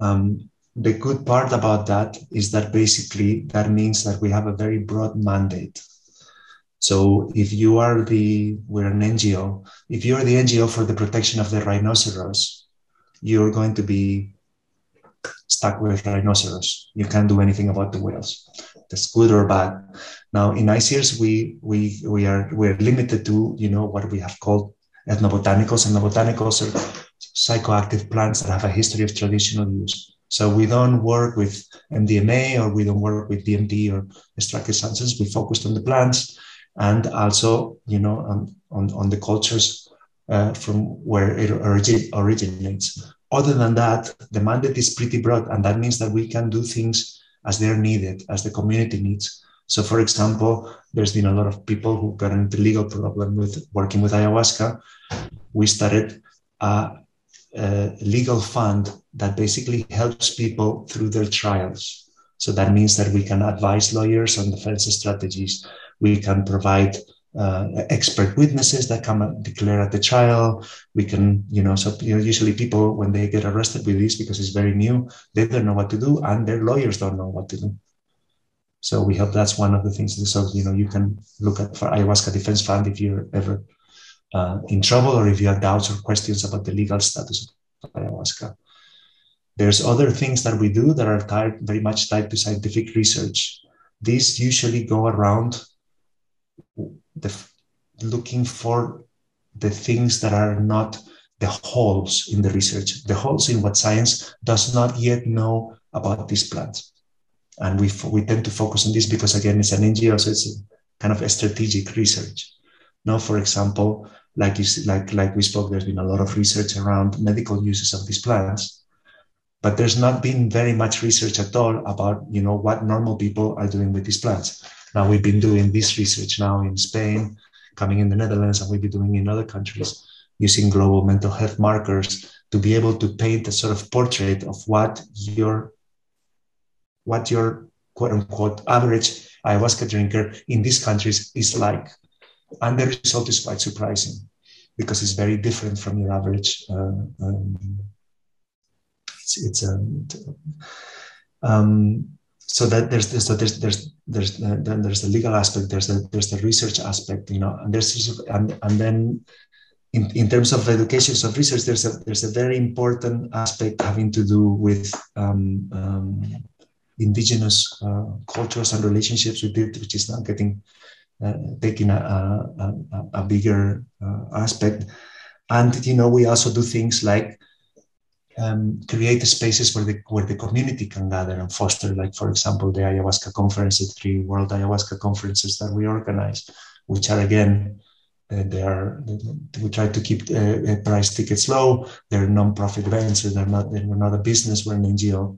The good part about that is that basically that means that we have a very broad mandate. So if you are we're an NGO, if you're the NGO for the protection of the rhinoceros, you're going to be stuck with rhinoceros. You can't do anything about the whales. That's good or bad. Now in ICEERS, we're limited to, you know, what we have called ethnobotanicals, and the botanicals are psychoactive plants that have a history of traditional use. So we don't work with MDMA, or we don't work with DMT or extracted substances. We focused on the plants, and also, you know, on the cultures from where it originates. Other than that, the mandate is pretty broad, and that means that we can do things as they're needed, as the community needs. So, for example, there's been a lot of people who got into legal problem with working with ayahuasca. We started a legal fund that basically helps people through their trials. So that means that we can advise lawyers on defense strategies. We can provide expert witnesses that come and declare at the trial. We can, you know, so usually people, when they get arrested with this, because it's very new, they don't know what to do, and their lawyers don't know what to do. So we hope that's one of the things. So, you know, you can look at for Ayahuasca Defense Fund if you're ever in trouble, or if you have doubts or questions about the legal status of ayahuasca. There's other things that we do that are very much tied to scientific research. These usually go around looking for the things that are not the holes in the research, the holes in what science does not yet know about these plants. And we tend to focus on this because, again, it's an NGO, so it's kind of a strategic research. Now, for example, like we spoke, there's been a lot of research around medical uses of these plants, but there's not been very much research at all about, you know, what normal people are doing with these plants. Now, we've been doing this research now in Spain, coming in the Netherlands, and we'll be doing in other countries, using global mental health markers to be able to paint a sort of portrait of what your quote unquote average ayahuasca drinker in these countries is like. And the result is quite surprising, because it's very different from your average. So that there's the legal aspect, there's the research aspect, you know, and then in terms of education of research, there's a very important aspect having to do with indigenous cultures and relationships with it, which is now getting taking a bigger aspect. And, you know, we also do things like create spaces where the community can gather and foster, like, for example, the ayahuasca conferences, 3 world ayahuasca conferences that we organize, which are, again, we try to keep price tickets low. They're non-profit events, so we're not a business, we're an NGO.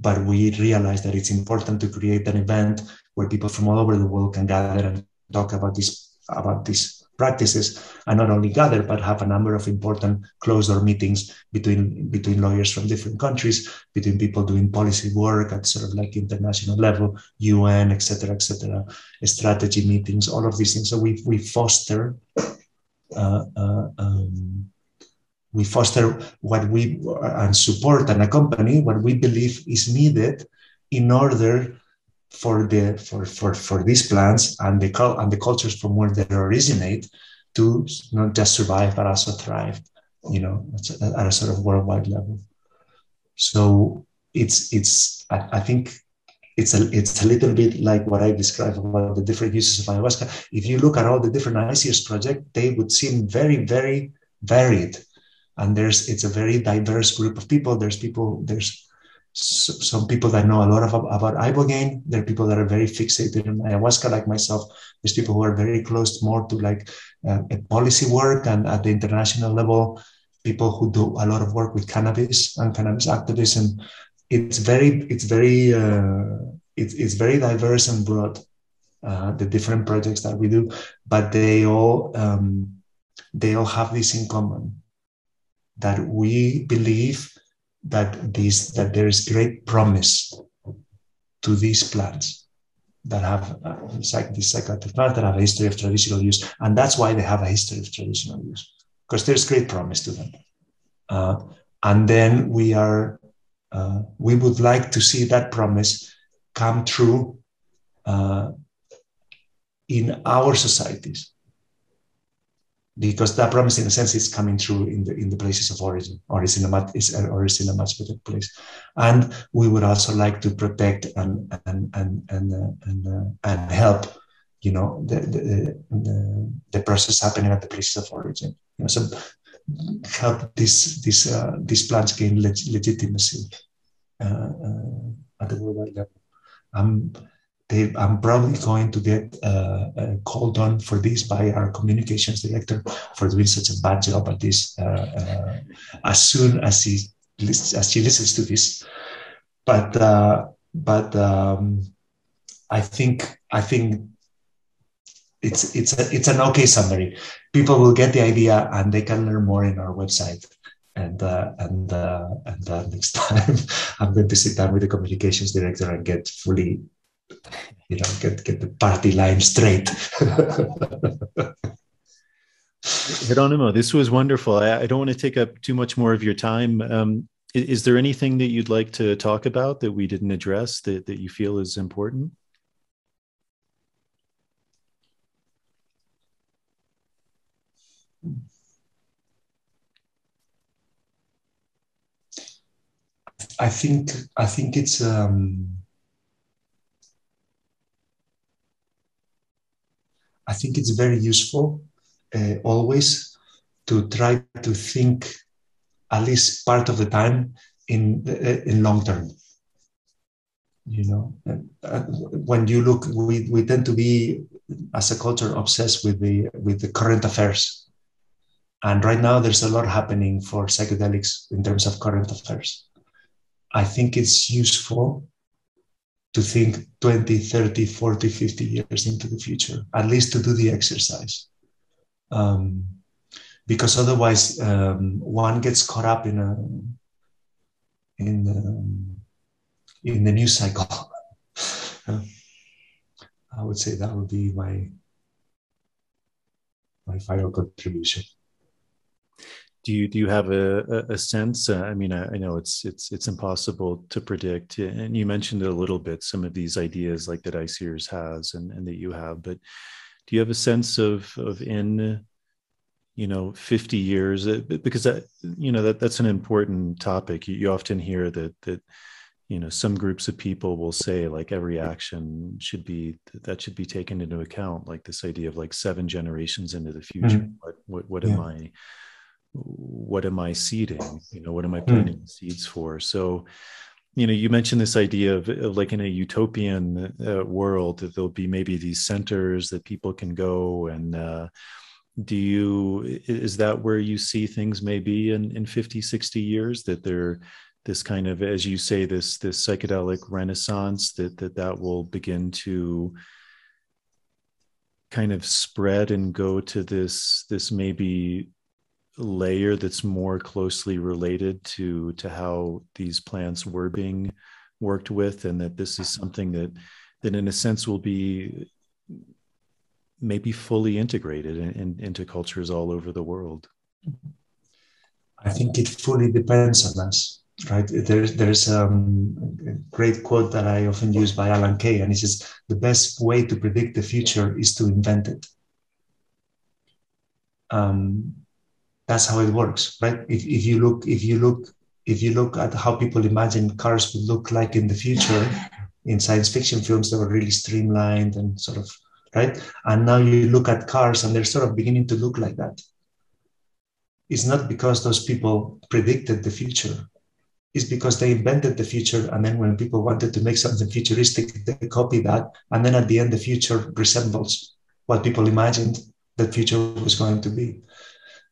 But we realize that it's important to create an event where people from all over the world can gather and talk about these practices, and not only gather, but have a number of important closed-door meetings between lawyers from different countries, between people doing policy work at sort of like international level, UN, et cetera, strategy meetings, all of these things. So we foster what we and support and accompany what we believe is needed in order for these plants and the cultures from where they originate to not just survive but also thrive, you know, at a sort of worldwide level. So I think it's a little bit like what I described about the different uses of ayahuasca. If you look at all the different ICEERS projects, they would seem very, very varied, and it's a very diverse group of people. Some people that know a lot about ibogaine. There are people that are very fixated on ayahuasca, like myself. There's people who are very close more to like policy work and at the international level. People who do a lot of work with cannabis and cannabis activism. It's very diverse and broad. The different projects that we do, but they all have this in common, that we believe that there is great promise to these plants, that have these psychoactive plants that have a history of traditional use. And that's why they have a history of traditional use, because there's great promise to them. And then we would like to see that promise come true in our societies, because that promise, in a sense, is coming true in the places of origin, or it's in a much better place. And we would also like to protect and help, you know, the process happening at the places of origin. You know, so help these plants gain legitimacy at the worldwide level. I'm probably going to get called on for this by our communications director for doing such a bad job at this as soon as she listens to this. But I think it's an okay summary. People will get the idea, and they can learn more in our website. And next time I'm going to sit down with the communications director and get fully, you know, get the party line straight. Jerónimo, this was wonderful. I don't want to take up too much more of your time. Is there anything that you'd like to talk about that we didn't address that you feel is important? I think it's I think it's very useful always to try to think at least part of the time in long term. You know, when you look, we tend to be as a culture obsessed with the current affairs, and right now there's a lot happening for psychedelics in terms of current affairs. I think it's useful to think 20, 30, 40, 50 years into the future, at least to do the exercise. Because otherwise one gets caught up in the news cycle. I would say that would be my final contribution. Do you have a sense? I mean, I know it's impossible to predict, and you mentioned it a little bit, some of these ideas like that ICEERS has and that you have, but do you have a sense of in, you know, 50 years? Because that, you know, that's an important topic. You often hear that you know, some groups of people will say like every action should be taken into account, like this idea of like 7 generations into the future. Mm-hmm. What am I? What am I seeding? You know, what am I planting seeds for? So, you know, you mentioned this idea of like in a utopian world that there'll be maybe these centers that people can go. And is that where you see things maybe in 50, 60 years, that they're this kind of, as you say, this psychedelic renaissance that will begin to kind of spread and go to this maybe layer that's more closely related to how these plants were being worked with, and that this is something that in a sense will be maybe fully integrated into cultures all over the world? I think it fully depends on us, right? There's a great quote that I often use by Alan Kay, and he says, the best way to predict the future is to invent it. That's how it works, right? If you look at how people imagine cars would look like in the future, in science fiction films, they were really streamlined and sort of, right? And now you look at cars and they're sort of beginning to look like that. It's not because those people predicted the future. It's because they invented the future. And then when people wanted to make something futuristic, they copied that. And then at the end, the future resembles what people imagined the future was going to be.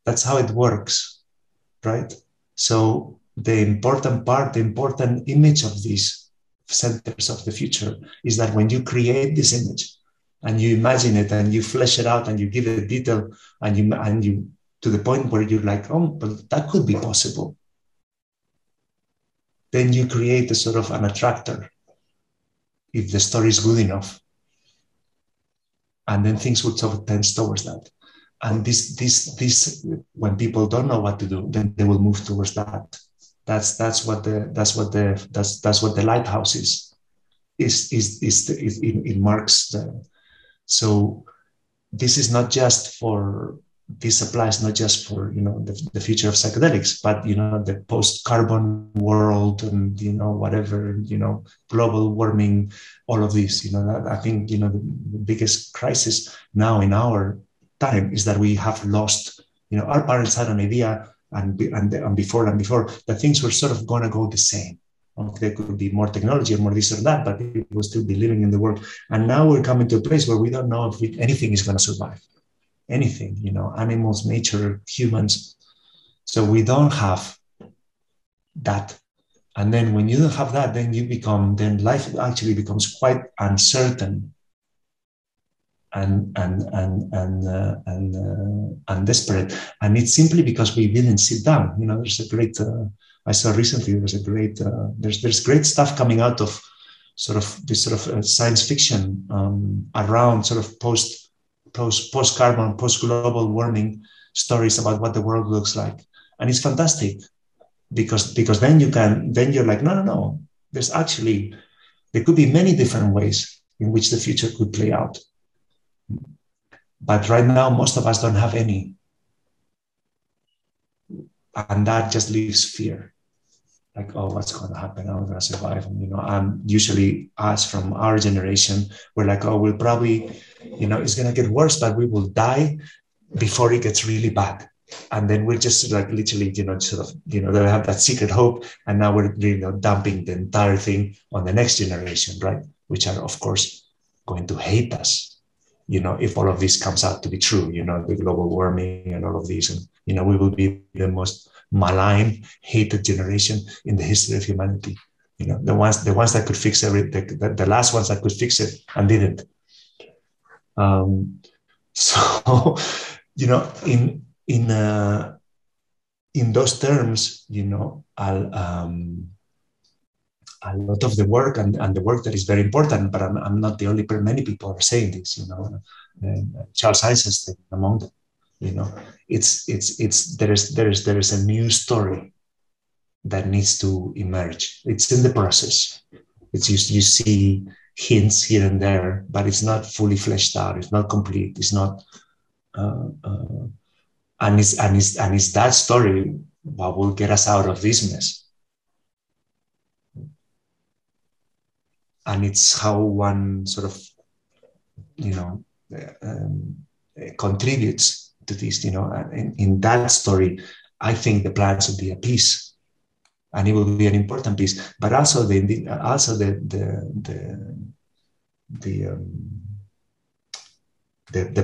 That's how it works, right? So the important image of these centers of the future is that when you create this image and you imagine it and you flesh it out and you give it detail and you to the point where you're like, oh, but that could be possible. Then you create a sort of an attractor, if the story is good enough, And then things would sort of tense towards that. And this, when people don't know what to do, then they will move towards that. That's what the lighthouse is. It marks the. So this is not just for. This applies not just for the future of psychedelics, but the post-carbon world and whatever global warming, all of this. I think the biggest crisis now in our time is that we have lost. Our parents had an idea, and before that things were sort of gonna go the same. There could be more technology or more this or that, but people will still be living in the world. And now we're coming to a place where we don't know if anything is going to survive. Anything, animals, nature, humans. So we don't have that. And then when you don't have that, then life actually becomes quite uncertain and desperate. And it's simply because we didn't sit down. There's a great, I saw recently, there's great stuff coming out of sort of this sort of science fiction around sort of post-carbon, post-global warming stories about what the world looks like, and it's fantastic because then you're like no. There could be many different ways in which the future could play out, but right now most of us don't have any, and that just leaves fear. Like, oh, what's going to happen? How am I going to survive? And, usually us from our generation, we're like, oh, we'll probably, it's going to get worse, but we will die before it gets really bad. And then we're just like literally, they have that secret hope. And now we're, dumping the entire thing on the next generation, right? Which are, of course, going to hate us, if all of this comes out to be true, the global warming and all of these. And, we will be the most malign, hated generation in the history of humanity. The ones that could fix everything, the last ones that could fix it and didn't. In those terms, a lot of the work and the work that is very important, but I'm not the only person. Many people are saying this. Charles Eisenstein among them. There is a new story that needs to emerge. It's in the process. It's you see hints here and there, but it's not fully fleshed out. It's not complete. It's not, and it's that story what will get us out of this mess. And it's how one sort of, contributes to this, in that story, I think the plants will be a piece, and it will be an important piece. But also the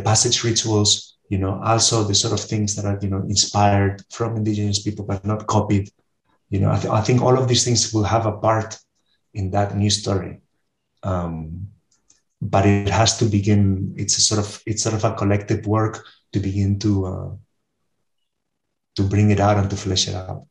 passage rituals, also the sort of things that are inspired from indigenous people but not copied. I think all of these things will have a part in that new story. But it has to begin. It's sort of a collective work to begin to bring it out and to flesh it out.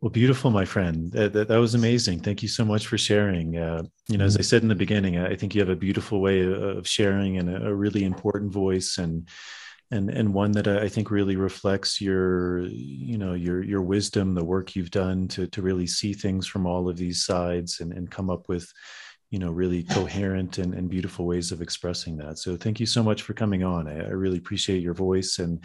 Well, beautiful, my friend. That was amazing. Thank you so much for sharing. As I said in the beginning, I think you have a beautiful way of sharing and a really important voice, and one that I think really reflects your wisdom, the work you've done to really see things from all of these sides and come up with really coherent and beautiful ways of expressing that. So thank you so much for coming on. I really appreciate your voice. And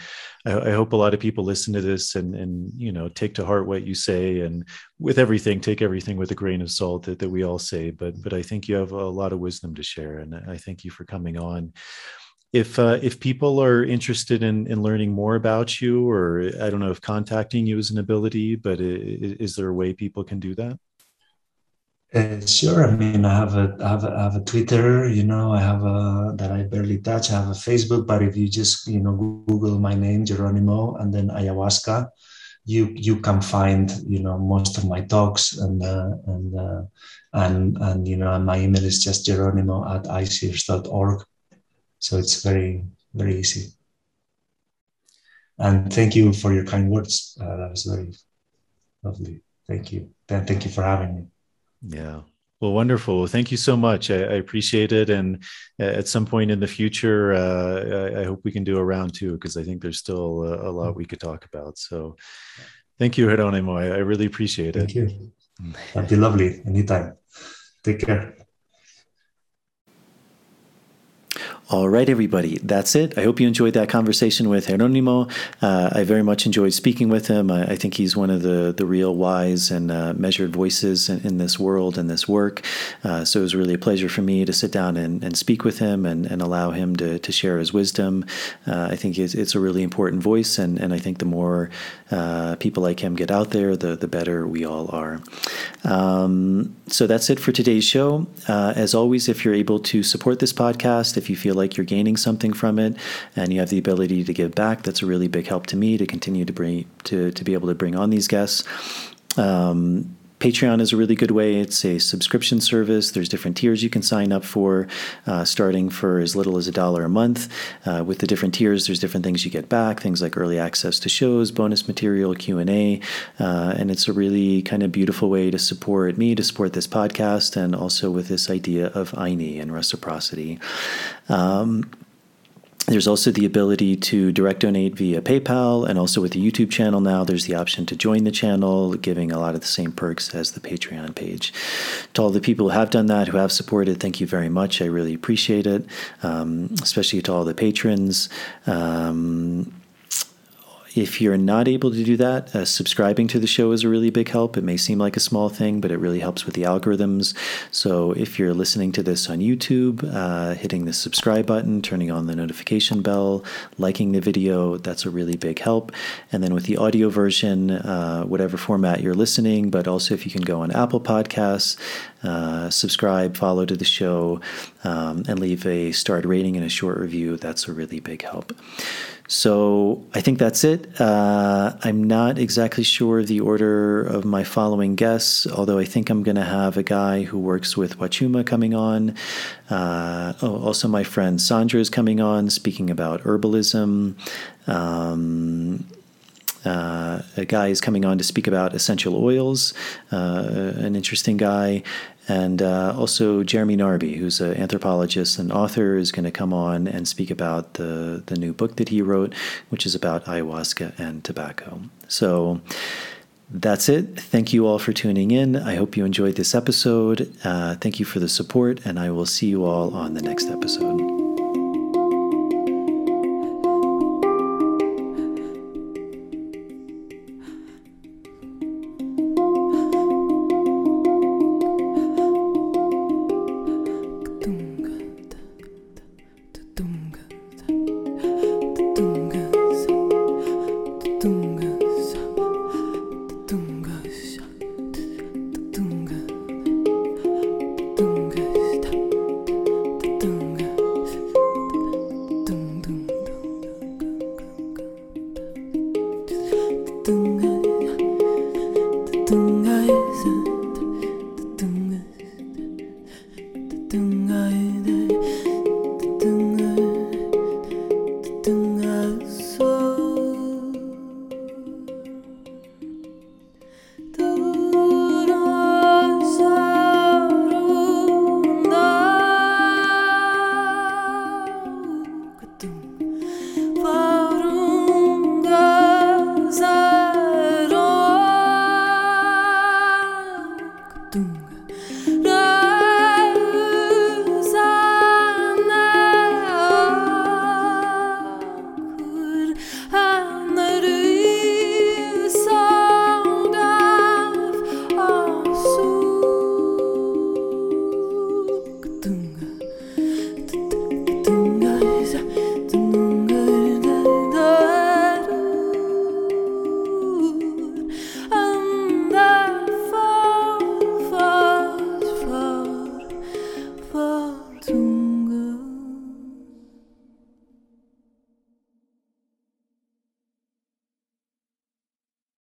I hope a lot of people listen to this and take to heart what you say, and with everything, take everything with a grain of salt that we all say. But I think you have a lot of wisdom to share. And I thank you for coming on. If people are interested in learning more about you, or I don't know if contacting you is an ability, but is there a way people can do that? Sure. I mean, I have a Twitter, I have a, that I barely touch. I have a Facebook, but if you just, Google my name, Jerónimo, and then Ayahuasca, you can find, most of my talks and my email is just jeronimo@iceeers.org. So it's very, very easy. And thank you for your kind words. That was very lovely. Thank you. Thank you for having me. Yeah. Well, wonderful. Thank you so much. I appreciate it. And at some point in the future, I hope we can do a round two, because I think there's still a lot we could talk about. So thank you, Jerónimo. I really appreciate it. Thank you. That'd be lovely. Anytime. Take care. All right, everybody, that's it. I hope you enjoyed that conversation with Jerónimo. I very much enjoyed speaking with him. I think he's one of the real wise and measured voices in this world and this work. So it was really a pleasure for me to sit down and speak with him and allow him to share his wisdom. I think it's a really important voice, and I think the more people like him get out there, the better we all are. So that's it for today's show. As always, if you're able to support this podcast, if you feel like you're gaining something from it and you have the ability to give back, that's a really big help to me to continue to bring to be able to bring on these guests. Patreon is a really good way. It's a subscription service. There's different tiers you can sign up for, starting for as little as $1 a month. With the different tiers, there's different things you get back, things like early access to shows, bonus material, Q&A. And it's a really kind of beautiful way to support me, to support this podcast, and also with this idea of Aini and reciprocity. There's also the ability to direct donate via PayPal, and also with the YouTube channel now, there's the option to join the channel, giving a lot of the same perks as the Patreon page. To all the people who have done that, who have supported, thank you very much. I really appreciate it, especially to all the patrons. If you're not able to do that, subscribing to the show is a really big help. It may seem like a small thing, but it really helps with the algorithms. So if you're listening to this on YouTube, hitting the subscribe button, turning on the notification bell, liking the video, that's a really big help. And then with the audio version, whatever format you're listening, but also if you can go on Apple Podcasts, subscribe, follow to the show, and leave a starred rating and a short review, that's a really big help. So I think that's it. I'm not exactly sure the order of my following guests, although I think I'm going to have a guy who works with Huachuma coming on. Also my friend Sandra is coming on, speaking about herbalism. A guy is coming on to speak about essential oils, an interesting guy. And also Jeremy Narby, who's an anthropologist and author, is going to come on and speak about the new book that he wrote, which is about ayahuasca and tobacco. So that's it. Thank you all for tuning in. I hope you enjoyed this episode. Thank you for the support, and I will see you all on the next episode.